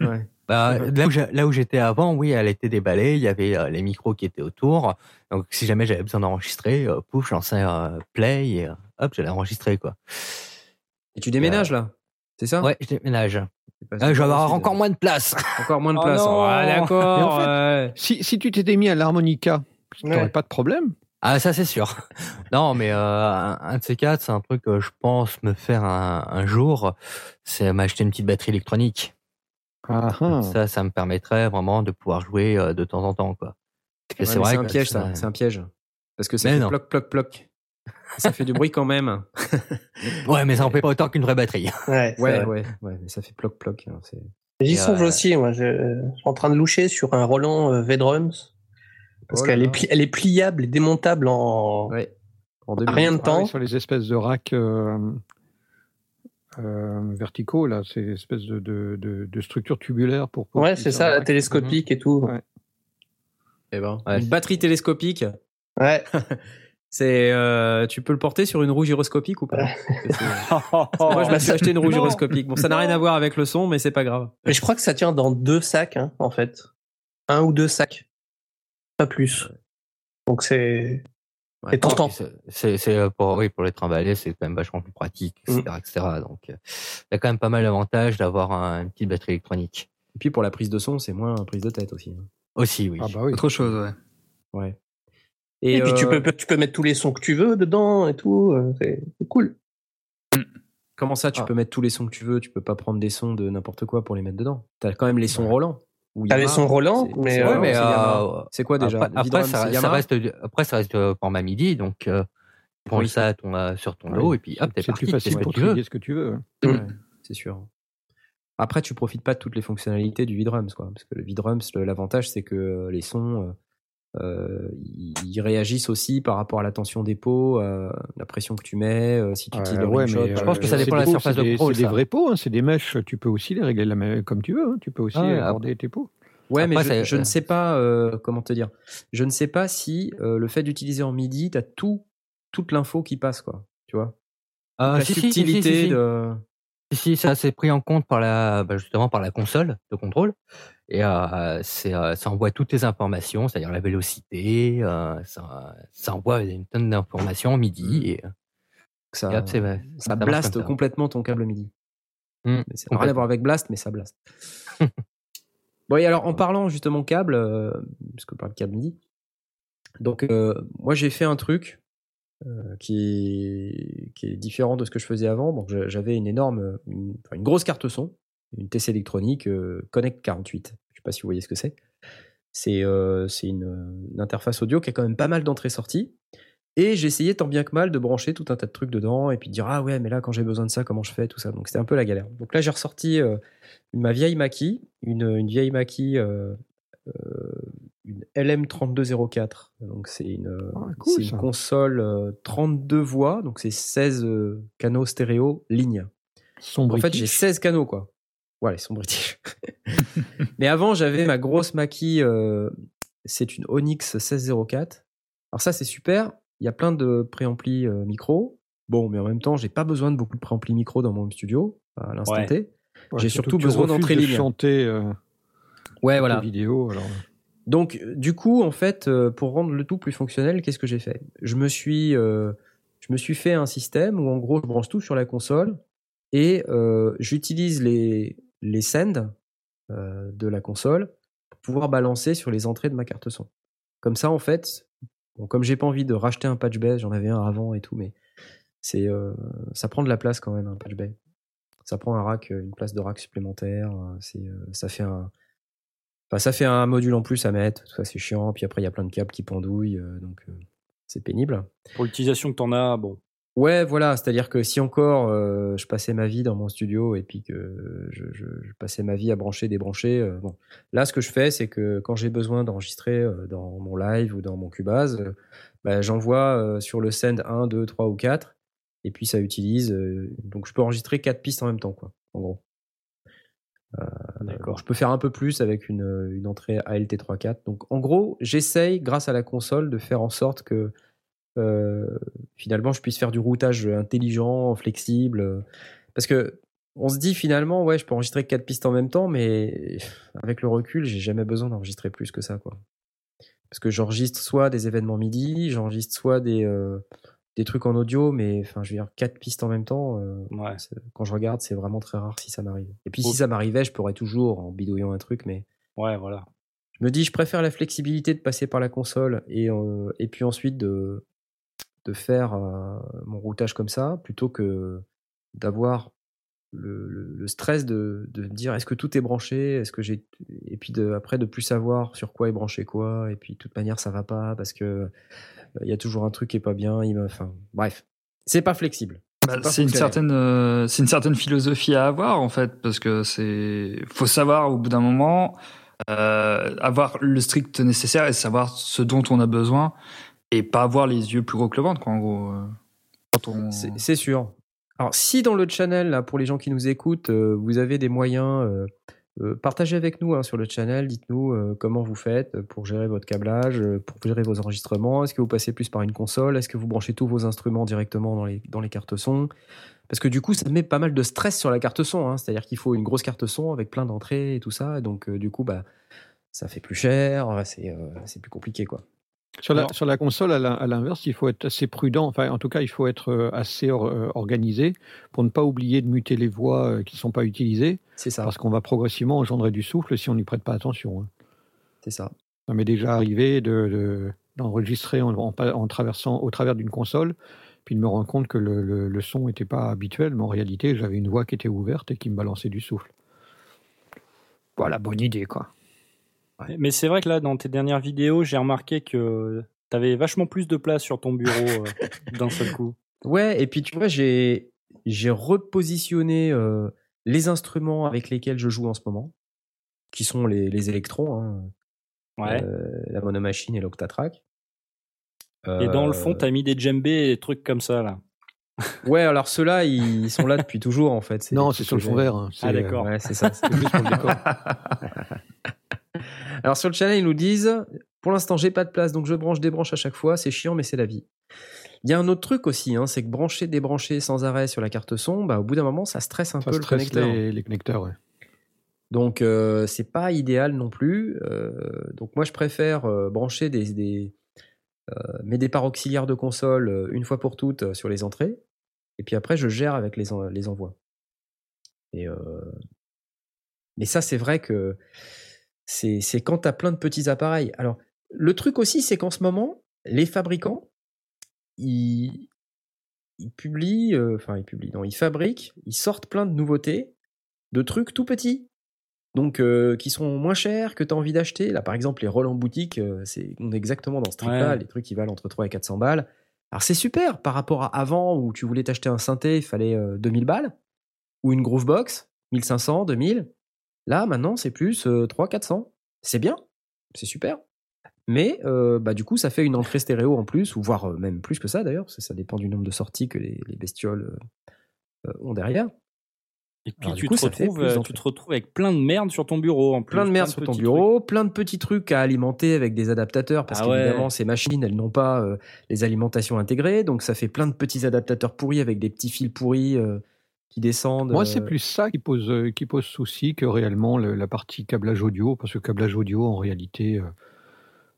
Ouais. Bah, là, où là où j'étais avant, oui, elle était déballée, il y avait euh, les micros qui étaient autour. Donc, si jamais j'avais besoin d'enregistrer, euh, pouf, je lançais euh, play et euh, hop, j'allais enregistrer, quoi. Et tu déménages, euh, là? C'est ça? Ouais, je déménage. Ah, je vais avoir encore de... moins de place. Encore moins de place. Oh ah, d'accord. En fait, ouais. si, si tu t'étais mis à l'harmonica, tu n'aurais ouais. pas de problème. Ah, ça, c'est sûr. Non, mais euh, un, un de ces quatre, c'est un truc que je pense me faire un, un jour. C'est m'acheter une petite batterie électronique. Ah, ah. Ça, ça me permettrait vraiment de pouvoir jouer de temps en temps, quoi. Ouais, c'est vrai c'est un piège, ça. ça. C'est un piège. Parce que ça mais fait non. ploc, ploc, ploc. Ça fait du bruit quand même. Ouais, mais ça en fait pas autant qu'une vraie batterie. Ouais, ouais, ouais, ouais, mais ça fait ploc ploc. Hein, c'est... J'y songe euh... aussi. Moi, je, euh, je suis en train de loucher sur un Roland euh, V-Drums parce oh qu'elle est, pli- elle est pliable et démontable en, ouais. en rien de ah, temps. Oui, sur les espèces de racks euh, euh, verticaux là, ces espèces de, de, de, de structures tubulaires pour. pour ouais, c'est ça, la rack. Télescopique mmh. et tout. Ouais. Et ben, ouais, une c'est... batterie télescopique. Ouais. C'est, euh, tu peux le porter sur une roue gyroscopique ou pas? Moi, je me suis acheté une roue gyroscopique. Bon, ça n'a rien à voir avec le son, mais c'est pas grave. Mais je crois que ça tient dans deux sacs, hein, en fait. Un ou deux sacs. Pas plus. Donc, c'est. Ouais, et pourtant. C'est, c'est, c'est pour, oui, pour les trimballer, c'est quand même vachement plus pratique, et cetera, mmh. et cetera. Donc, il y a quand même pas mal d'avantages d'avoir un, une petite batterie électronique. Et puis pour la prise de son, c'est moins prise de tête aussi. Aussi, oui. Ah bah oui. Autre chose, ouais. Ouais. Et, et euh... puis tu peux, tu peux mettre tous les sons que tu veux dedans et tout, c'est, c'est cool. Comment ça, tu ah. peux mettre tous les sons que tu veux, tu peux pas prendre des sons de n'importe quoi pour les mettre dedans. T'as quand même les sons ouais. Roland. T'as les sons Roland, c'est, mais, c'est, ouais, mais euh, c'est quoi déjà après, Vidram, après, ça, ça reste, après, ça reste en ma midi, donc euh, prends oui, ça ton, euh, sur ton lot ouais. et puis hop, t'es c'est parti. C'est plus facile pour trier ce que tu veux. Ouais, mmh. C'est sûr. Après, tu profites pas de toutes les fonctionnalités du Vidrums, quoi, parce que le Vidrums, l'avantage, c'est que les sons, euh, ils réagissent aussi par rapport à la tension des pots, euh, la pression que tu mets, euh, si tu utilises euh, le ouais, rimshot. Je pense que ça dépend de la surface de pro. C'est des vrais pots, hein, c'est des mèches, tu peux aussi les régler la, comme tu veux, hein, tu peux aussi ah, aborder tes pots. Ouais, après, mais je, je ne sais pas, euh, comment te dire, je ne sais pas si euh, le fait d'utiliser en midi, t'as tout, toute l'info qui passe, quoi, tu vois. Ah, la si, subtilité si, si, si, si. de... Si, ça c'est pris en compte par la, bah justement par la console de contrôle, et euh, c'est, euh, ça envoie toutes les informations, c'est-à-dire la vélocité, euh, ça, ça envoie une tonne d'informations midi, et ça, et hop, c'est, ça, ça blaste complètement ton câble midi. Mmh, mais ça n'a rien à voir avec blast, mais ça blaste. Bon, et alors en parlant justement câble, euh, parce que on parle de câble midi, donc euh, moi j'ai fait un truc. Euh, qui est, qui est différent de ce que je faisais avant. Donc, j'avais une énorme, une, une grosse carte son, une T C électronique euh, Connect quarante-huit. Je ne sais pas si vous voyez ce que c'est. C'est, euh, c'est une, une interface audio qui a quand même pas mal d'entrées-sorties. Et j'essayais tant bien que mal de brancher tout un tas de trucs dedans et puis de dire ah ouais, mais là, quand j'ai besoin de ça, comment je fais, tout ça. Donc, c'était un peu la galère. Donc là, j'ai ressorti euh, ma vieille Mackie, une, une vieille Mackie. Euh, euh, une L M trente-deux zéro quatre, donc c'est une, oh, cool, c'est une console euh, trente-deux voix, donc c'est seize euh, canaux stéréo ligne. En british. Fait, j'ai seize canaux, quoi. Voilà, ils sont british. Mais avant, j'avais ma grosse Mackie, euh, c'est une Onyx seize zéro quatre. Alors ça, c'est super, il y a plein de préamplis euh, micro. Bon, mais en même temps, j'ai pas besoin de beaucoup de préamplis micro dans mon studio, à l'instant ouais. T. Ouais, j'ai surtout besoin d'entrée ligne. De chanter, euh, ouais, voilà. Vidéo, alors... Donc, du coup, en fait, euh, pour rendre le tout plus fonctionnel, qu'est-ce que j'ai fait ? Je me suis, euh, je me suis fait un système où, en gros, je branche tout sur la console et euh, j'utilise les, les sends euh, de la console pour pouvoir balancer sur les entrées de ma carte son. Comme ça, en fait, bon, comme j'ai pas envie de racheter un patch bay, j'en avais un avant et tout, mais c'est, euh, ça prend de la place quand même, un patch bay. Ça prend un rack, une place de rack supplémentaire, c'est, euh, ça fait un... Enfin, ça fait un module en plus à mettre, ça c'est chiant, puis après il y a plein de câbles qui pendouillent, euh, donc euh, c'est pénible. Pour l'utilisation que t'en as, bon. Ouais, voilà, c'est-à-dire que si encore euh, je passais ma vie dans mon studio et puis que je, je, je passais ma vie à brancher, débrancher, euh, bon. Là ce que je fais, c'est que quand j'ai besoin d'enregistrer euh, dans mon live ou dans mon Cubase, euh, bah, j'envoie euh, sur le send un, deux, trois ou quatre, et puis ça utilise, euh, donc je peux enregistrer quatre pistes en même temps, quoi, en gros. Euh, D'accord. Je peux faire un peu plus avec une, une entrée A L T trente-quatre. Donc en gros, j'essaye grâce à la console de faire en sorte que euh, finalement je puisse faire du routage intelligent, flexible. Parce que on se dit finalement, ouais, je peux enregistrer quatre pistes en même temps, mais avec le recul, j'ai jamais besoin d'enregistrer plus que ça, quoi. Parce que j'enregistre soit des événements midi, j'enregistre soit des euh, des trucs en audio, mais enfin, je veux dire, quatre pistes en même temps, euh, ouais. Quand je regarde, c'est vraiment très rare si ça m'arrive. Et puis, oh. si ça m'arrivait, je pourrais toujours, en bidouillant un truc, mais... Ouais, voilà. Je me dis, je préfère la flexibilité de passer par la console et, euh, et puis ensuite de, de faire euh, mon routage comme ça, plutôt que d'avoir le, le, le stress de, de dire, est-ce que tout est branché, est-ce que j'ai... Et puis, de, après, de plus savoir sur quoi est branché quoi, et puis, de toute manière, ça va pas, parce que... Il y a toujours un truc qui est pas bien. Il me... enfin, bref, c'est pas flexible. C'est, bah, pas c'est une certaine, euh, c'est une certaine philosophie à avoir en fait, parce que c'est, faut savoir au bout d'un moment euh, avoir le strict nécessaire et savoir ce dont on a besoin et pas avoir les yeux plus gros que le ventre, quoi, en gros. Euh, quand on... c'est, c'est sûr. Alors, si dans le channel là, pour les gens qui nous écoutent, euh, vous avez des moyens. Euh, Euh, partagez avec nous hein, sur le channel, dites-nous euh, comment vous faites pour gérer votre câblage, pour gérer vos enregistrements, est-ce que vous passez plus par une console, est-ce que vous branchez tous vos instruments directement dans les, dans les cartes son, parce que du coup ça met pas mal de stress sur la carte son, hein, c'est-à-dire qu'il faut une grosse carte son avec plein d'entrées et tout ça, et donc euh, du coup bah, ça fait plus cher, c'est, euh, c'est plus compliqué, quoi. Sur la, sur la console, à l'inverse, il faut être assez prudent. Enfin, en tout cas, il faut être assez or, organisé pour ne pas oublier de muter les voix qui ne sont pas utilisées. C'est ça. Parce qu'on va progressivement engendrer du souffle si on n'y prête pas attention. C'est ça. Ça m'est déjà arrivé de, de, d'enregistrer en, en, en traversant, au travers d'une console, puis de me rendre compte que le, le, le son n'était pas habituel, mais en réalité, j'avais une voix qui était ouverte et qui me balançait du souffle. Voilà, bonne idée, quoi. Ouais. Mais c'est vrai que là, dans tes dernières vidéos, j'ai remarqué que tu avais vachement plus de place sur ton bureau euh, d'un seul coup. Ouais, et puis tu vois, j'ai, j'ai repositionné euh, les instruments avec lesquels je joue en ce moment, qui sont les, les électrons, hein. Ouais. Euh, la monomachine et l'octatrack. Euh... Et dans le fond, tu as mis des djembés et des trucs comme ça, là. Ouais, alors ceux-là, ils sont là depuis toujours, en fait. C'est non, c'est sur le fond vert. Hein. Ah, d'accord. Euh, ouais, c'est ça, c'est juste pour le décor. Alors sur le channel, ils nous disent « Pour l'instant, j'ai pas de place, donc je branche, débranche à chaque fois. C'est chiant, mais c'est la vie. » Il y a un autre truc aussi, hein, c'est que brancher, débrancher sans arrêt sur la carte son, bah, au bout d'un moment, ça stresse un ça peu stresse le connecteur. Ça stresse les connecteurs, ouais. Donc, euh, c'est pas idéal non plus. Euh, donc moi, je préfère euh, brancher des, des, euh, mes départs auxiliaires de console euh, une fois pour toutes euh, sur les entrées. Et puis après, je gère avec les, en- les envois. Et, euh... Mais ça, c'est vrai que... C'est, c'est quand tu as plein de petits appareils. Alors, le truc aussi, c'est qu'en ce moment, les fabricants, ils, ils publient, euh, enfin, ils publient, non, ils fabriquent, ils sortent plein de nouveautés, de trucs tout petits, donc euh, qui sont moins chers, que tu as envie d'acheter. Là, par exemple, les rolls en boutique, euh, c'est, on est exactement dans ce trip-là, ouais. Les trucs qui valent entre trois et quatre cents balles. Alors, c'est super par rapport à avant où tu voulais t'acheter un synthé, il fallait euh, deux mille balles, ou une Groovebox, mille cinq cents, deux mille. Là, maintenant, c'est plus euh, trois cents, quatre cents. C'est bien, c'est super. Mais euh, bah, du coup, ça fait une entrée stéréo en plus, ou voire euh, même plus que ça d'ailleurs, parce que ça dépend du nombre de sorties que les, les bestioles euh, ont derrière. Et puis, Alors, tu, coup, te retrouves, tu te retrouves avec plein de merde sur ton bureau. En plus. Plein de merde plein sur de ton bureau, trucs. Plein de petits trucs à alimenter avec des adaptateurs, parce ah qu'évidemment, ouais. Ces machines, elles n'ont pas euh, les alimentations intégrées, donc ça fait plein de petits adaptateurs pourris avec des petits fils pourris. Euh, qui descendent. Moi, c'est plus ça qui pose, qui pose souci que réellement le, la partie câblage audio, parce que câblage audio, en réalité,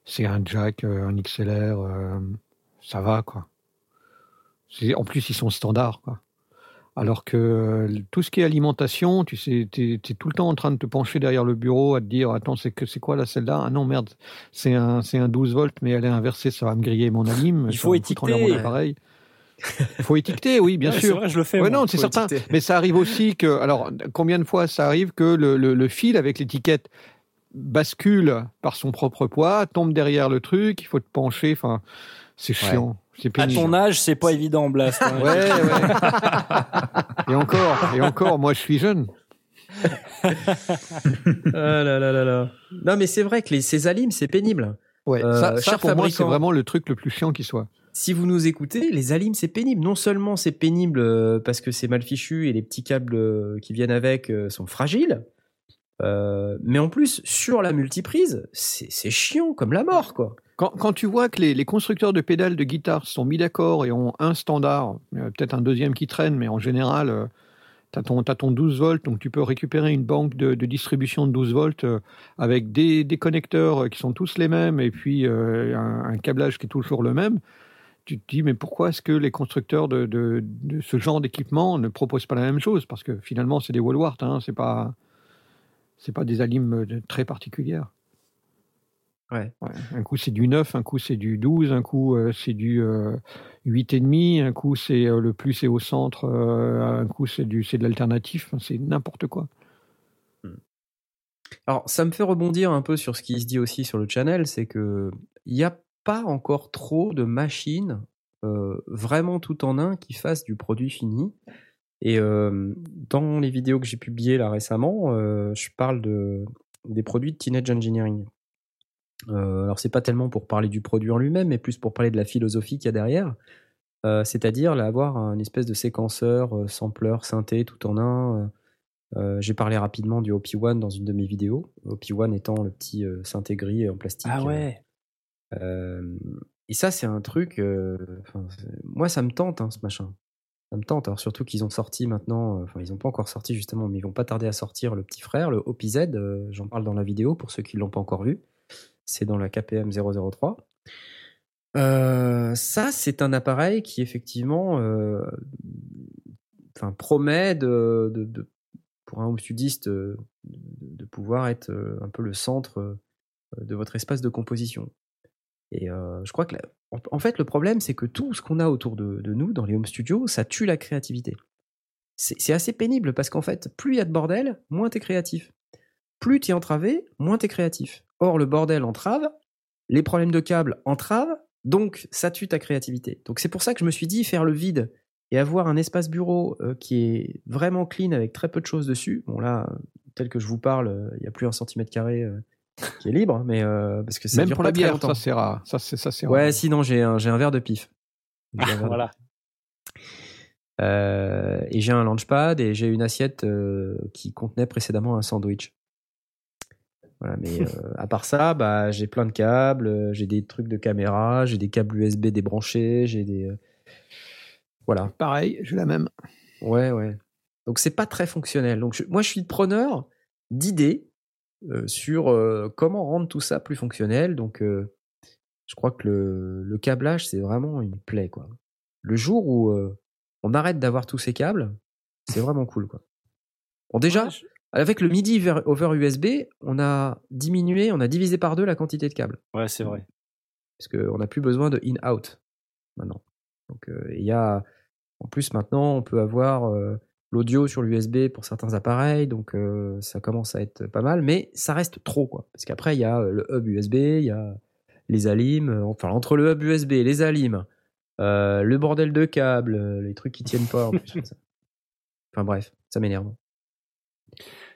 c'est un jack, un X L R, ça va, quoi. C'est, en plus, ils sont standards, quoi. Alors que tout ce qui est alimentation, tu sais, t'es, t'es tout le temps en train de te pencher derrière le bureau à te dire « Attends, c'est, que, c'est quoi là, celle-là ? Ah non, merde, c'est un, c'est un douze volts, mais elle est inversée, ça va me griller mon alim. » Il faut étiqueter. Il faut étiqueter, oui, bien ah, sûr. C'est vrai, je le fais. Ouais, non, c'est certain. Étiqueter. Mais ça arrive aussi que, alors, combien de fois ça arrive que le, le, le fil avec l'étiquette bascule par son propre poids, tombe derrière le truc, il faut te pencher. Enfin, c'est chiant. Ouais. C'est pénible. À ton âge, c'est pas évident, Blast. Hein. Ouais, ouais. Et encore, et encore. Moi, je suis jeune. Ah là là là là. Non, mais c'est vrai que les, ces alims, c'est pénible. Ouais. Euh, ça, ça, pour fabricant. Moi, c'est vraiment le truc le plus chiant qui soit. Si vous nous écoutez, les alims, c'est pénible. Non seulement c'est pénible parce que c'est mal fichu et les petits câbles qui viennent avec sont fragiles, euh, mais en plus, sur la multiprise, c'est, c'est chiant comme la mort, quoi. Quand, quand tu vois que les, les constructeurs de pédales de guitare sont mis d'accord et ont un standard, peut-être un deuxième qui traîne, mais en général, t'as ton, t'as ton douze volts, donc tu peux récupérer une banque de, de distribution de douze volts avec des, des connecteurs qui sont tous les mêmes et puis euh, un, un câblage qui est toujours le même. Tu te dis, mais pourquoi est-ce que les constructeurs de, de, de ce genre d'équipement ne proposent pas la même chose ? Parce que finalement, c'est des Wallwart, hein, c'est pas, c'est pas des alims très particulières. Ouais. Ouais. Un coup, c'est du neuf, un coup, c'est du douze, un coup, euh, c'est du euh, huit virgule cinq, un coup, c'est euh, le plus est au centre, euh, un coup, c'est, du, c'est de l'alternatif, c'est n'importe quoi. Alors, ça me fait rebondir un peu sur ce qui se dit aussi sur le channel, c'est qu'il y a pas encore trop de machines euh, vraiment tout en un qui fassent du produit fini. Et euh, dans les vidéos que j'ai publiées là récemment, euh, je parle de, des produits de Teenage Engineering. Euh, alors, c'est pas tellement pour parler du produit en lui-même, mais plus pour parler de la philosophie qu'il y a derrière. Euh, c'est-à-dire là, avoir un espèce de séquenceur, euh, sampler, synthé, tout en un. Euh, j'ai parlé rapidement du O P un dans une de mes vidéos. O P un étant le petit euh, synthé gris en plastique. Ah ouais euh, Euh, et ça, c'est un truc. Euh, moi, ça me tente, hein, ce machin. Ça me tente. Alors, surtout qu'ils ont sorti maintenant. Enfin, euh, ils n'ont pas encore sorti, justement, mais ils vont pas tarder à sortir le petit frère, le O P Z. Euh, j'en parle dans la vidéo pour ceux qui ne l'ont pas encore vu. C'est dans la K P M zéro zéro trois. Euh, ça, c'est un appareil qui effectivement, euh, enfin, promet de, de, de, pour un home studiste, de, de pouvoir être un peu le centre de votre espace de composition. Et euh, je crois que, la, en, en fait, le problème, c'est que tout ce qu'on a autour de, de nous dans les home studios, ça tue la créativité. C'est, c'est assez pénible parce qu'en fait, plus il y a de bordel, moins t'es créatif. Plus t'es entravé, moins t'es créatif. Or, le bordel entrave, les problèmes de câbles entravent. Donc, ça tue ta créativité. Donc, c'est pour ça que je me suis dit, faire le vide et avoir un espace bureau euh, qui est vraiment clean avec très peu de choses dessus. Bon, là, tel que je vous parle, il euh, n'y a plus un centimètre carré euh, qui est libre, mais euh, parce que ça même dure pour pas la bière, ça c'est rare. Ça, c'est, ça, c'est ouais, rare. Sinon, j'ai un, j'ai un verre de pif. Ah, verre voilà. De... Euh, et j'ai un launchpad et j'ai une assiette euh, qui contenait précédemment un sandwich. Voilà, mais euh, à part ça, bah, j'ai plein de câbles, euh, j'ai des trucs de caméra, j'ai des câbles U S B débranchés, j'ai des... Euh, voilà. Pareil, j'ai la même. Ouais, ouais. Donc, c'est pas très fonctionnel. Donc, je, moi, je suis preneur d'idées euh, sur euh, comment rendre tout ça plus fonctionnel. Donc, euh, je crois que le, le câblage, c'est vraiment une plaie, quoi. Le jour où euh, on arrête d'avoir tous ces câbles, c'est vraiment cool, quoi. Bon, déjà... Ouais, je... Avec le MIDI over U S B, on a diminué, on a divisé par deux la quantité de câbles. Ouais, c'est vrai. Parce qu'on n'a plus besoin de in-out maintenant. Donc, il euh, y a. En plus, maintenant, on peut avoir euh, l'audio sur l'U S B pour certains appareils. Donc, euh, ça commence à être pas mal. Mais ça reste trop, quoi. Parce qu'après, il y a le hub U S B, il y a les alims. Enfin, entre le hub U S B, les alims, euh, le bordel de câbles, les trucs qui tiennent pas. En plus, enfin, bref, ça m'énerve.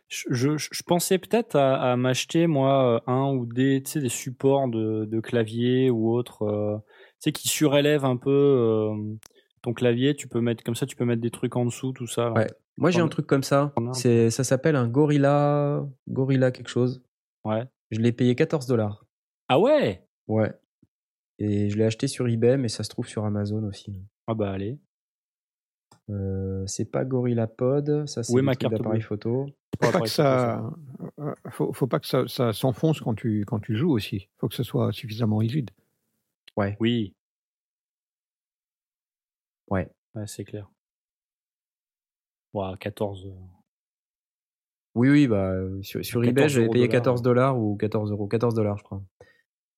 Je, je, je pensais peut-être à, à m'acheter moi un ou des, tu sais, des supports de, de clavier ou autre, euh, tu sais, qui surélèvent un peu euh, ton clavier. Tu peux mettre comme ça, tu peux mettre des trucs en dessous, tout ça. Ouais. Moi j'ai un truc comme ça. C'est, ça s'appelle un Gorilla, Gorilla quelque chose. Ouais. Je l'ai payé quatorze dollars. Ah ouais. Ouais. Et je l'ai acheté sur eBay, mais ça se trouve sur Amazon aussi. Ah bah allez. Euh, c'est pas GorillaPod, ça c'est oui, ma carte d'appareil photo. Faut pas que ça, faut, faut pas que ça, ça s'enfonce quand tu quand tu joues aussi. Faut que ce soit suffisamment rigide. Ouais. Oui. Ouais. Ouais, c'est clair. Wow, quatorze. Oui, oui, bah sur, sur eBay j'avais payé quatorze dollars ou quatorze euros, quatorze dollars je crois.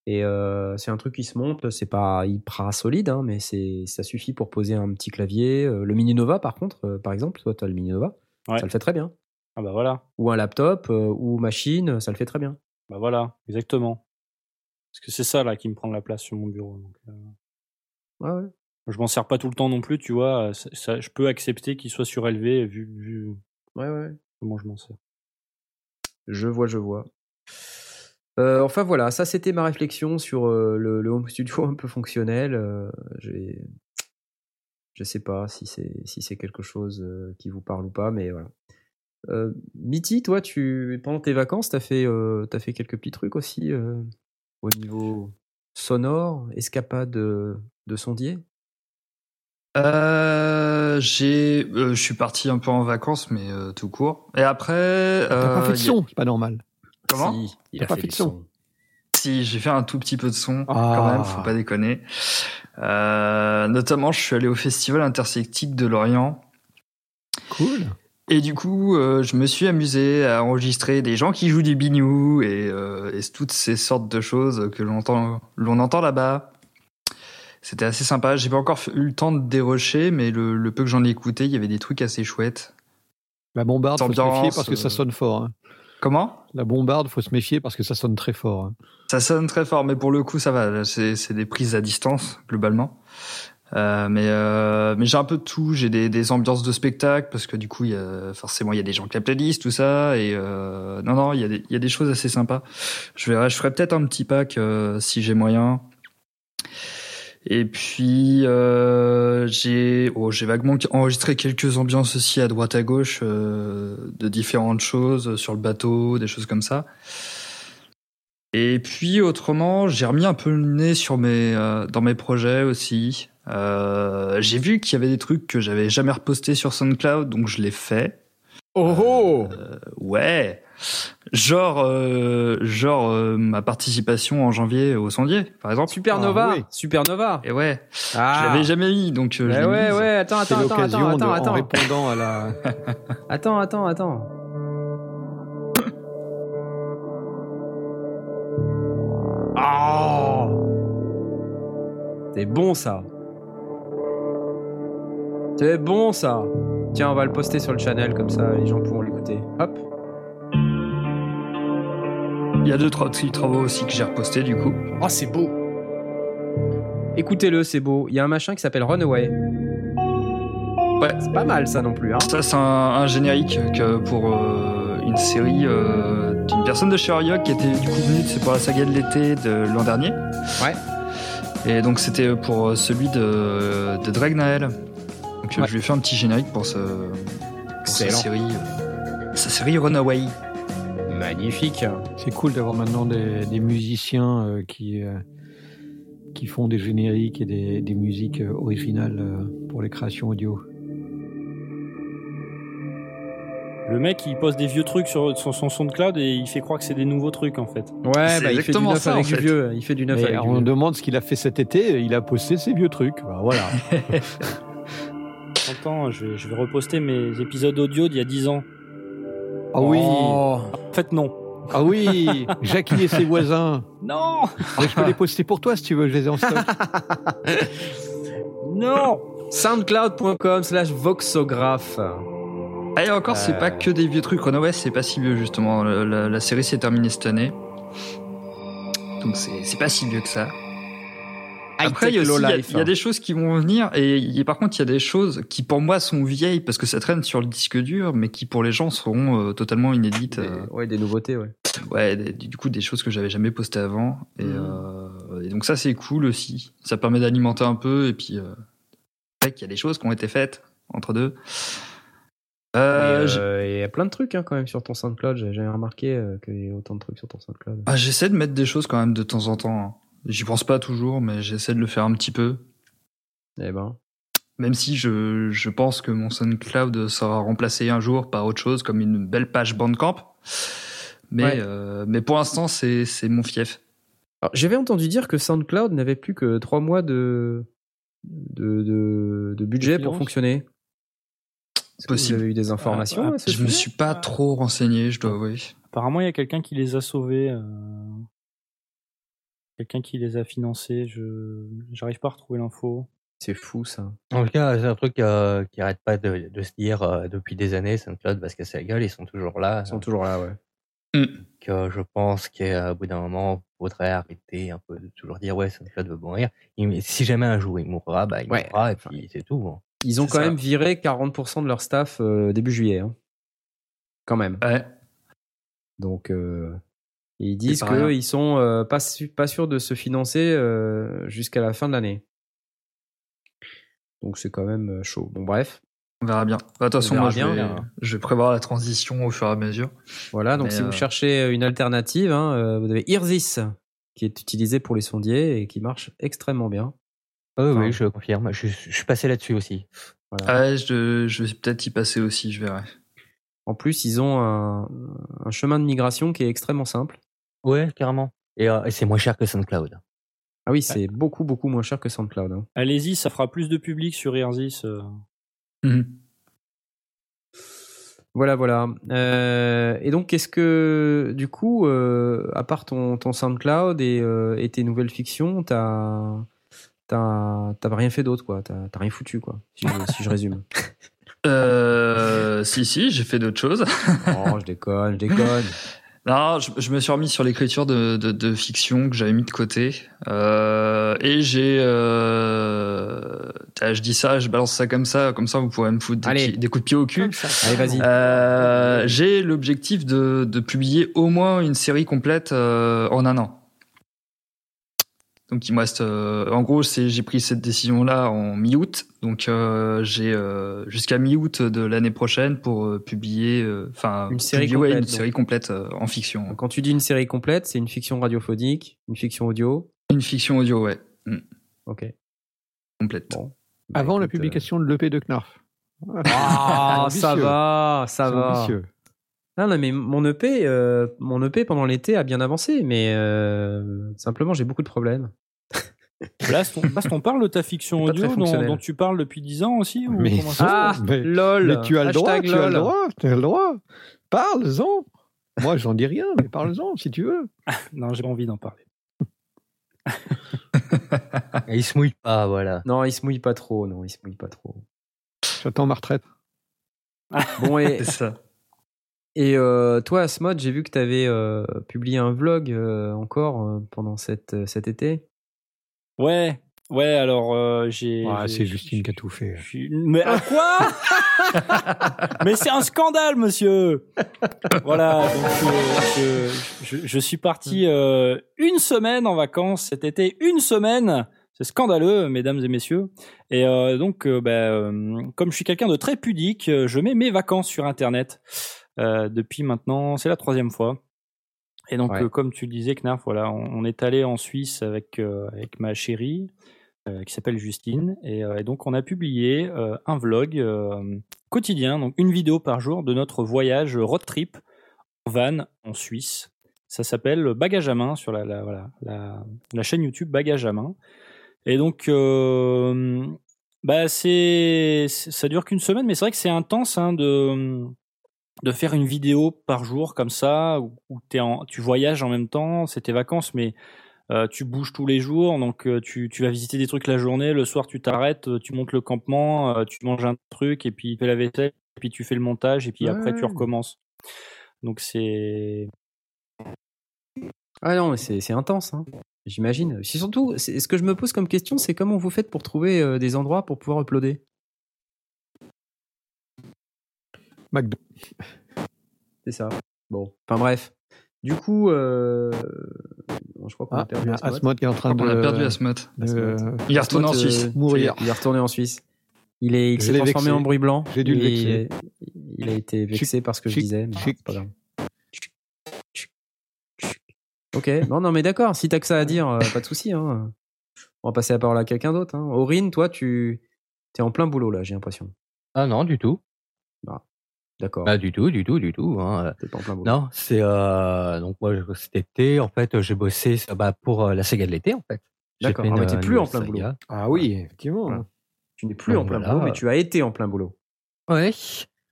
Et euh, c'est un truc qui se monte, c'est pas hyper solide, hein, mais c'est, ça suffit pour poser un petit clavier. Le Mini Nova, par contre, euh, par exemple, toi, tu as le Mini Nova, ouais. Ça le fait très bien. Ah bah voilà. Ou un laptop, euh, ou machine, ça le fait très bien. Bah voilà, exactement. Parce que c'est ça, là, qui me prend la place sur mon bureau. Donc, euh... ouais, ouais. Je m'en sers pas tout le temps non plus, tu vois. Ça, ça, je peux accepter qu'il soit surélevé vu, vu... Ouais, ouais. Comment je m'en sers. Je vois, je vois. Euh, enfin voilà, ça c'était ma réflexion sur euh, le, le home studio un peu fonctionnel. Euh, j'ai... Je sais pas si c'est, si c'est quelque chose euh, qui vous parle ou pas, mais voilà. Euh, Mitty, toi, tu, pendant tes vacances, t'as fait, euh, t'as fait quelques petits trucs aussi euh, au niveau sonore, escapade de, de sondier. Euh, j'ai, euh, je suis parti un peu en vacances, mais euh, tout court. Et après, euh, t'as pas fait de son, a... c'est pas normal. Comment ? Si, il a pas fait, fait de son. son. Si, j'ai fait un tout petit peu de son, ah. quand même, faut pas déconner. Euh, notamment, je suis allé au Festival Intersectique de Lorient. Cool. Et du coup, euh, je me suis amusé à enregistrer des gens qui jouent du biniou et, euh, et toutes ces sortes de choses que l'on entend, l'on entend là-bas. C'était assez sympa. J'ai pas encore eu le temps de dérocher, mais le, le peu que j'en ai écouté, il y avait des trucs assez chouettes. La bombarde, faut se méfier parce que ça sonne fort, hein. Comment ? La bombarde, faut se méfier parce que ça sonne très fort. Hein. Ça sonne très fort, mais pour le coup, ça va. C'est, c'est des prises à distance, globalement. Euh, mais, euh, mais j'ai un peu de tout. J'ai des, des ambiances de spectacle, parce que du coup, y a, forcément, il y a des gens qui la playlist, tout ça. Et euh, non, non, il y a des, il y a des choses assez sympas. Je verrai, je ferai peut-être un petit pack euh, si j'ai moyen. Et puis, euh, j'ai, oh, j'ai vaguement enregistré quelques ambiances aussi à droite à gauche, euh, de différentes choses, sur le bateau, des choses comme ça. Et puis, autrement, j'ai remis un peu le nez sur mes, euh, dans mes projets aussi. Euh, j'ai vu qu'il y avait des trucs que j'avais jamais repostés sur Soundcloud, donc je l'ai fait. Oh oh euh, ouais. Genre, euh, genre euh, ma participation en janvier au Sondier, par exemple. Supernova, ah, oui. Supernova. Et ouais, ah. Je l'avais jamais mis, donc je l'ai ouais, mise. ouais, attends, attends, attends, attends, attends, attends. En répondant à la... attends, attends, attends. Oh, c'est bon ça. C'est bon ça. Tiens, on va le poster sur le channel comme ça, les gens pourront l'écouter. Hop. Il y a deux, trois petits travaux aussi que j'ai repostés du coup. Oh, c'est beau. Écoutez-le, c'est beau. Il y a un machin qui s'appelle Runaway. Ouais. C'est pas mal ça non plus. Hein. Ça, c'est un, un générique que pour euh, une série euh, d'une personne de chez Oriok qui était du coup venue c'est pour la saga de l'été de l'an dernier. Ouais. Et donc, c'était pour celui de, de Dragnael. Donc, ouais. Je lui ai fait un petit générique pour, ce, pour cette série. Euh, sa série Runaway. Magnifique. C'est cool d'avoir maintenant des, des musiciens euh, qui, euh, qui font des génériques et des, des musiques euh, originales euh, pour les créations audio. Le mec, il pose des vieux trucs sur son, son Soundcloud et il fait croire que c'est des nouveaux trucs en fait. Ouais, c'est bah, il fait du neuf ça, avec du fait. vieux. Il fait du neuf avec on vieux. Demande ce qu'il a fait cet été. Il a posté ses vieux trucs. Bah, voilà. J'entends, je, je vais reposter mes épisodes audio d'il y a dix ans. Ah oui. Oh. En fait, non. Ah oui, Jackie et ses voisins. Non. Mais je peux les poster pour toi si tu veux, je les ai en stock. Non. Soundcloud point com slash voxographe. Ah, et encore, euh... c'est pas que des vieux trucs. Runaway, c'est pas si vieux justement. La, la, la série s'est terminée cette année. Donc c'est, c'est pas si vieux que ça. Après, il y, hein. y a des choses qui vont venir, et, et par contre, il y a des choses qui, pour moi, sont vieilles, parce que ça traîne sur le disque dur, mais qui, pour les gens, seront euh, totalement inédites. Euh, des, ouais, des nouveautés, ouais. Ouais, des, du coup, des choses que j'avais jamais postées avant. Et, mmh. euh, et donc ça, c'est cool aussi. Ça permet d'alimenter un peu, et puis, euh, il y a des choses qui ont été faites, entre deux. Euh, il euh, y a plein de trucs hein, quand même sur ton Soundcloud. J'ai remarqué euh, qu'il y a autant de trucs sur ton Soundcloud. Ah, j'essaie de mettre des choses quand même de temps en temps, hein. J'y pense pas toujours, mais j'essaie de le faire un petit peu. Eh ben. Même si je, je pense que mon Soundcloud sera remplacé un jour par autre chose, comme une belle page Bandcamp. Mais, ouais. euh, mais pour l'instant, c'est, c'est mon fief. Alors, j'avais entendu dire que Soundcloud n'avait plus que trois mois de, de, de, de budget pour fonctionner. Est-ce possible. Que vous avez eu des informations ah, à ce Je sujet? Me suis pas trop renseigné, je dois avouer. Apparemment, il y a quelqu'un qui les a sauvés. Euh... Quelqu'un qui les a financés, je j'arrive pas à retrouver l'info. C'est fou ça. En tout cas, c'est un truc euh, qui arrête pas de, de se dire euh, depuis des années. SoundCloud va se casser la gueule, ils sont toujours là. Ils sont euh, toujours là, ouais. Mm. Que je pense qu'au bout d'un moment, il faudrait arrêter un peu de toujours dire ouais, SoundCloud veut mourir. Il, si jamais un jour il mourra, bah il ouais. mourra et puis c'est tout. Hein. Ils ont c'est quand ça. même viré quarante pour cent de leur staff euh, début juillet, hein. Quand même. Ouais. Donc. Euh... Et ils disent qu'ils sont euh, pas, su- pas sûrs de se financer euh, jusqu'à la fin de l'année. Donc c'est quand même chaud. Bon, bref. On verra bien. Attention, moi, bien, je, vais, je vais prévoir la transition au fur et à mesure. Voilà, donc Mais si euh... vous cherchez une alternative, hein, vous avez Irzis, qui est utilisé pour les sondiers et qui marche extrêmement bien. Oh, enfin, oui, je confirme. Je, je suis passé là-dessus aussi. Voilà. Ah ouais, je, je vais peut-être y passer aussi, je verrai. En plus, ils ont un, un chemin de migration qui est extrêmement simple. Ouais, carrément. Et, euh, et c'est moins cher que SoundCloud. Ah oui, c'est ouais. beaucoup, beaucoup moins cher que SoundCloud. Hein. Allez-y, ça fera plus de public sur Irzis. Euh... Mmh. Voilà, voilà. Euh, et donc, qu'est-ce que, du coup, euh, à part ton, ton SoundCloud et, euh, et tes nouvelles fictions, t'as, t'as, t'as rien fait d'autre, quoi. T'as, t'as rien foutu, quoi, si je, si je résume. Euh, si, si, j'ai fait d'autres choses. Oh, je déconne, je déconne. Non, je, je me suis remis sur l'écriture de, de, de fiction que j'avais mis de côté. Euh, et j'ai... Euh, je dis ça, je balance ça comme ça, comme ça vous pourrez me foutre des, qui, des coups de pied au cul. Allez, vas-y. Euh, j'ai l'objectif de, de publier au moins une série complète euh, en un an. Donc il me reste, euh, en gros, c'est, j'ai pris cette décision-là en mi-août, donc euh, j'ai euh, jusqu'à mi-août de l'année prochaine pour euh, publier, enfin euh, une série publier, complète, ouais, une donc. série complète euh, en fiction. Quand tu dis une série complète, c'est une fiction radiophonique, une fiction audio. Une fiction audio, ouais. Mmh. Ok. Complète. Bon. Bah, Avant écoute, la publication euh... de l'E P de Knarf. Ah, ça va, ça c'est va. Ambitieux. Non, non, mais mon E P, euh, mon E P pendant l'été a bien avancé, mais euh, simplement j'ai beaucoup de problèmes. Blast, on parle de ta fiction audio dont, dont tu parles depuis dix ans aussi ou mais, comment ça ah, mais, lol. Mais tu as le droit, tu as le droit, tu as le droit. Parle-en. Moi, j'en dis rien, mais parle-en si tu veux. Non, j'ai pas envie d'en parler. Il se mouille pas, voilà. Non, il se mouille pas trop, non, il se mouille pas trop. J'attends ma retraite. Bon, et... c'est ça. Et euh, toi, Asmod, j'ai vu que tu avais euh, publié un vlog euh, encore euh, pendant cette, euh, cet été. Ouais, ouais, alors euh, j'ai... Ouais, j'ai, c'est Justine qui a tout fait. Mais à quoi mais c'est un scandale, monsieur. Voilà, donc euh, je, je, je suis parti euh, une semaine en vacances cet été, une semaine. C'est scandaleux, mesdames et messieurs. Et euh, donc, euh, bah, euh, comme je suis quelqu'un de très pudique, je mets mes vacances sur Internet. Euh, depuis maintenant, c'est la troisième fois. Et donc, ouais. euh, comme tu le disais, Knarf, voilà, on, on est allé en Suisse avec, euh, avec ma chérie, euh, qui s'appelle Justine. Et, euh, et donc, on a publié euh, un vlog euh, quotidien, donc une vidéo par jour, de notre voyage road trip en van en Suisse. Ça s'appelle Bagage à main sur la, la, voilà, la, la chaîne YouTube Bagage à main. Et donc... Euh, bah, c'est, c'est, ça dure qu'une semaine, mais c'est vrai que c'est intense hein, de... de faire une vidéo par jour comme ça, où, où t'es en, tu voyages en même temps, c'est tes vacances, mais euh, tu bouges tous les jours, donc euh, tu, tu vas visiter des trucs la journée, le soir tu t'arrêtes, tu montes le campement, euh, tu manges un truc, et puis tu fais la vaisselle, et puis tu fais le montage, et puis ouais. Après tu recommences. Donc c'est... Ah non, mais c'est, c'est intense, hein. J'imagine. C'est surtout, c'est, ce que je me pose comme question, c'est comment vous faites pour trouver euh, des endroits pour pouvoir uploader ? McDo. C'est ça. Bon, enfin bref. Du coup, euh... bon, je crois qu'on ah, a perdu Asmod. Asmod qui est en train de. On a perdu Asmod. De... Il est retourné en Suisse. Mourir. Il est retourné en Suisse. Il, est... il s'est transformé vexé. En bruit blanc. J'ai dû le vexer. Il... il a été vexé par ce que je disais. Mais c'est pas grave. Ok. Non, non, mais d'accord. Si t'as que ça à dire, euh, pas de souci. Hein. On va passer la parole à quelqu'un d'autre. Hein. Aurine, toi, tu t'es en plein boulot là. J'ai l'impression. Ah non, du tout. Ah. D'accord. Bah, du tout, du tout, du tout. Hein. C'est pas en plein boulot. Non, c'est euh, donc moi cet été en fait j'ai bossé bah, pour euh, la Sega de l'été en fait. D'accord. J'ai fait ah, une, mais t'es plus en plein Sega. Boulot. Ah oui, effectivement. Voilà. Tu n'es plus donc, en plein voilà. boulot, mais tu as été en plein boulot. Ouais.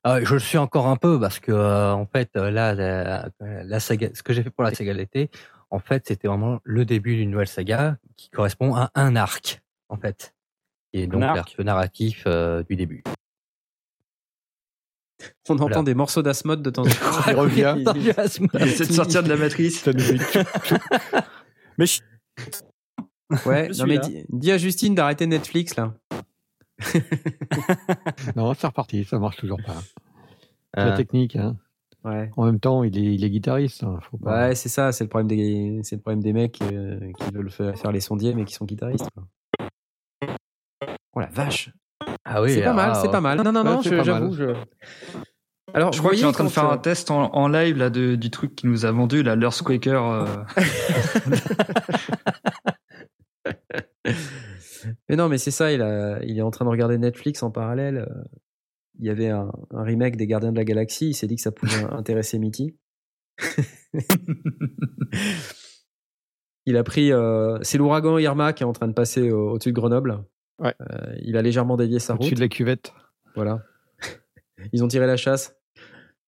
Euh, je le suis encore un peu parce que euh, en fait là la, la Sega, ce que j'ai fait pour la Sega de l'été, en fait c'était vraiment le début d'une nouvelle saga qui correspond à un arc en fait, qui est donc l'arc narratif euh, du début. On entend voilà. Des morceaux d'Asmod de temps en temps. Il revient. Il essaie de sortir de la matrice. Mais je... Ouais, je non mais dis, dis à Justine d'arrêter Netflix là. Non, c'est reparti, ça marche toujours pas. C'est euh... la technique. Hein. Ouais. En même temps, il est, il est guitariste. Hein, faut pas... Ouais, c'est ça, c'est le problème des, c'est le problème des mecs euh, qui veulent faire, faire les sondiers mais qui sont guitaristes. Quoi. Oh la vache! Ah oui, c'est pas ah, mal, c'est ah, pas mal. Non, non, non, ouais, je, j'avoue. Je... Alors, je crois qu'il est en train de faire euh... un test en, en live là, de, du truc qu'il nous a vendu, là, l'Earthquaker. Euh... mais non, mais c'est ça, il, a, il est en train de regarder Netflix en parallèle. Il y avait un, un remake des Gardiens de la Galaxie, il s'est dit que ça pouvait intéresser Mitty. Il a pris... Euh, c'est l'ouragan Irma qui est en train de passer au, au-dessus de Grenoble. Ouais. Euh, il a légèrement dévié sa route. Au-dessus de la cuvette. Voilà. Ils ont tiré la chasse.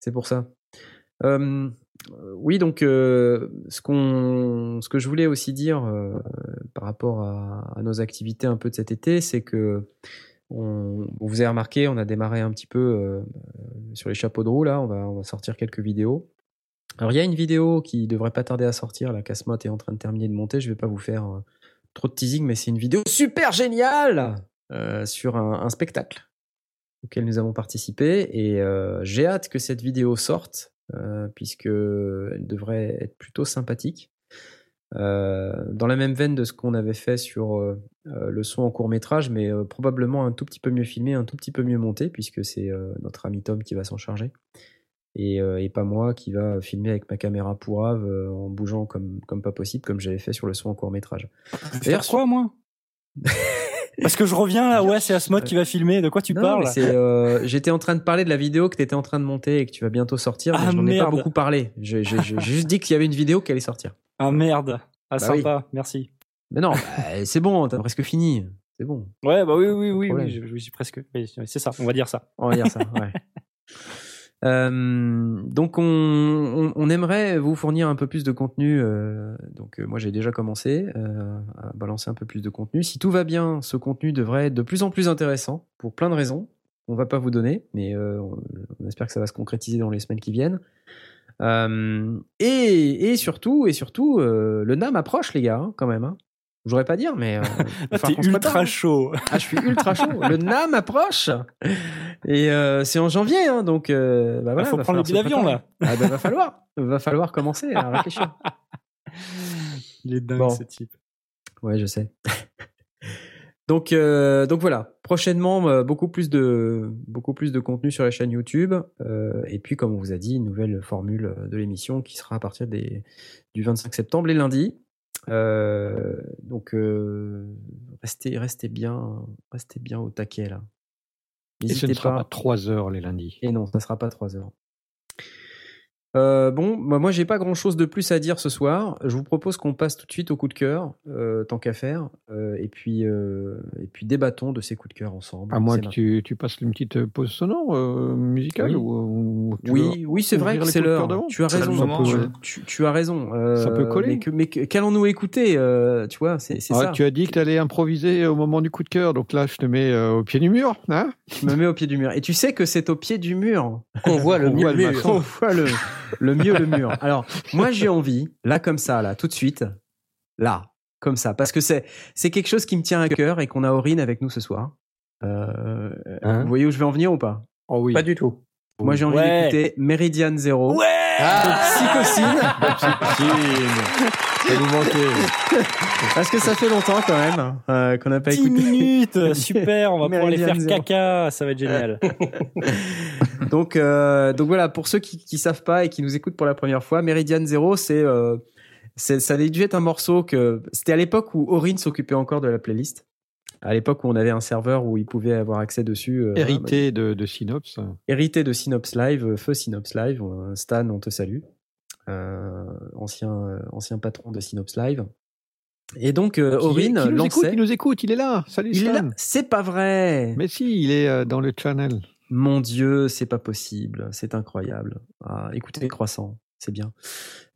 C'est pour ça. Euh, oui, donc, euh, ce, qu'on, ce que je voulais aussi dire euh, par rapport à, à nos activités un peu de cet été, c'est que, on, on vous avez remarqué, on a démarré un petit peu euh, sur les chapeaux de roue, là. On va, on va sortir quelques vidéos. Alors, il y a une vidéo qui devrait pas tarder à sortir, là, qu'Asmod est en train de terminer de monter. Je vais pas vous faire... Euh, Trop de teasing, mais c'est une vidéo super géniale euh, sur un, un spectacle auquel nous avons participé. Et euh, j'ai hâte que cette vidéo sorte, euh, puisqu'elle devrait être plutôt sympathique. Euh, dans la même veine de ce qu'on avait fait sur euh, le son en court-métrage, mais euh, probablement un tout petit peu mieux filmé, un tout petit peu mieux monté, puisque c'est euh, notre ami Tom qui va s'en charger. Et, euh, et pas moi qui va filmer avec ma caméra pourrave euh, en bougeant comme, comme pas possible, comme j'avais fait sur le son en court-métrage. D'ailleurs, quoi, moi Parce que je reviens là, ouais, c'est Asmod qui va filmer. De quoi tu non, parles c'est, euh, j'étais en train de parler de la vidéo que t'étais en train de monter et que tu vas bientôt sortir, mais ah, je n'en ai pas beaucoup parlé. J'ai, j'ai, j'ai juste dit qu'il y avait une vidéo qui allait sortir. Ah merde, ah bah sympa, oui. Merci. Mais non, bah, c'est bon, t'as presque fini. C'est bon. Ouais, bah oui, oui, oui, oui, je, je suis presque. C'est ça, on va dire ça. On va dire ça, ouais. Euh, donc on, on, on aimerait vous fournir un peu plus de contenu. Euh, donc euh, moi j'ai déjà commencé euh, à balancer un peu plus de contenu. Si tout va bien, ce contenu devrait être de plus en plus intéressant pour plein de raisons. On va pas vous donner, mais euh, on, on espère que ça va se concrétiser dans les semaines qui viennent. Euh, et, et surtout, et surtout, euh, le N A M approche les gars, hein, quand même. Hein. Je voudrais pas dire, mais... Euh, T'es ultra prépare. chaud. Ah, je suis ultra chaud. Le N A M approche. Et euh, c'est en janvier, hein, donc... Euh, bah voilà, il faut prendre le billet d'avion, là. Ah, bah, va falloir. va falloir commencer à réfléchir. Il est dingue, bon. ce type. Ouais, je sais. donc, euh, donc voilà. Prochainement, beaucoup plus, de, beaucoup plus de contenu sur la chaîne YouTube. Euh, et puis, comme on vous a dit, une nouvelle formule de l'émission qui sera à partir des, du vingt-cinq septembre, les lundis. Euh, donc euh, restez, restez bien, restez bien au taquet là. N'hésitez et ce ne sera pas trois heures les lundis. Et non, ça ne sera pas trois heures. Euh, bon, bah, moi j'ai pas grand chose de plus à dire ce soir. Je vous propose qu'on passe tout de suite au coup de cœur, euh, tant qu'à faire, euh, et puis euh, et puis débattons de ces coups de cœur ensemble. À moins que tu, tu passes une petite pause sonore euh, musicale oui. ou, ou oui, oui, c'est vrai que c'est l'heure. Tu as raison. Moment, peut, ouais. tu, tu as raison. Euh, ça peut coller. Mais, que, mais que, qu'allons-nous écouter euh, Tu vois, c'est, c'est ah, ça. Tu as dit que tu allais improviser au moment du coup de cœur, donc là je te mets euh, au pied du mur. Hein je me mets au pied du mur. Et tu sais que c'est au pied du mur qu'on voit le mur. On voit le le mieux le mur. Alors moi j'ai envie là comme ça là tout de suite là comme ça parce que c'est c'est quelque chose qui me tient à cœur et qu'on a Aurine avec nous ce soir. Euh, hein? Vous voyez où je vais en venir ou pas? Oh oui. Pas du tout. Moi j'ai envie ouais. d'écouter Meridian Zero. Ouais. Ah, Psychocine. Ça nous manquait. Parce que ça fait longtemps quand même euh, qu'on n'a pas écouté. dix minutes. Super. On va pouvoir les faire zéro. Caca. Ça va être génial. Donc, euh, donc voilà, pour ceux qui ne savent pas et qui nous écoutent pour la première fois, Meridian Zero, c'est, euh, c'est, ça avait dû être un morceau que... C'était à l'époque où Aurine s'occupait encore de la playlist, à l'époque où on avait un serveur où ils pouvaient avoir accès dessus. Euh, hérité hein, bah, de, de Synops. Hérité de Synops Live, feu Synops Live. Stan, on te salue. Euh, ancien, ancien patron de Synops Live. Et donc, euh, Aurine qui nous lançait... Écoute, il nous écoute, il est là. Salut Stan. Il est là. C'est pas vrai. Mais si, il est euh, dans le channel. Mon Dieu, c'est pas possible, c'est incroyable. Ah, écoutez les croissants, c'est bien.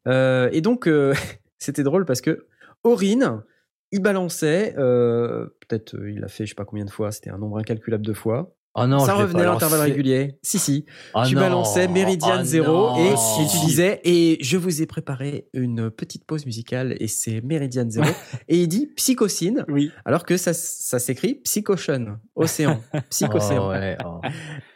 Euh, et donc, euh, c'était drôle parce que Aurine, il balançait, euh, peut-être il l'a fait je sais pas combien de fois, c'était un nombre incalculable de fois. Oh non, ça revenait à l'intervalle régulier. Si, si. Oh tu non. balançais Meridian oh Zero et si, tu disais, et je vous ai préparé une petite pause musicale et c'est Meridian Zero. Et il dit Psychocine. Oui. Alors que ça, ça s'écrit Psychocean. Océan. Psychocéan. Oh ouais, oh.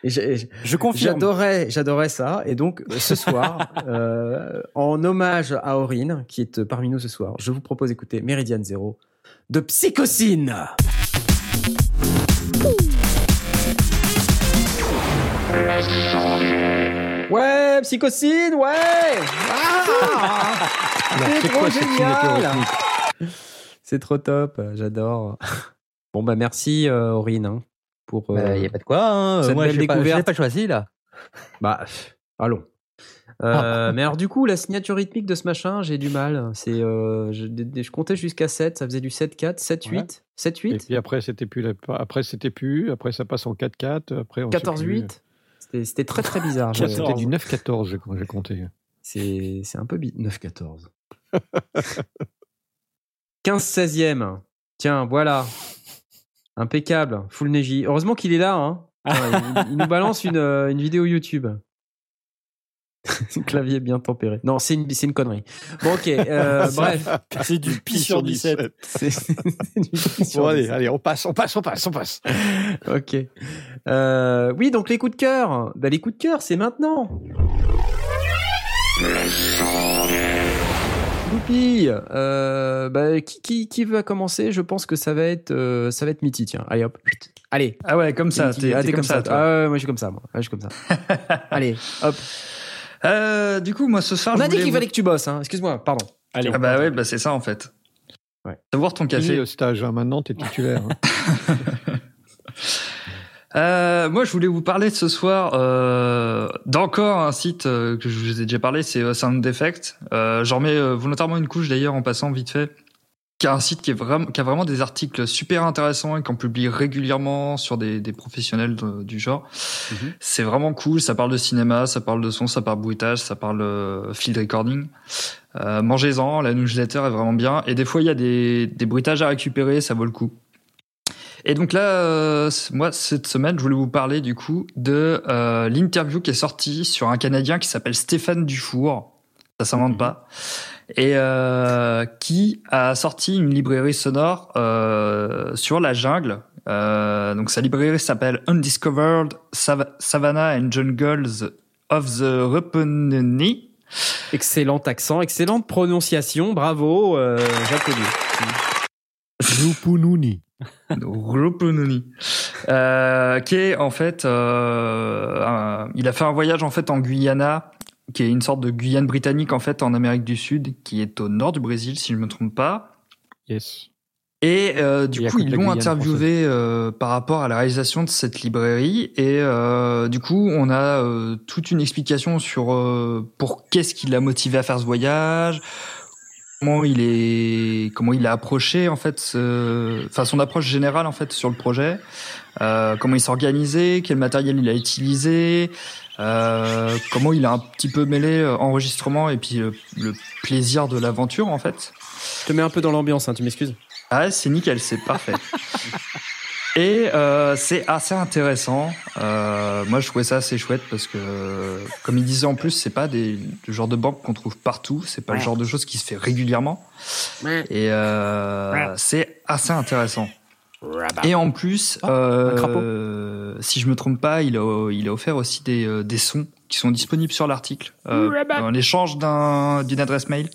Et je, et je, je confirme. J'adorais, j'adorais ça. Et donc, ce soir, euh, en hommage à Aurine, qui est parmi nous ce soir, je vous propose d'écouter Meridian Zero de Psychocine. Ouais, Psychocine, ouais. Ah, c'est trop génial. C'est trop top, j'adore. Bon bah merci euh, Aurine hein, pour. Il euh, n'y bah, a pas de quoi. Hein. Cette Moi, belle j'ai découverte. Pas, j'ai pas choisi là. Bah allons. Euh, ah. Mais alors du coup la signature rythmique de ce machin, j'ai du mal. C'est, euh, je, je comptais jusqu'à sept, ça faisait du sept quatre, sept huit, ouais. sept huit. Et puis après c'était plus, la, après c'était plus, après ça passe en quatre quatre, après on quatorze huit. C'était, c'était très très bizarre. quatorze. C'était du neuf quatorze quand j'ai compté. C'est, c'est un peu bi- neuf quatorze. quinze seizième. Tiens, voilà. Impeccable. Full Neji. Heureusement qu'il est là. Hein. Enfin, il, il nous balance une, une vidéo YouTube. Clavier bien tempéré. Non, c'est une, c'est une connerie. Bon, ok. Euh, bref. C'est du pi sur dix-sept. C'est, c'est du pi sur bon, allez, dix-sept. Allez, on passe, on passe, on passe, on passe. Ok. Euh, oui, donc les coups de cœur. Bah, les coups de cœur, c'est maintenant. Youpi. Euh, bah, qui, qui, qui va commencer? Je pense que ça va être, euh, ça va être Mitty. Tiens, allez hop. Allez. Ah ouais, comme ça. T'es, t'es, ah, t'es comme, comme ça. ça ah ouais, moi je suis comme ça. Moi, ah, je suis comme ça. Allez, hop. Euh, du coup, moi ce soir, on a dit qu'il vous... fallait que tu bosses, hein. Excuse-moi, pardon. Allez. Ah bah ouais, bah c'est ça en fait. Ouais. Savoir ton café. Fini le stage, hein. Maintenant t'es titulaire. Hein. Euh, moi, je voulais vous parler ce soir euh, d'encore un site euh, que je vous ai déjà parlé, c'est Sound Effect. Euh, j'en mets euh, volontairement une couche d'ailleurs en passant vite fait, qui a un site qui, est vraiment, qui a vraiment des articles super intéressants et qu'on publie régulièrement sur des, des professionnels de, du genre. Mm-hmm. C'est vraiment cool, ça parle de cinéma, ça parle de son, ça parle bruitage, ça parle euh, field recording. Euh, mangez-en, la newsletter est vraiment bien. Et des fois, il y a des, des bruitages à récupérer, ça vaut le coup. Et donc là, euh, moi, cette semaine, je voulais vous parler du coup de euh, l'interview qui est sortie sur un Canadien qui s'appelle Stéphane Dufour, ça s'invente mmh. pas, et euh, qui a sorti une librairie sonore euh, sur la jungle. Euh, donc sa librairie s'appelle Undiscovered Sav- Savannah and Jungles of the Rupununi. Excellent accent, excellente prononciation, bravo, euh, j'applaudis. Rupununi. euh, qui est en fait euh, un, il a fait un voyage en fait en Guyana, qui est une sorte de Guyane britannique en fait en Amérique du Sud, qui est au nord du Brésil si je ne me trompe pas. Yes. Et euh, du et coup ils l'ont Guyane interviewé euh, par rapport à la réalisation de cette librairie, et euh, du coup on a euh, toute une explication sur euh, pour qu'est-ce qui l'a motivé à faire ce voyage. Comment il est, comment il a approché en fait, ce, enfin son approche générale en fait sur le projet, euh, comment il s'est organisé, quel matériel il a utilisé, euh, comment il a un petit peu mêlé enregistrement et puis le, le plaisir de l'aventure en fait. Je te mets un peu dans l'ambiance, hein, tu m'excuses. Ah c'est nickel, c'est parfait. Et euh, c'est assez intéressant. Euh, moi, je trouvais ça assez chouette parce que, comme il disait en plus, c'est pas des le genre de banque qu'on trouve partout. C'est pas ouais. le genre de chose qui se fait régulièrement. Ouais. Et euh, ouais. c'est assez intéressant. Et en plus, oh, euh, si je me trompe pas, il a il a offert aussi des des sons qui sont disponibles sur l'article euh, en échange d'un d'une adresse mail.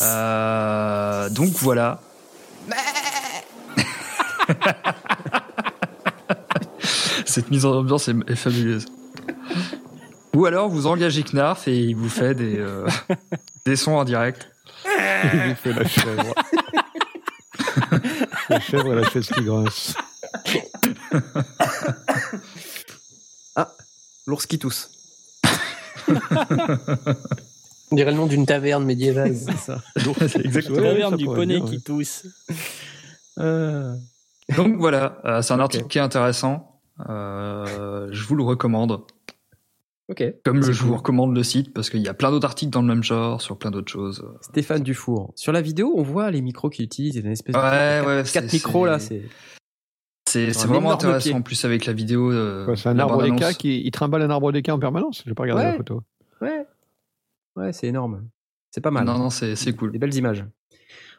Euh, donc voilà. Cette mise en ambiance est, est fabuleuse. Ou alors vous engagez Knarf et il vous fait des euh, des sons en direct. Il vous fait la chèvre. La chèvre et la chaise qui grince. Ah, l'ours qui tousse. On dirait le nom d'une taverne médiévale. C'est ça. C'est exactement. La taverne du poney qui tousse. Euh... Donc voilà, euh, c'est un okay. article qui est intéressant. Euh, je vous le recommande. Ok. Comme je cool. vous recommande le site, parce qu'il y a plein d'autres articles dans le même genre, sur plein d'autres choses. Stéphane Dufour. Sur la vidéo, on voit les micros qu'il utilise. Il y a une espèce ouais, de quatre, ouais, quatre c'est, micros c'est... là. C'est, c'est, c'est vraiment intéressant. En plus avec la vidéo. Euh, ouais, c'est un arbre d'Eka qui il trimballe un arbre d'Eka en permanence. J'ai pas regardé ouais. la photo. Ouais. Ouais, c'est énorme. C'est pas mal. Non, non, c'est c'est cool. Des belles images.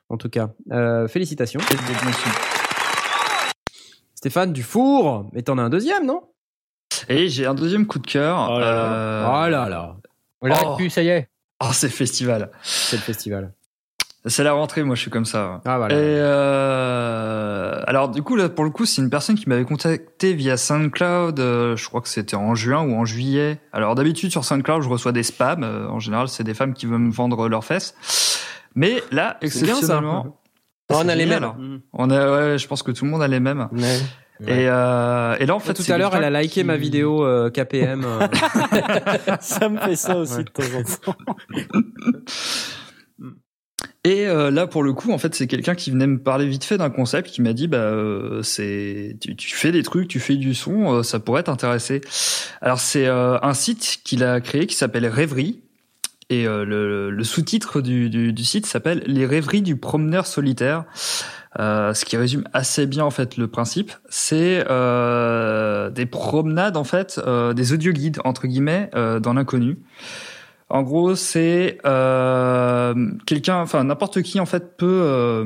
En tout cas, euh, félicitations. Félicitations. Stéphane Dufour, mais t'en as un deuxième, non ? Et j'ai un deuxième coup de cœur. Oh là là, euh... oh là, là. On l'a oh. pu, ça y est. Oh, c'est le festival. C'est le festival. C'est la rentrée, moi je suis comme ça. Ah, voilà. Et euh... alors du coup, là, pour le coup, c'est une personne qui m'avait contacté via Soundcloud, euh, je crois que c'était en juin ou en juillet. Alors d'habitude, sur Soundcloud, je reçois des spams. Euh, en général, c'est des femmes qui veulent me vendre leurs fesses. Mais là, exceptionnellement... C'est bien, ça. On a les mêmes. Mmh. On a, ouais, je pense que tout le monde a les mêmes. Ouais. Et, euh, et là, en fait, tout à l'heure, elle a liké qui... ma vidéo euh, K P M. Euh... ça me fait ça aussi ouais. de temps en temps. Et euh, là, pour le coup, en fait, c'est quelqu'un qui venait me parler vite fait d'un concept, qui m'a dit, bah, euh, c'est, tu, tu fais des trucs, tu fais du son, euh, ça pourrait t'intéresser. Alors, c'est euh, un site qu'il a créé qui s'appelle Rêverie. Et euh, le, le sous-titre du, du, du site s'appelle « Les rêveries du promeneur solitaire euh, », ce qui résume assez bien en fait le principe. C'est euh, des promenades, en fait, euh, des audioguides, entre guillemets, euh, dans l'inconnu. En gros, c'est euh, quelqu'un, enfin n'importe qui en fait peut euh,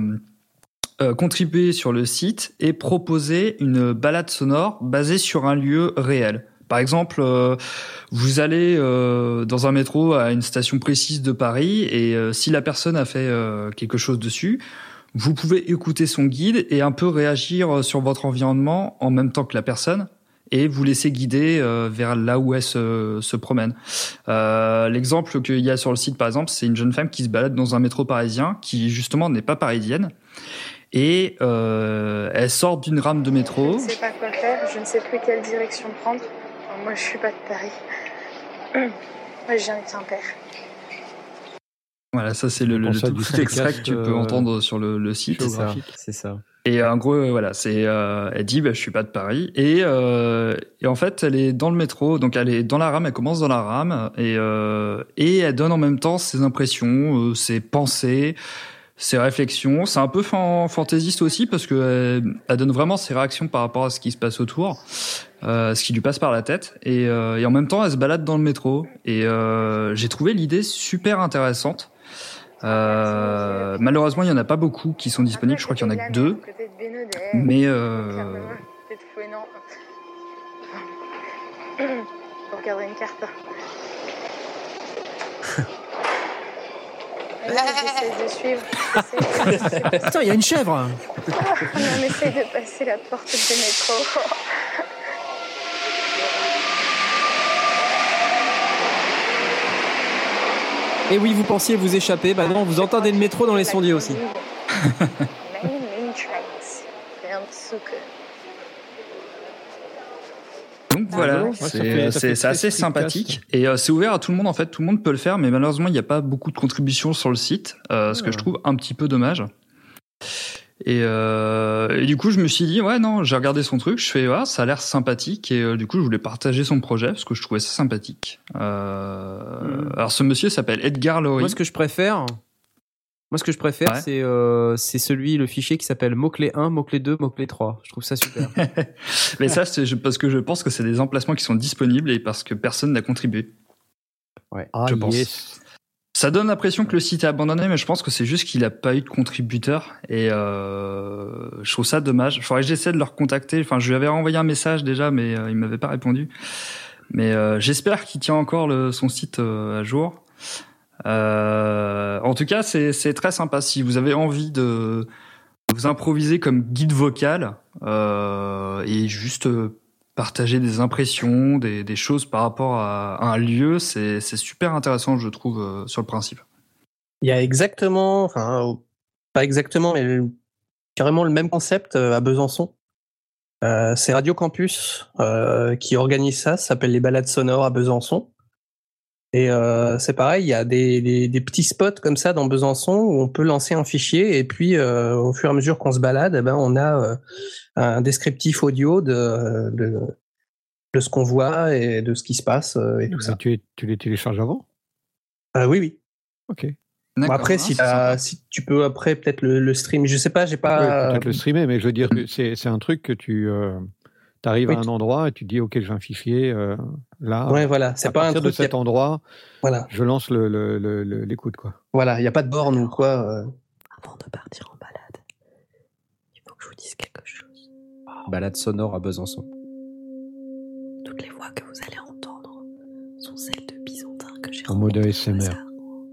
euh, contribuer sur le site et proposer une balade sonore basée sur un lieu réel. Par exemple, euh, vous allez euh, dans un métro à une station précise de Paris et euh, si la personne a fait euh, quelque chose dessus, vous pouvez écouter son guide et un peu réagir sur votre environnement en même temps que la personne et vous laisser guider euh, vers là où elle se, se promène. Euh, l'exemple qu'il y a sur le site, par exemple, c'est une jeune femme qui se balade dans un métro parisien qui, justement, n'est pas parisienne et euh, elle sort d'une rame de métro. Je ne sais pas quoi faire, je ne sais plus quelle direction prendre. Enfin, moi, je ne suis pas de Paris. Moi, je viens de Saint-Père. Voilà, ça, c'est le, le, le tout petit extrait que tu peux euh, entendre sur le, le site. C'est ça. c'est ça. Et en gros, voilà, c'est, euh, elle dit bah, « je ne suis pas de Paris ». Et, euh, et en fait, elle est dans le métro, donc elle est dans la rame, elle commence dans la rame, et, euh, et elle donne en même temps ses impressions, euh, ses pensées, ses réflexions. C'est un peu fan- fantaisiste aussi parce que elle, elle donne vraiment ses réactions par rapport à ce qui se passe autour, euh, ce qui lui passe par la tête. Et, euh, et en même temps, elle se balade dans le métro. Et euh, j'ai trouvé l'idée super intéressante. Euh, malheureusement, il y en a pas beaucoup qui sont disponibles. Je crois qu'il y en a que deux. Mais euh... regarder une carte. Là, j'essaie de suivre. J'essaie de suivre. Attends, il y a une chèvre. Oh, on essaie de passer la porte du métro. Et oui, vous pensiez vous échapper. Bah non, vous entendez le métro dans les sondiers aussi. Donc voilà, ah, c'est, c'est, c'est assez sympathique et euh, c'est ouvert à tout le monde en fait, tout le monde peut le faire, mais malheureusement il n'y a pas beaucoup de contributions sur le site, euh, ce que je trouve un petit peu dommage. Et, euh, et du coup je me suis dit ouais non, j'ai regardé son truc, je fais ouais, ça a l'air sympathique et euh, du coup je voulais partager son projet parce que je trouvais ça sympathique. Euh, mm. Alors ce monsieur s'appelle Edgar Laurie. Moi ce que je préfère, moi ce que je préfère ouais. c'est euh, c'est celui le fichier qui s'appelle mot-clé un, mot-clé deux, mot-clé trois. Je trouve ça super. Mais ça c'est parce que je pense que c'est des emplacements qui sont disponibles et parce que personne n'a contribué. Ouais, ah, je pense. Yes. Ça donne l'impression que le site est abandonné, mais je pense que c'est juste qu'il a pas eu de contributeur et euh, je trouve ça dommage. Il faudrait que j'essaie de le recontacter. Enfin, je lui avais envoyé un message déjà, mais euh, il m'avait pas répondu. Mais euh, j'espère qu'il tient encore le, son site euh, à jour. Euh, en tout cas, c'est, c'est très sympa. Si vous avez envie de vous improviser comme guide vocal euh, et juste euh, partager des impressions, des, des choses par rapport à, à un lieu, c'est, c'est super intéressant, je trouve, euh, sur le principe. Il y a exactement, enfin, pas exactement, mais carrément le même concept à Besançon. Euh, c'est Radio Campus euh, qui organise ça, ça s'appelle les balades sonores à Besançon. Et euh, c'est pareil, il y a des, des, des petits spots comme ça dans Besançon où on peut lancer un fichier et puis euh, au fur et à mesure qu'on se balade, eh ben on a euh, un descriptif audio de, de de ce qu'on voit et de ce qui se passe et tout et ça. Tu, tu les télécharges avant ? euh, Oui, oui. Ok. Bon, après, hein, si, si tu peux après peut-être le, le stream, je sais pas, j'ai pas. Oui, peut-être le streamer, mais je veux dire, c'est c'est un truc que tu. Euh... T'arrives oui, à un endroit et tu te dis ok, j'ai un fichier euh, là. Ouais, voilà. C'est à pas partir un truc de cet a... endroit. Voilà. Je lance le, le, le, le, l'écoute quoi. Voilà, il y a pas de borne ou quoi. Euh... Avant de partir en balade, il faut que je vous dise quelque chose. Oh. Balade sonore à Besançon. Toutes les voix que vous allez entendre sont celles de Byzantins que j'ai rencontrés au hasard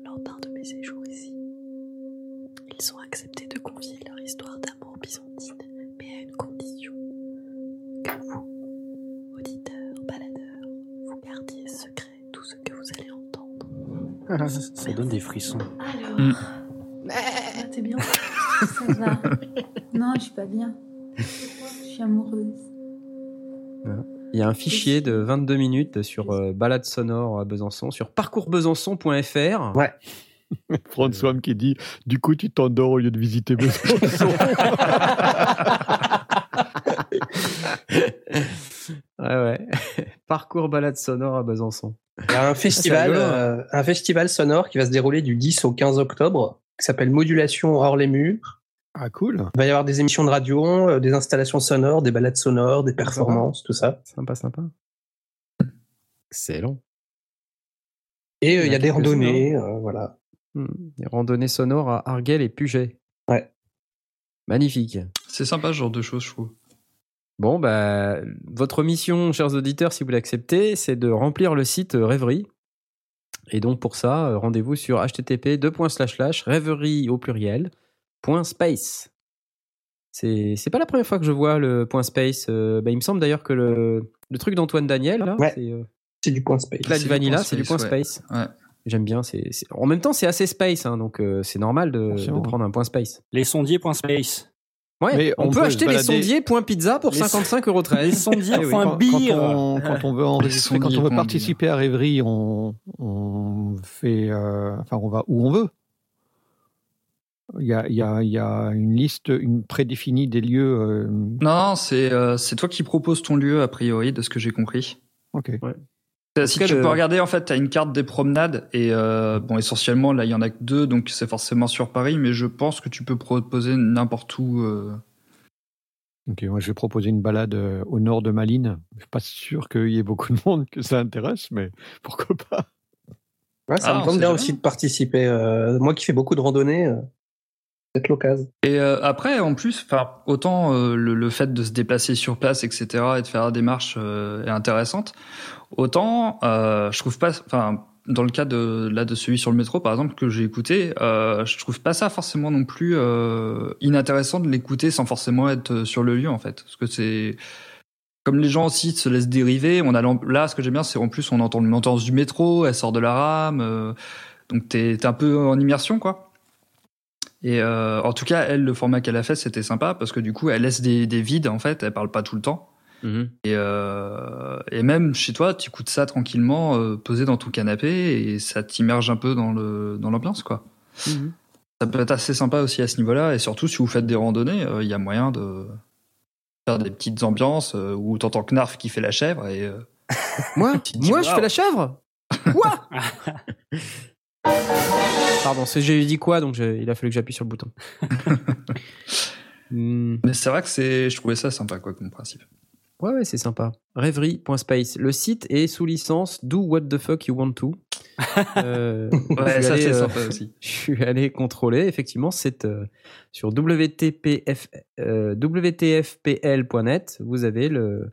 lors d'un de mes séjours ici. Ils ont accepté de confier leur histoire d'amour byzantine, mais à une condition. Vous, auditeurs, baladeurs, vous gardiez secret tout ce que vous allez entendre. Ah, ça, ça, ça donne des frissons. Alors, mmh. ah, t'es bien ? Ça va. Non, je suis pas bien. Je suis amoureuse. Il y a un fichier de vingt-deux minutes sur euh, balade sonore à Besançon, sur parcours besançon point f r. Ouais. François qui dit « Du coup, tu t'endors au lieu de visiter Besançon. » Ouais, ouais. Parcours balade sonore à Besançon. Il y a un festival, euh, un festival sonore qui va se dérouler du dix au quinze octobre qui s'appelle Modulation hors les murs. Ah, cool. Il va y avoir des émissions de radio, euh, des installations sonores, des balades sonores, des performances, tout ça. Sympa, sympa. Excellent. Et euh, il y a, y a des randonnées, euh, voilà. Mmh. Des randonnées sonores à Arguel et Puget. Ouais. Magnifique. C'est sympa ce genre de choses, je trouve. Bon, bah, votre mission, chers auditeurs, si vous l'acceptez, c'est de remplir le site Rêverie. Et donc, pour ça, rendez-vous sur h t t p deux points slash slash rêverie au pluriel point space. C'est, c'est pas la première fois que je vois le point space. Euh, bah, il me semble d'ailleurs que le, le truc d'Antoine Daniel, là, ouais, c'est, euh, c'est du point space. Là, du vanilla, c'est du point space. Ouais. Ouais. J'aime bien. C'est, c'est... En même temps, c'est assez space, hein, donc euh, c'est normal de, de prendre un point space. Les sondiers point space. Ouais, mais on, on peut, peut acheter les sondiers point pizza pour cinquante-cinq euros treize. Sondiers point beer. Quand on veut enregistrer, quand on veut participer à Rêverie, on, on fait, euh, enfin, on va où on veut. Il y a, il y a, il y a une liste, une prédéfinie des lieux. Euh... Non, c'est, euh, c'est toi qui proposes ton lieu a priori, de ce que j'ai compris. Ok. Ouais. Si tu peux regarder, en fait, t'as une carte des promenades et euh, bon, essentiellement là, il y en a que deux, donc c'est forcément sur Paris, mais je pense que tu peux proposer n'importe où. Euh... Ok, moi je vais proposer une balade au nord de Malines. Je suis pas sûr qu'il y ait beaucoup de monde que ça intéresse, mais pourquoi pas. Ouais, ça ah, me tente bien aussi de participer. Euh, moi qui fais beaucoup de randonnées. Euh... C'est l'occasion. Et euh, après, en plus, autant euh, le, le fait de se déplacer sur place, et cetera, et de faire la démarche euh, est intéressante, autant euh, je trouve pas, enfin, dans le cas de là de celui sur le métro, par exemple, que j'ai écouté, euh, je trouve pas ça forcément non plus euh, inintéressant de l'écouter sans forcément être sur le lieu, en fait, parce que c'est comme les gens aussi se laissent dériver. On a là, ce que j'aime bien, c'est en plus on entend l'ambiance du métro, elle sort de la rame, euh, donc t'es, t'es un peu en immersion, quoi. Et euh, en tout cas, elle, le format qu'elle a fait, c'était sympa parce que du coup, elle laisse des, des vides en fait. Elle parle pas tout le temps. Mmh. Et, euh, et même chez toi, tu écoutes ça tranquillement, euh, posé dans ton canapé, et ça t'immerge un peu dans le dans l'ambiance, quoi. Mmh. Ça peut être assez sympa aussi à ce niveau-là. Et surtout, si vous faites des randonnées, il euh, y a moyen de faire des petites ambiances euh, où t'entends Knarf qui fait la chèvre et euh, moi, moi, je fais la chèvre. Quoi? Pardon, c'est j'ai dit quoi, donc je, il a fallu que j'appuie sur le bouton. mm. Mais c'est vrai que c'est, je trouvais ça sympa, quoi, comme principe. Ouais, ouais, c'est sympa. Rêverie.space. Le site est sous licence Do What the Fuck You Want To. euh, ouais, ça allé, c'est euh, sympa aussi. Je suis allé contrôler. Effectivement, c'est euh, sur wtpf, euh, w t f p l point net. Vous avez le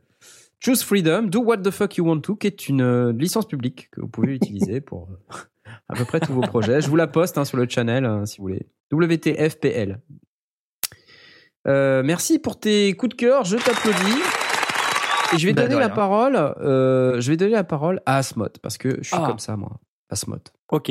Choose Freedom Do What the Fuck You Want To, qui est une euh, licence publique que vous pouvez utiliser pour. Euh, à peu près tous vos projets. Je vous la poste hein, sur le channel, hein, si vous voulez. W T F P L. Euh, merci pour tes coups de cœur. Je t'applaudis. Et je vais, ben donner, la parole, euh, je vais donner la parole à Asmod, parce que je suis ah. comme ça, moi. Asmod. Ok.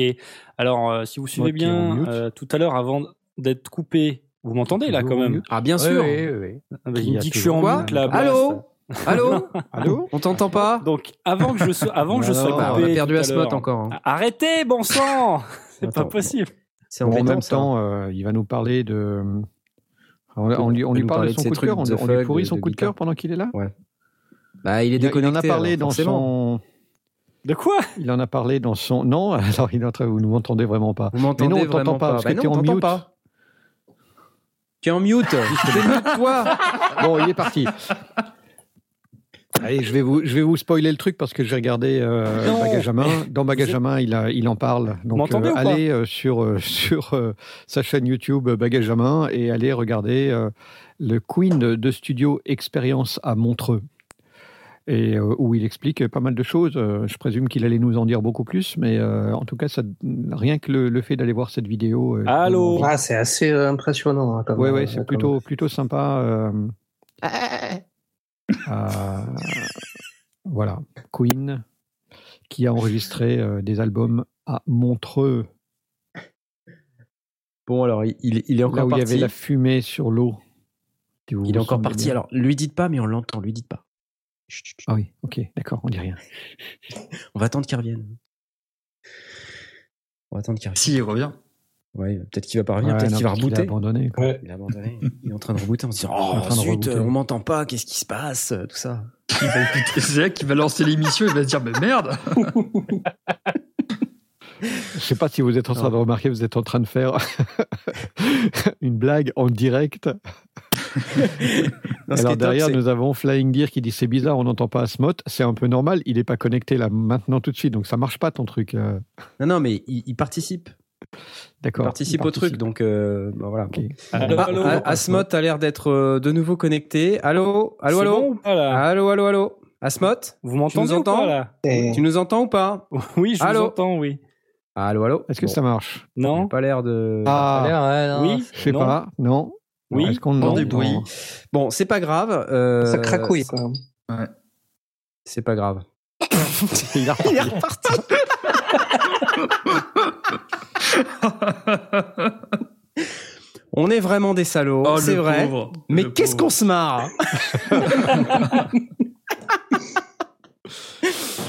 Alors, euh, si vous suivez okay, bien, euh, tout à l'heure, avant d'être coupé, vous m'entendez, là, quand même ? Ah, bien sûr. Oui, oui, oui. Ah, bah, il me dit que je suis en mute, là. Allô ? Allô, allô, on t'entend pas. Donc avant que je sois, avant que je sois coupé, on a perdu Asmod encore. Hein. Arrêtez, bon sang, c'est Attends, pas possible. C'est en, en même ça. temps, euh, il va nous parler de. On, on lui, on lui parle de son coup de cœur, on, on lui pourrit son de coup de cœur pendant qu'il est là. Ouais. Bah, il est déconnecté. Il en a parlé alors, dans son. De quoi ? Il en a parlé dans son. Non, alors il est en train. Vous ne m'entendez vraiment pas. Vous m'entendez Mais non, on t'entend pas. Parce que t'es en mute. T'es en mute. Toi. Bon, il est parti. Allez, je vais vous je vais vous spoiler le truc parce que j'ai regardé euh, Bagage à main. Dans Bagage à main, il a, il en parle. Donc euh, allez euh, sur euh, sur euh, sa chaîne YouTube Bagage à main et allez regarder euh, le Queen de Studio Expérience à Montreux et euh, où il explique pas mal de choses. Je présume qu'il allait nous en dire beaucoup plus, mais euh, en tout cas, ça, rien que le, le fait d'aller voir cette vidéo. Euh, Allô. Ah, c'est assez impressionnant. Hein, comme, ouais, ouais, c'est euh, plutôt comme... plutôt sympa. Euh... Ah. Euh, voilà, Queen qui a enregistré euh, des albums à Montreux. Bon, alors il, il est encore là où parti. Il y avait la fumée sur l'eau. Vous il vous est encore parti. Bien. Alors, lui dites pas, mais on l'entend. Lui dites pas. Chut, chut, chut. Ah oui, ok, d'accord, on dit rien. On va attendre qu'il revienne. On va attendre qu'il revienne. Si il revient. Ouais, peut-être qu'il va pas revenir, ouais, peut-être non, qu'il va rebooter. Il a abandonné. Quoi. Ouais. Il a abandonné. Il est en train de rebooter en se disant oh, oh zut, euh, on m'entend pas, qu'est-ce qui se passe, tout ça. Il va écouter, c'est là qu'il va lancer l'émission, il va se dire mais merde. Je sais pas si vous êtes en train de remarquer, vous êtes en train de faire une blague en direct. Non, alors derrière, top, nous avons Flying Deer qui dit c'est bizarre, on n'entend pas Asmod, c'est un peu normal, il est pas connecté là maintenant tout de suite, donc ça marche pas ton truc. Non, non, mais il, il participe. D'accord. Il participe, il participe au truc, donc euh, bah voilà. Okay. Allô, ah, allô, Asmod a l'air d'être euh, de nouveau connecté. Allô, allô, allô, bon, voilà. allô, allô, allô. Asmod, vous m'entendez ou pas là ? Tu nous entends ou pas ? Oui, je allô. vous entends, oui. Allô, allô. Est-ce que bon. ça marche ? Non. Pas l'air de. Ah. Pas l'air, ouais, non, oui. Je sais non. pas. Non. Oui. Est-ce qu'on entend des bruits ? Bon, c'est pas grave. Euh, ça cracouille quand même. Ouais. C'est pas grave. Il est reparti. On est vraiment des salauds, oh, c'est vrai. Pauvre, mais qu'est-ce pauvre. qu'on se marre.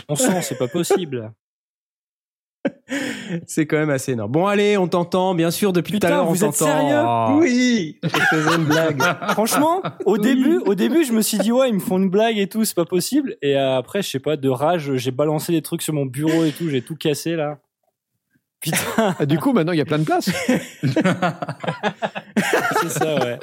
On sent, c'est pas possible. C'est quand même assez énorme. Bon, allez, on t'entend, bien sûr, depuis tout à l'heure, on t'entend. Putain, vous êtes sérieux ? Oui. Je faisais une blague. Franchement, au oui. début, au début, je me suis dit, ouais, ils me font une blague et tout, c'est pas possible. Et après, je sais pas, de rage, j'ai balancé des trucs sur mon bureau et tout, j'ai tout cassé, là. Putain. Ah, du coup, maintenant, il y a plein de place. C'est ça, ouais.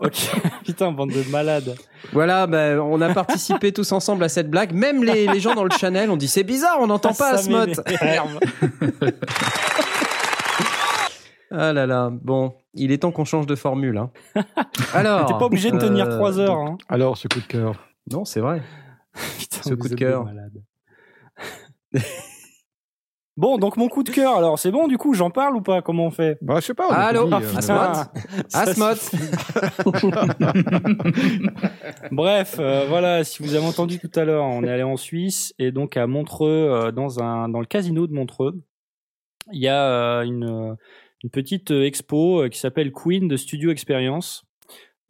Ok. Putain, bande de malades. Voilà, ben, bah, on a participé tous ensemble à cette blague. Même les, les gens dans le channel ont dit, c'est bizarre, on n'entend pas Asmod. Ah là là, bon, il est temps qu'on change de formule. Hein. Alors, t'es pas obligé de tenir euh, trois heures. Hein. Alors, ce coup de cœur. Non, c'est vrai. Putain, ce coup de cœur. Bon, donc mon coup de cœur, alors c'est bon, du coup, j'en parle ou pas ? Comment on fait ? Bah, je sais pas. Allô, dit, euh, Asmod. Asmod. Bref, euh, voilà, si vous avez entendu tout à l'heure, on est allé en Suisse et donc à Montreux, euh, dans, un, dans le casino de Montreux, il y a euh, une, une petite expo qui s'appelle Queen de Studio Experience.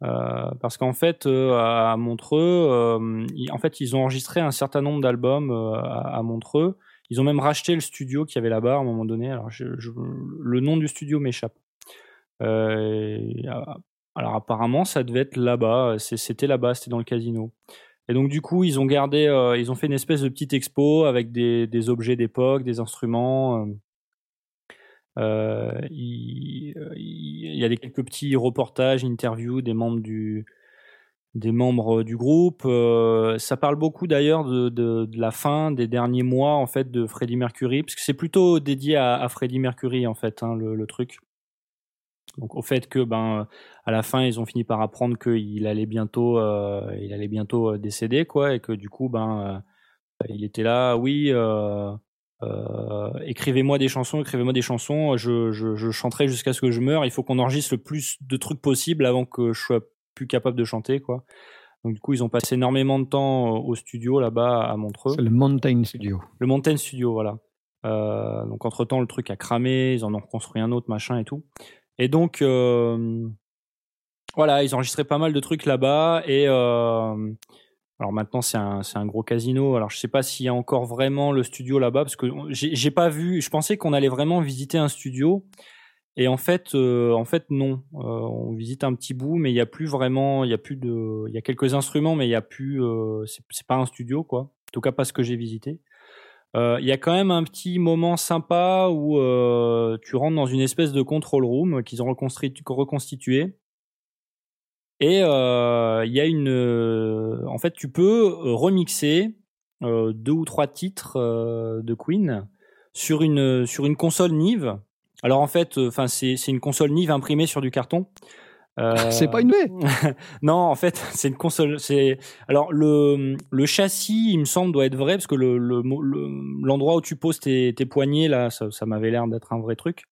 Euh, parce qu'en fait, euh, à Montreux, euh, en fait, ils ont enregistré un certain nombre d'albums euh, à, à Montreux. Ils ont même racheté le studio qu'il y avait là-bas à un moment donné. Alors, je, je, le nom du studio m'échappe. Euh, alors, apparemment, ça devait être là-bas. C'est, c'était là-bas, c'était dans le casino. Et donc, du coup, ils ont gardé, euh, ils ont fait une espèce de petite expo avec des, des objets d'époque, des instruments. Euh, il, il y a des, quelques petits reportages, interviews des membres du... des membres du groupe. Euh, ça parle beaucoup d'ailleurs de, de, de la fin des derniers mois en fait de Freddie Mercury, parce que c'est plutôt dédié à, à Freddie Mercury en fait, hein, le, le truc. Donc au fait que ben à la fin ils ont fini par apprendre qu'il allait bientôt, euh, il allait bientôt décéder quoi, et que du coup ben euh, il était là, oui. Euh, Euh, écrivez-moi des chansons, écrivez-moi des chansons. Je, je, je chanterai jusqu'à ce que je meure. Il faut qu'on enregistre le plus de trucs possible avant que je sois plus capable de chanter, quoi. Donc du coup, ils ont passé énormément de temps au studio là-bas à Montreux. C'est le Mountain Studio. Le Mountain Studio, voilà. Euh, donc entre temps, le truc a cramé. Ils en ont reconstruit un autre, machin et tout. Et donc euh, voilà, ils enregistraient pas mal de trucs là-bas et euh, alors maintenant c'est un c'est un gros casino. Alors je sais pas s'il y a encore vraiment le studio là-bas parce que j'ai, j'ai pas vu. Je pensais qu'on allait vraiment visiter un studio. Et en fait, euh, en fait, non. Euh, on visite un petit bout, mais il y a plus vraiment, il y a plus de, il y a quelques instruments, mais il y a plus, euh, c'est, c'est pas un studio, quoi. En tout cas, pas ce que j'ai visité. Euh, il y a quand même un petit moment sympa où euh, tu rentres dans une espèce de control room qu'ils ont reconstitu- reconstitué. Et euh, il y a une, euh, en fait, tu peux remixer euh, deux ou trois titres euh, de Queen sur une sur une console Nive. Alors en fait, enfin euh, c'est c'est une console Nive imprimée sur du carton. Euh... c'est pas une baie. Non, en fait, c'est une console. C'est alors le le châssis, il me semble, doit être vrai parce que le le, le l'endroit où tu poses tes tes poignets là, ça, ça m'avait l'air d'être un vrai truc.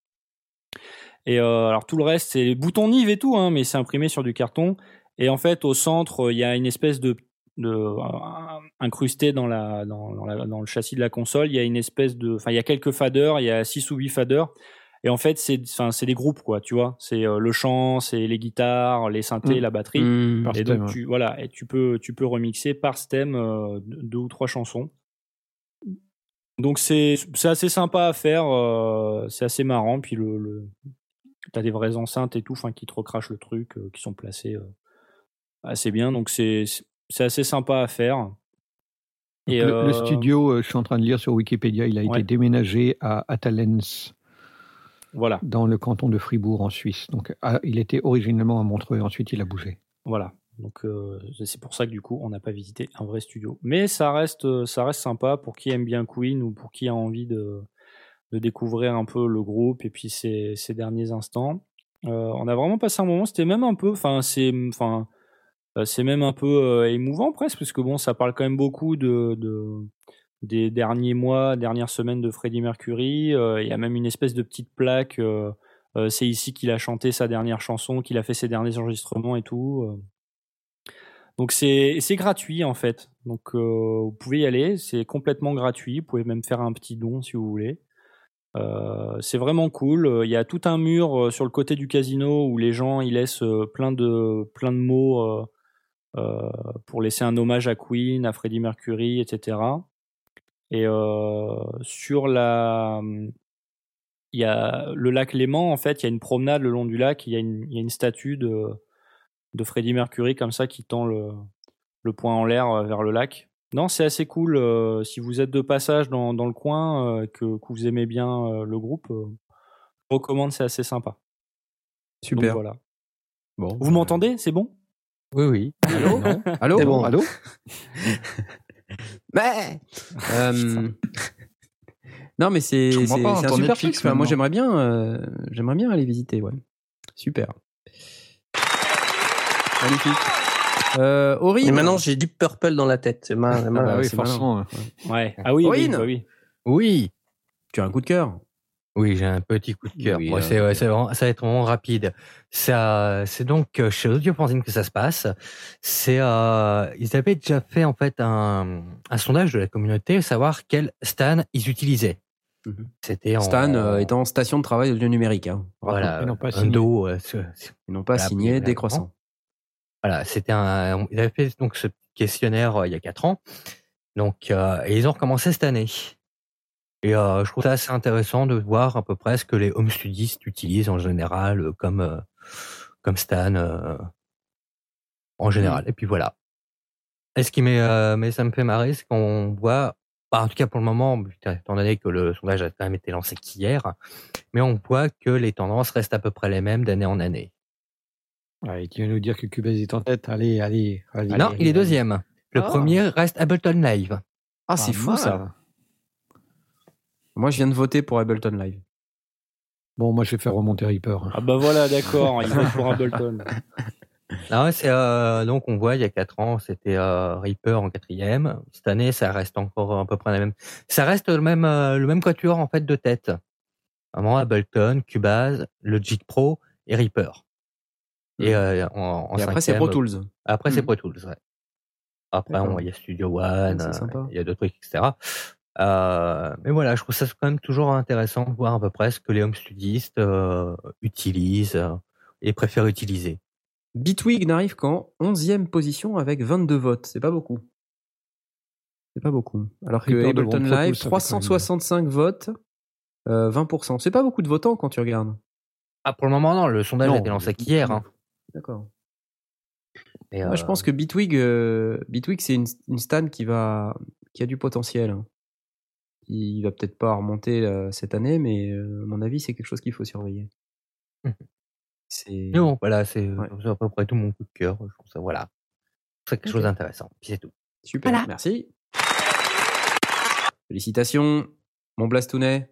Et euh, alors tout le reste, c'est les boutons Nive et tout, hein, mais c'est imprimé sur du carton. Et en fait, au centre, il y a une espèce de de euh, incrusté dans la dans dans, la, dans le châssis de la console, il y a une espèce de, enfin il y a quelques faders, il y a six ou huit faders. Et en fait, c'est, enfin, c'est des groupes, quoi, tu vois. C'est euh, le chant, c'est les guitares, les synthés, mmh. la batterie. Mmh, et donc, thème, tu, ouais. voilà, et tu peux, tu peux remixer par ce thème euh, deux ou trois chansons. Donc, c'est, c'est assez sympa à faire. Euh, c'est assez marrant. Puis, le, le... t'as des vraies enceintes et tout, enfin, qui te recrachent le truc, euh, qui sont placées euh, assez bien. Donc, c'est, c'est assez sympa à faire. Et, le, euh... le studio, euh, je suis en train de lire sur Wikipédia, il a ouais. été déménagé à Atalens. Voilà. Dans le canton de Fribourg en Suisse. Donc, à, il était originellement à Montreux et ensuite il a bougé. Voilà. Donc, euh, c'est pour ça que du coup, on n'a pas visité un vrai studio. Mais ça reste, ça reste sympa pour qui aime bien Queen ou pour qui a envie de, de découvrir un peu le groupe et puis ses, ses derniers instants. Euh, on a vraiment passé un moment. C'était même un peu. Enfin, c'est, enfin, c'est même un peu euh, émouvant presque, parce que bon, ça parle quand même beaucoup de. de des derniers mois, dernières semaines de Freddie Mercury. Euh, il y a même une espèce de petite plaque. Euh, euh, c'est ici qu'il a chanté sa dernière chanson, qu'il a fait ses derniers enregistrements et tout. Euh. Donc c'est, c'est gratuit en fait. Donc euh, vous pouvez y aller, c'est complètement gratuit. Vous pouvez même faire un petit don si vous voulez. Euh, c'est vraiment cool. Il y a tout un mur sur le côté du casino où les gens ils laissent plein de plein de mots euh, pour laisser un hommage à Queen, à Freddie Mercury, et cetera. Et euh, sur la, il y a le lac Léman en fait. Il y a une promenade le long du lac. Il y a une, il y a une statue de de Freddie Mercury comme ça qui tend le le poing en l'air vers le lac. Non, c'est assez cool. Euh, si vous êtes de passage dans, dans le coin, euh, que, que vous aimez bien euh, le groupe, euh, je recommande, c'est assez sympa. Super. Donc, voilà. Bon, vous euh... m'entendez? C'est bon? Oui, oui. Allô non. Allô c'est bon. Allô mais euh... Non, mais c'est, c'est, c'est un super fixe. Moi, j'aimerais bien, euh, j'aimerais bien aller visiter. Ouais. Super. Magnifique. Euh, Aurine. Et maintenant j'ai du purple dans la tête. Mal, ah mal, bah oui, forcément. Ouais. Ouais. Ah oui, Aurine. Oui, oui. Oui. Tu as un coup de cœur? Oui, j'ai un petit coup de cœur. Oui, ouais, euh... c'est, ouais, c'est vraiment, ça va être vraiment rapide. Ça, c'est donc chez AudioFanzine que ça se passe. C'est, euh, ils avaient déjà fait en fait un, un sondage de la communauté, savoir quel stan ils utilisaient. Mm-hmm. C'était en... Stan euh, étant station de travail audio numérique. Hein. Voilà. Ils n'ont pas signé. Dos, euh, ils n'ont pas signé décroissant. Voilà, c'était un. Ils avaient fait donc ce questionnaire euh, il y a quatre ans, donc euh, et ils ont recommencé cette année. Et euh, je trouve ça assez intéressant de voir à peu près ce que les home studistes utilisent en général, euh, comme euh, comme Stan euh, en général. Et puis voilà. Et ce qui m'est, euh, mais ça me fait marrer, c'est qu'on voit, bah, en tout cas pour le moment, étant donné que le sondage a quand même été lancé qu'hier, mais on voit que les tendances restent à peu près les mêmes d'année en année. Ouais, tu veux nous dire que Cubase est en tête. Allez, allez, allez. Ah non, allez, il est deuxième. Le ah. premier reste Ableton Live. Ah, c'est ah, fou, ça. Moi, je viens de voter pour Ableton Live. Bon, moi, je vais faire remonter Reaper. Ah bah voilà, d'accord, il vote pour Ableton. Non, c'est, euh, donc, on voit, il y a quatre ans, c'était euh, Reaper en quatrième. Cette année, ça reste encore à peu près la même. Ça reste le même, euh, le même quatuor, en fait, de tête. Vraiment, Ableton, Cubase, Logic Pro et Reaper. Et, euh, en, en et après, cinquième, c'est Pro Tools. Après, mmh. c'est Pro Tools, ouais. Après, il y a Studio One, il y a d'autres trucs, et cetera. Euh, mais voilà, je trouve ça quand même toujours intéressant de voir à peu près ce que les home studistes euh, utilisent euh, et préfèrent utiliser. Bitwig n'arrive qu'en onzième position avec vingt-deux votes. C'est pas beaucoup. C'est pas beaucoup. Alors que Ableton Live, trois cent soixante-cinq votes, euh, vingt pour cent. C'est pas beaucoup de votants quand tu regardes. Ah, pour le moment, non. Le sondage non. a été lancé qu'hier. Hein. D'accord. Et Moi, euh... je pense que Bitwig, euh, Bitwig, c'est une, une stan qui va, qui a du potentiel. Il va peut-être pas remonter euh, cette année, mais euh, à mon avis, c'est quelque chose qu'il faut surveiller. Mmh. C'est. Non, voilà, c'est, ouais. c'est à peu près tout mon coup de cœur. Je trouve ça, voilà, c'est quelque okay. chose d'intéressant. Puis c'est tout. Super. Voilà. Merci. Félicitations, mon Blastounet.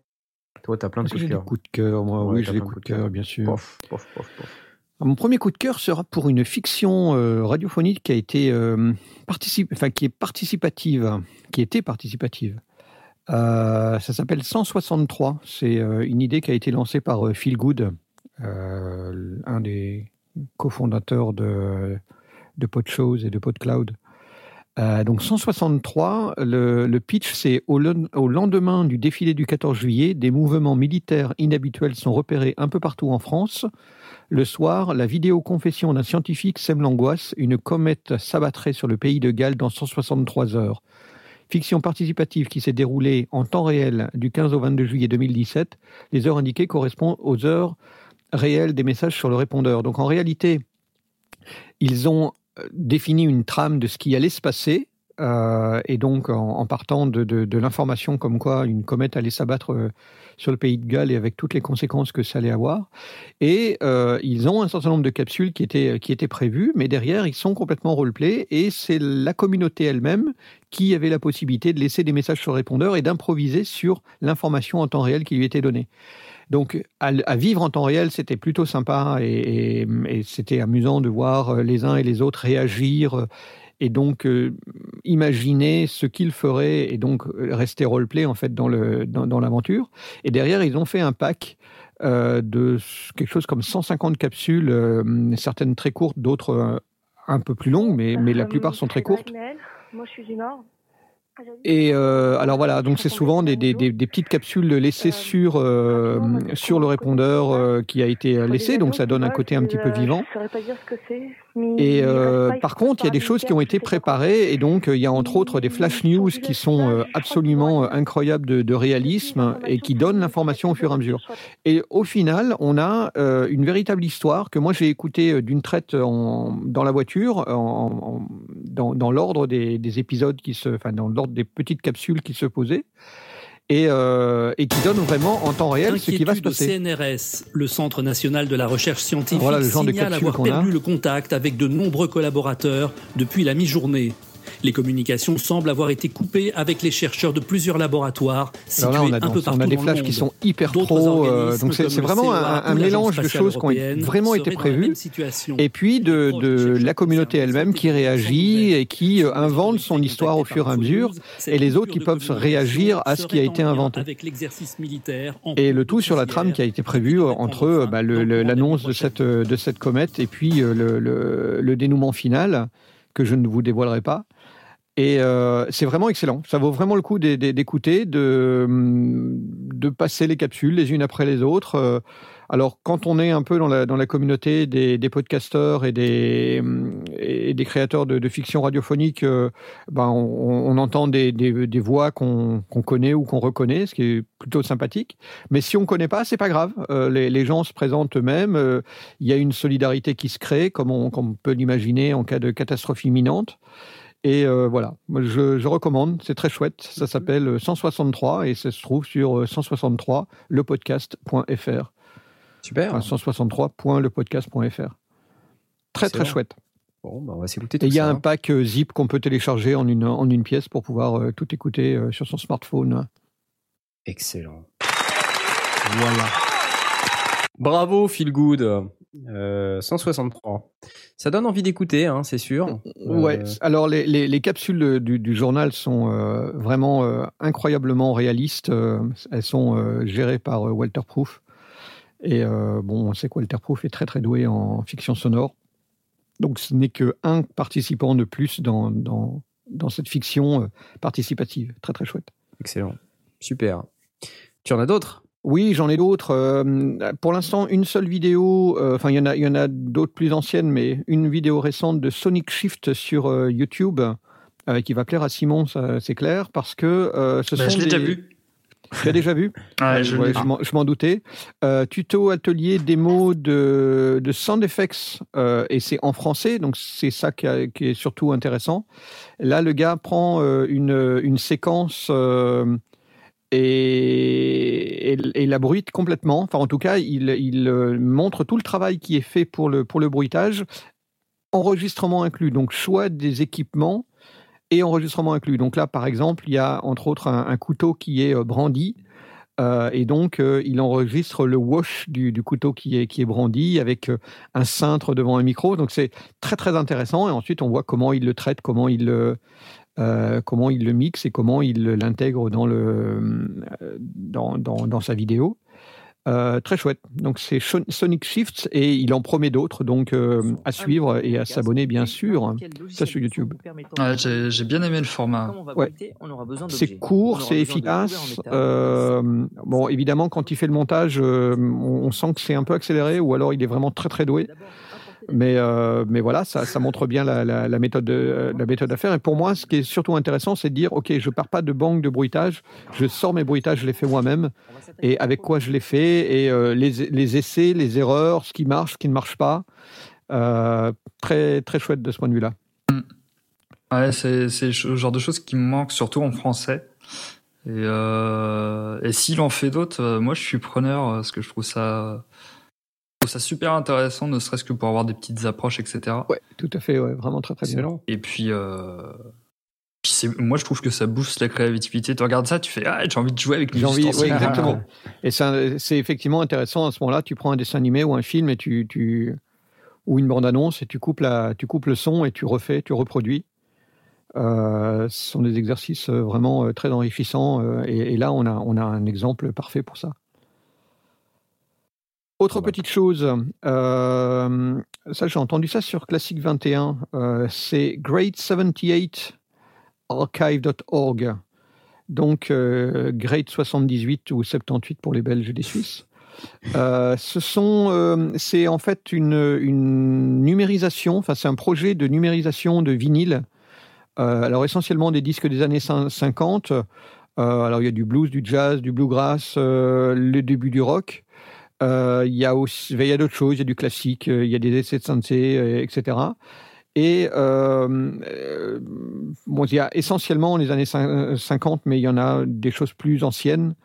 Toi, t'as plein de coups de cœur. Coup de cœur, moi. Ouais, oui, j'ai des coups de cœur, bien sûr. Pof, pof, pof, pof. Mon premier coup de cœur sera pour une fiction euh, radiophonique qui a été euh, participe, enfin qui est participative, qui était participative. Euh, ça s'appelle cent soixante-trois. C'est euh, une idée qui a été lancée par euh, Phil Good, euh, un des cofondateurs de de Podshows et de Podcloud. Euh, donc cent soixante-trois, le, le pitch c'est au, le, au lendemain du défilé du quatorze juillet, des mouvements militaires inhabituels sont repérés un peu partout en France. Le soir, la vidéoconfession d'un scientifique sème l'angoisse, une comète s'abattrait sur le pays de Galles dans cent soixante-trois heures. Fiction participative qui s'est déroulée en temps réel du quinze au vingt-deux juillet deux mille dix-sept. Les heures indiquées correspondent aux heures réelles des messages sur le répondeur. Donc en réalité, ils ont définit une trame de ce qui allait se passer, euh, et donc en, en partant de, de, de l'information comme quoi une comète allait s'abattre euh, sur le pays de Galles et avec toutes les conséquences que ça allait avoir. Et euh, ils ont un certain nombre de capsules qui étaient, qui étaient prévues, mais derrière, ils sont complètement roleplay, et c'est la communauté elle-même qui avait la possibilité de laisser des messages sur répondeur et d'improviser sur l'information en temps réel qui lui était donnée. Donc, à, à vivre en temps réel, c'était plutôt sympa et, et, et c'était amusant de voir les uns et les autres réagir et donc euh, imaginer ce qu'ils feraient et donc rester roleplay en fait dans, le, dans, dans l'aventure. Et derrière, ils ont fait un pack euh, de quelque chose comme cent cinquante capsules, euh, certaines très courtes, d'autres euh, un peu plus longues, mais, mais la plupart sont très courtes. Moi, je suis du Nord. Et euh, alors voilà, donc c'est souvent des, des, des, des petites capsules laissées sur, euh, sur le répondeur euh, qui a été laissé, donc ça donne un côté un petit peu vivant. Et euh, par contre, il y a des choses qui ont été préparées, et donc il y a entre autres des flash news qui sont absolument incroyables de, de réalisme et qui donnent l'information au fur et à mesure. Et au final, on a euh, une véritable histoire que moi j'ai écoutée d'une traite en, dans la voiture, en, en, dans, dans l'ordre des, des épisodes qui se, enfin dans l'ordre des petites capsules qui se posaient. Et, euh, et qui donne vraiment en temps réel ce qui va se passer. Le C N R S, le Centre National de la Recherche Scientifique, voilà, signale avoir perdu a. le contact avec de nombreux collaborateurs depuis la mi-journée. Les communications semblent avoir été coupées avec les chercheurs de plusieurs laboratoires situés là, on a, un peu partout dans le monde. On a des flashs qui sont hyper pro, euh, donc c'est, c'est vraiment un, un mélange de choses qui ont vraiment été prévues, et puis de, de la communauté elle-même qui réagit et qui invente son histoire au fur et à mesure, et les autres qui peuvent réagir à ce qui a été inventé. Et le tout sur la trame qui a été prévue entre bah, le, le, l'annonce de cette, de cette comète et puis le, le, le dénouement final, que je ne vous dévoilerai pas. Et euh, c'est vraiment excellent. Ça vaut vraiment le coup d'écouter, de, de passer les capsules les unes après les autres. Alors, quand on est un peu dans la, dans la communauté des, des podcasteurs et des, et des créateurs de, de fiction radiophonique, ben on, on entend des, des, des voix qu'on, qu'on connaît ou qu'on reconnaît, ce qui est plutôt sympathique. Mais si on ne connaît pas, ce n'est pas grave. Les, les gens se présentent eux-mêmes. Il y a une solidarité qui se crée, comme on, comme on peut l'imaginer en cas de catastrophe imminente. Et euh, voilà, je, je recommande, c'est très chouette, ça s'appelle cent soixante-trois et ça se trouve sur cent soixante-trois lepodcast point f r. Super. Enfin, cent soixante-trois point lepodcast point f r. Très, très chouette. Bon, bah on va s'écouter tout ça. Et il y a un pack zip qu'on peut télécharger en une, en une pièce pour pouvoir euh, tout écouter euh, sur son smartphone. Excellent. Voilà. Bravo, Feel Good. Euh, cent soixante-trois. Ça donne envie d'écouter, hein, c'est sûr. Euh... Ouais. Alors les, les, les capsules du, du journal sont euh, vraiment euh, incroyablement réalistes. Euh, elles sont euh, gérées par euh, Walter Proof. Et euh, bon, on sait que Walter Proof est très très doué en fiction sonore. Donc ce n'est qu'un participant de plus dans, dans, dans cette fiction euh, participative. Très très chouette. Excellent. Super. Tu en as d'autres ? Oui, j'en ai d'autres. Euh, pour l'instant, une seule vidéo, enfin, euh, il y en a, il y en a d'autres plus anciennes, mais une vidéo récente de Sonic Shift sur euh, YouTube, euh, qui va plaire à Simon, ça, c'est clair, parce que euh, ce ben, sont je l'ai des... déjà vu. Tu l'as déjà vu ? Ah, je, ouais, je, m'en, je m'en doutais. Euh, tuto atelier démo de, de Sound Effects, euh, et c'est en français, donc c'est ça qui, a, qui est surtout intéressant. Là, le gars prend euh, une, une séquence... Euh, Et, et, et la bruite complètement. Enfin, en tout cas, il, il montre tout le travail qui est fait pour le, pour le bruitage, enregistrement inclus. Donc, choix des équipements et enregistrement inclus. Donc là, par exemple, il y a entre autres un, un couteau qui est brandi. Euh, et donc, euh, il enregistre le wash du, du couteau qui est, qui est brandi avec euh, un cintre devant un micro. Donc, c'est très, très intéressant. Et ensuite, on voit comment il le traite, comment il le... Euh, comment il le mixe et comment il l'intègre dans, le, dans, dans, dans sa vidéo. Euh, très chouette. Donc c'est Sonic Shift et il en promet d'autres, donc euh, à suivre et à s'abonner bien sûr. Ça sur YouTube. Ouais, j'ai, j'ai bien aimé le format. Ouais. C'est court, c'est efficace. Euh, bon, évidemment, quand il fait le montage, euh, on, on sent que c'est un peu accéléré ou alors il est vraiment très très doué. Mais, euh, mais voilà, ça, ça montre bien la, la, la, méthode de, la méthode à faire. Et pour moi, ce qui est surtout intéressant, c'est de dire, OK, je ne pars pas de banque de bruitage, je sors mes bruitages, je les fais moi-même, et avec quoi je les fais, et euh, les, les essais, les erreurs, ce qui marche, ce qui ne marche pas. Euh, très, très chouette de ce point de vue-là. Mmh. Ouais, c'est, c'est le genre de choses qui me manque, surtout en français. Et, euh, et s'il en fait d'autres, moi, je suis preneur, parce que je trouve ça... ça super intéressant, ne serait-ce que pour avoir des petites approches, et cetera. Ouais, tout à fait, ouais, vraiment très très bien. Et puis, euh, moi je trouve que ça booste la créativité. Tu regardes ça, tu fais ah, j'ai envie de jouer avec les distances. Oui, exactement. Et ça, c'est effectivement intéressant à ce moment-là. Tu prends un dessin animé ou un film et tu, tu ou une bande-annonce et tu coupes la, tu coupes le son et tu refais, tu reproduis. Euh, ce sont des exercices vraiment très enrichissants. Et, et là, on a, on a un exemple parfait pour ça. Autre petite chose, euh, ça j'ai entendu ça sur Classic vingt et un, euh, c'est Grade soixante-dix-huit archive point org. Donc, euh, grade soixante-dix-huit ou soixante-dix-huit pour les Belges et les Suisses. Euh, ce sont, euh, c'est en fait une, une numérisation, enfin, c'est un projet de numérisation de vinyle. Euh, alors, essentiellement des disques des années cinquante. Euh, alors, il y a du blues, du jazz, du bluegrass, euh, le début du rock. Euh, il y a aussi, il y a d'autres choses, il y a du classique, il y a des essais de synthé, et cetera. Et euh, bon, il y a essentiellement les années cinquante, mais il y en a des choses plus anciennes.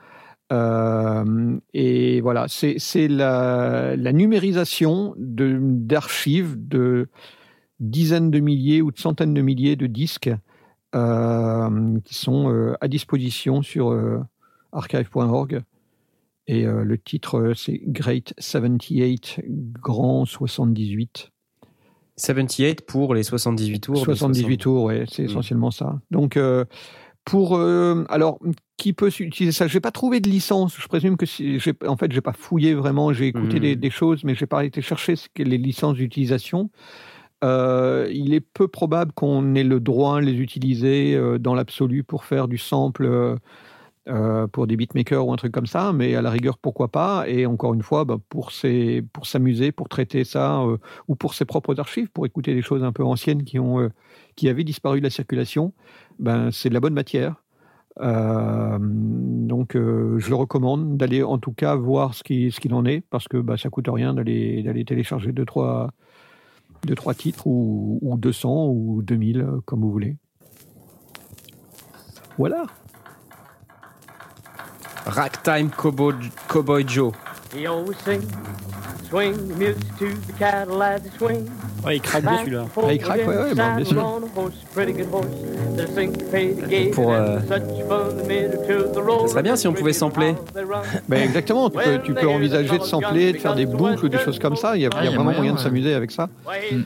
Euh, et voilà, c'est, c'est la, la numérisation de, d'archives de dizaines de milliers ou de centaines de milliers de disques euh, qui sont euh, à disposition sur euh, archive point org. Et euh, le titre, c'est Great soixante-dix-huit, Grand soixante-dix-huit. soixante-dix-huit pour les soixante-dix-huit tours. soixante-dix-huit tours, oui, c'est mmh. essentiellement ça. Donc, euh, pour... Euh, alors, qui peut utiliser ça ? Je n'ai pas trouvé de licence. Je présume que... Si, j'ai, en fait, je n'ai pas fouillé vraiment. J'ai écouté mmh. des, des choses, mais je n'ai pas été chercher les licences d'utilisation. Euh, il est peu probable qu'on ait le droit de les utiliser euh, dans l'absolu pour faire du sample... Euh, Euh, pour des beatmakers ou un truc comme ça, mais à la rigueur, pourquoi pas ? Et encore une fois, bah, pour, ses, pour s'amuser, pour traiter ça, euh, ou pour ses propres archives, pour écouter des choses un peu anciennes qui, ont, euh, qui avaient disparu de la circulation, ben, c'est de la bonne matière. Euh, donc, euh, je le recommande d'aller en tout cas voir ce, qui, ce qu'il en est, parce que bah, ça ne coûte rien d'aller, d'aller télécharger deux, trois, deux, trois titres, ou, ou deux cents, ou deux mille, comme vous voulez. Voilà. Ragtime Cowboy, Cowboy Joe. He always sing, swing the music to the Cadillac swing. Ouais, il craque dessus là. Ouais, il craque, ouais, ouais, bon, bien sûr. Pour, euh... ça serait bien si on pouvait sampler. Ben exactement, tu peux, tu peux envisager de sampler, de faire des boucles ou des choses comme ça. Il y a, ah, il y a vraiment moyen, moyen de s'amuser avec ça. Mm.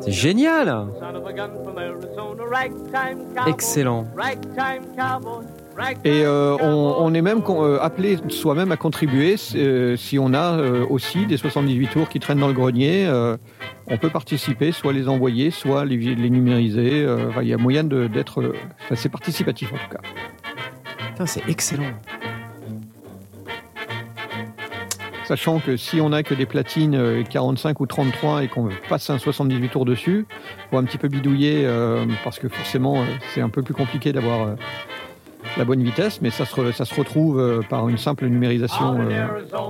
C'est génial. Excellent. Et euh, on, on est même con, euh, appelé soi-même à contribuer euh, si on a euh, aussi des soixante-dix-huit tours qui traînent dans le grenier. Euh, on peut participer, soit les envoyer, soit les, les numériser. Euh, il y a moyen de, d'être... Euh, c'est participatif en tout cas. Putain, c'est excellent. Sachant que si on n'a que des platines quarante-cinq ou trente-trois et qu'on passe un soixante-dix-huit tours dessus, il faut un petit peu bidouiller euh, parce que forcément, c'est un peu plus compliqué d'avoir... Euh, la bonne vitesse, mais ça se, re, ça se retrouve euh, par une simple numérisation. Euh.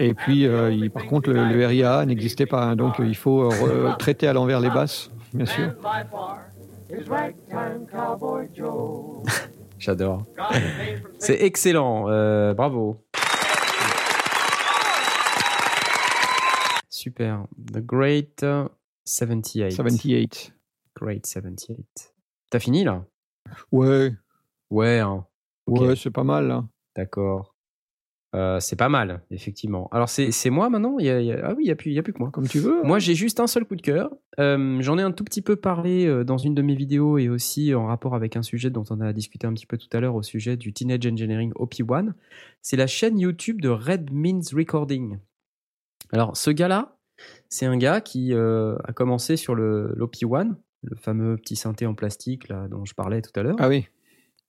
Et puis, euh, il, par contre, le, le R I A n'existait pas, hein, donc il faut euh, traiter à l'envers les basses, bien sûr. J'adore. C'est excellent, euh, bravo. Super. The Great soixante-dix-huit. soixante-dix-huit. Great soixante-dix-huit. T'as fini, là ? Ouais. Ouais, hein. Okay. Ouais, c'est pas mal. Hein. D'accord. Euh, c'est pas mal, effectivement. Alors, c'est, c'est moi maintenant il y a, il y a... Ah oui, il n'y a, a plus que moi. Comme tu veux. Hein. Moi, j'ai juste un seul coup de cœur. Euh, j'en ai un tout petit peu parlé euh, dans une de mes vidéos et aussi en rapport avec un sujet dont on a discuté un petit peu tout à l'heure au sujet du Teenage Engineering O P un. C'est la chaîne YouTube de Red Means Recording. Alors, ce gars-là, c'est un gars qui euh, a commencé sur le, l'O P un. Le fameux petit synthé en plastique là, dont je parlais tout à l'heure. Ah oui.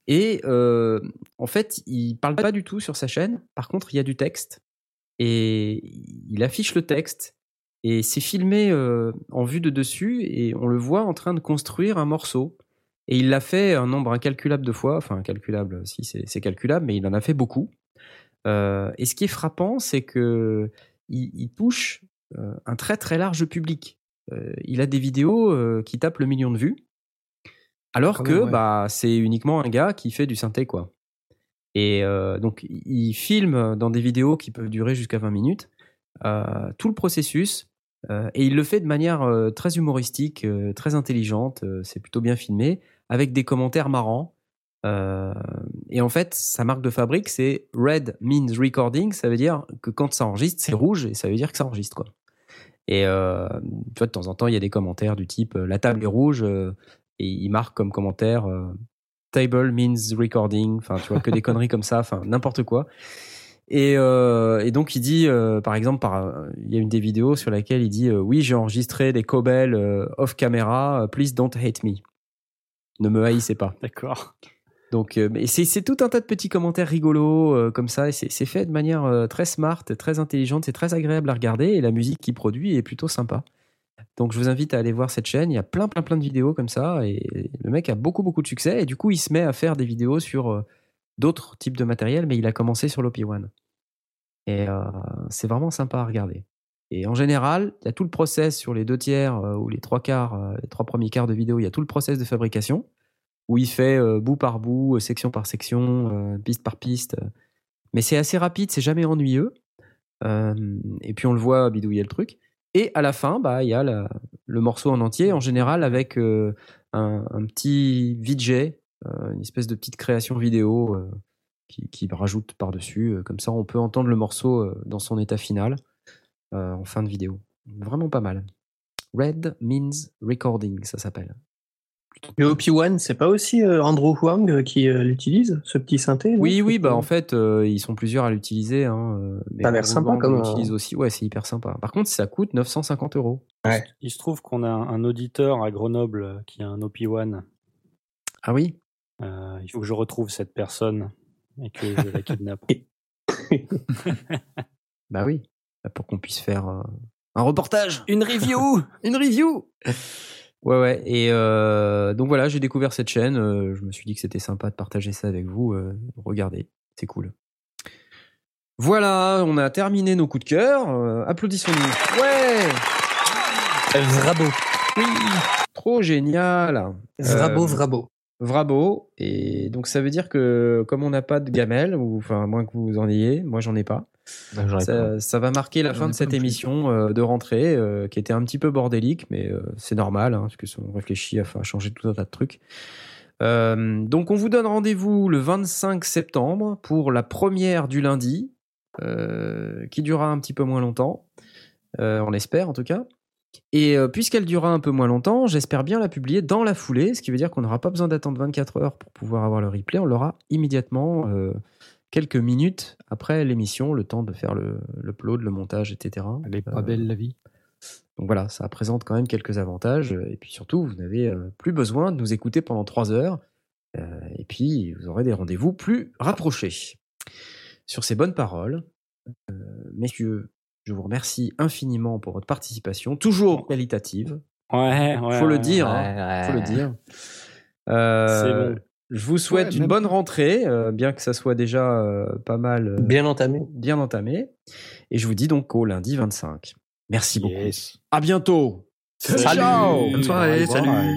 Et euh, en fait, il parle pas du tout sur sa chaîne. Par contre, il y a du texte. Et il affiche le texte. Et c'est filmé euh, en vue de dessus. Et on le voit en train de construire un morceau. Et il l'a fait un nombre incalculable de fois. Enfin, incalculable, si c'est, c'est calculable, mais il en a fait beaucoup. Euh, et ce qui est frappant, c'est qu'il il touche euh, un très très large public. Il a des vidéos euh, qui tapent le million de vues, alors Quand que même, ouais. bah, c'est uniquement un gars qui fait du synthé, quoi. Et euh, donc, il filme dans des vidéos qui peuvent durer jusqu'à vingt minutes, euh, tout le processus, euh, et il le fait de manière euh, très humoristique, euh, très intelligente, euh, c'est plutôt bien filmé, avec des commentaires marrants. Euh, et en fait, sa marque de fabrique, c'est Red Means Recording, ça veut dire que quand ça enregistre, c'est rouge, et ça veut dire que ça enregistre, quoi. Et euh, tu vois, de temps en temps, il y a des commentaires du type euh, « La table est rouge euh, » et il marque comme commentaire euh, « Table means recording ». Enfin, tu vois, que des conneries comme ça, enfin, n'importe quoi. Et, euh, et donc, il dit, euh, par exemple, par, euh, il y a une des vidéos sur laquelle il dit euh, « Oui, j'ai enregistré des cobelles euh, off-camera, please don't hate me ». Ne me haïssez pas. D'accord. Donc, euh, mais c'est, c'est tout un tas de petits commentaires rigolos euh, comme ça. Et c'est, c'est fait de manière euh, très smart, très intelligente. C'est très agréable à regarder et la musique qu'il produit est plutôt sympa. Donc, je vous invite à aller voir cette chaîne. Il y a plein, plein, plein de vidéos comme ça. Et le mec a beaucoup, beaucoup de succès. Et du coup, il se met à faire des vidéos sur euh, d'autres types de matériel. Mais il a commencé sur l'O P un. Et euh, c'est vraiment sympa à regarder. Et en général, il y a tout le process sur les deux tiers euh, ou les trois quarts, euh, les trois premiers quarts de vidéo. Il y a tout le process de fabrication où il fait euh, bout par bout, section par section, euh, piste par piste. Mais c'est assez rapide, c'est jamais ennuyeux. Euh, et puis on le voit bidouiller le truc. Et à la fin, bah, il y a la, le morceau en entier, en général avec euh, un, un petit V J, euh, une espèce de petite création vidéo euh, qui, qui rajoute par-dessus. Euh, comme ça, on peut entendre le morceau euh, dans son état final euh, en fin de vidéo. Vraiment pas mal. Red Means Recording, ça s'appelle. Le O P un, c'est pas aussi Andrew Huang qui l'utilise, ce petit synthé? Oui, oui, bah en fait, euh, ils sont plusieurs à l'utiliser. Hein, mais ça a l'air sympa comme on l'utilise aussi. Ouais, c'est hyper sympa. Par contre, ça coûte neuf cent cinquante euros. Ouais. Il se trouve qu'on a un auditeur à Grenoble qui a un O P un. Ah oui euh, il faut que je retrouve cette personne et que je la kidnappe. Bah oui, pour qu'on puisse faire euh, un reportage, une review, une review. Ouais, ouais. Et euh, donc voilà, j'ai découvert cette chaîne. Euh, je me suis dit que c'était sympa de partager ça avec vous. Euh, regardez, c'est cool. Voilà, on a terminé nos coups de cœur. Euh, applaudissons-nous. Ouais. Vrabo. Oui. Trop génial. Vrabo, euh, Vrabo. Vrabo. Et donc ça veut dire que comme on n'a pas de gamelle, ou enfin, moins que vous en ayez, moi j'en ai pas. Ben, ça, ça va marquer la j'en fin de cette émission euh, de rentrée euh, qui était un petit peu bordélique, mais euh, c'est normal, hein, parce que on réfléchit à, à changer tout un tas de trucs. Euh, donc on vous donne rendez-vous le vingt-cinq septembre pour la première du lundi, euh, qui durera un petit peu moins longtemps, euh, on l'espère en tout cas. Et euh, puisqu'elle durera un peu moins longtemps, j'espère bien la publier dans la foulée, ce qui veut dire qu'on n'aura pas besoin d'attendre vingt-quatre heures pour pouvoir avoir le replay, on l'aura immédiatement. Euh, quelques minutes après l'émission, le temps de faire le, l'upload, le montage, et cetera. Elle est pas euh, belle, la vie. Donc voilà, ça présente quand même quelques avantages. Et puis surtout, vous n'avez euh, plus besoin de nous écouter pendant trois heures. Euh, et puis, vous aurez des rendez-vous plus rapprochés. Sur ces bonnes paroles, euh, messieurs, je vous remercie infiniment pour votre participation, toujours qualitative. Ouais, ouais. Faut le dire, ouais, hein, ouais. Faut le dire. Euh, C'est bon. Je vous souhaite ouais, une même... bonne rentrée, euh, bien que ça soit déjà euh, pas mal... Euh, bien entamé. Bien entamé. Et je vous dis donc au lundi vingt-cinq. Merci beaucoup. Yes. À bientôt. Salut. Salut. Ciao. Bonne soirée. Salut. Salut.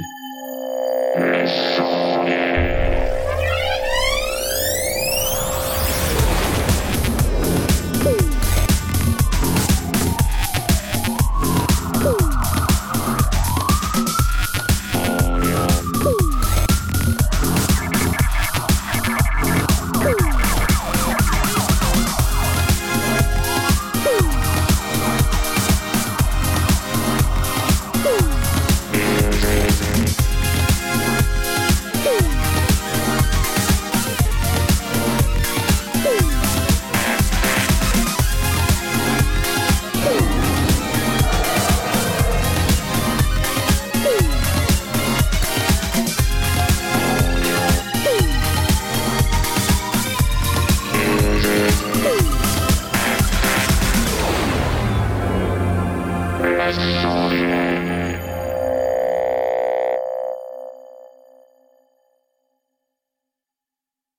Oh, yeah.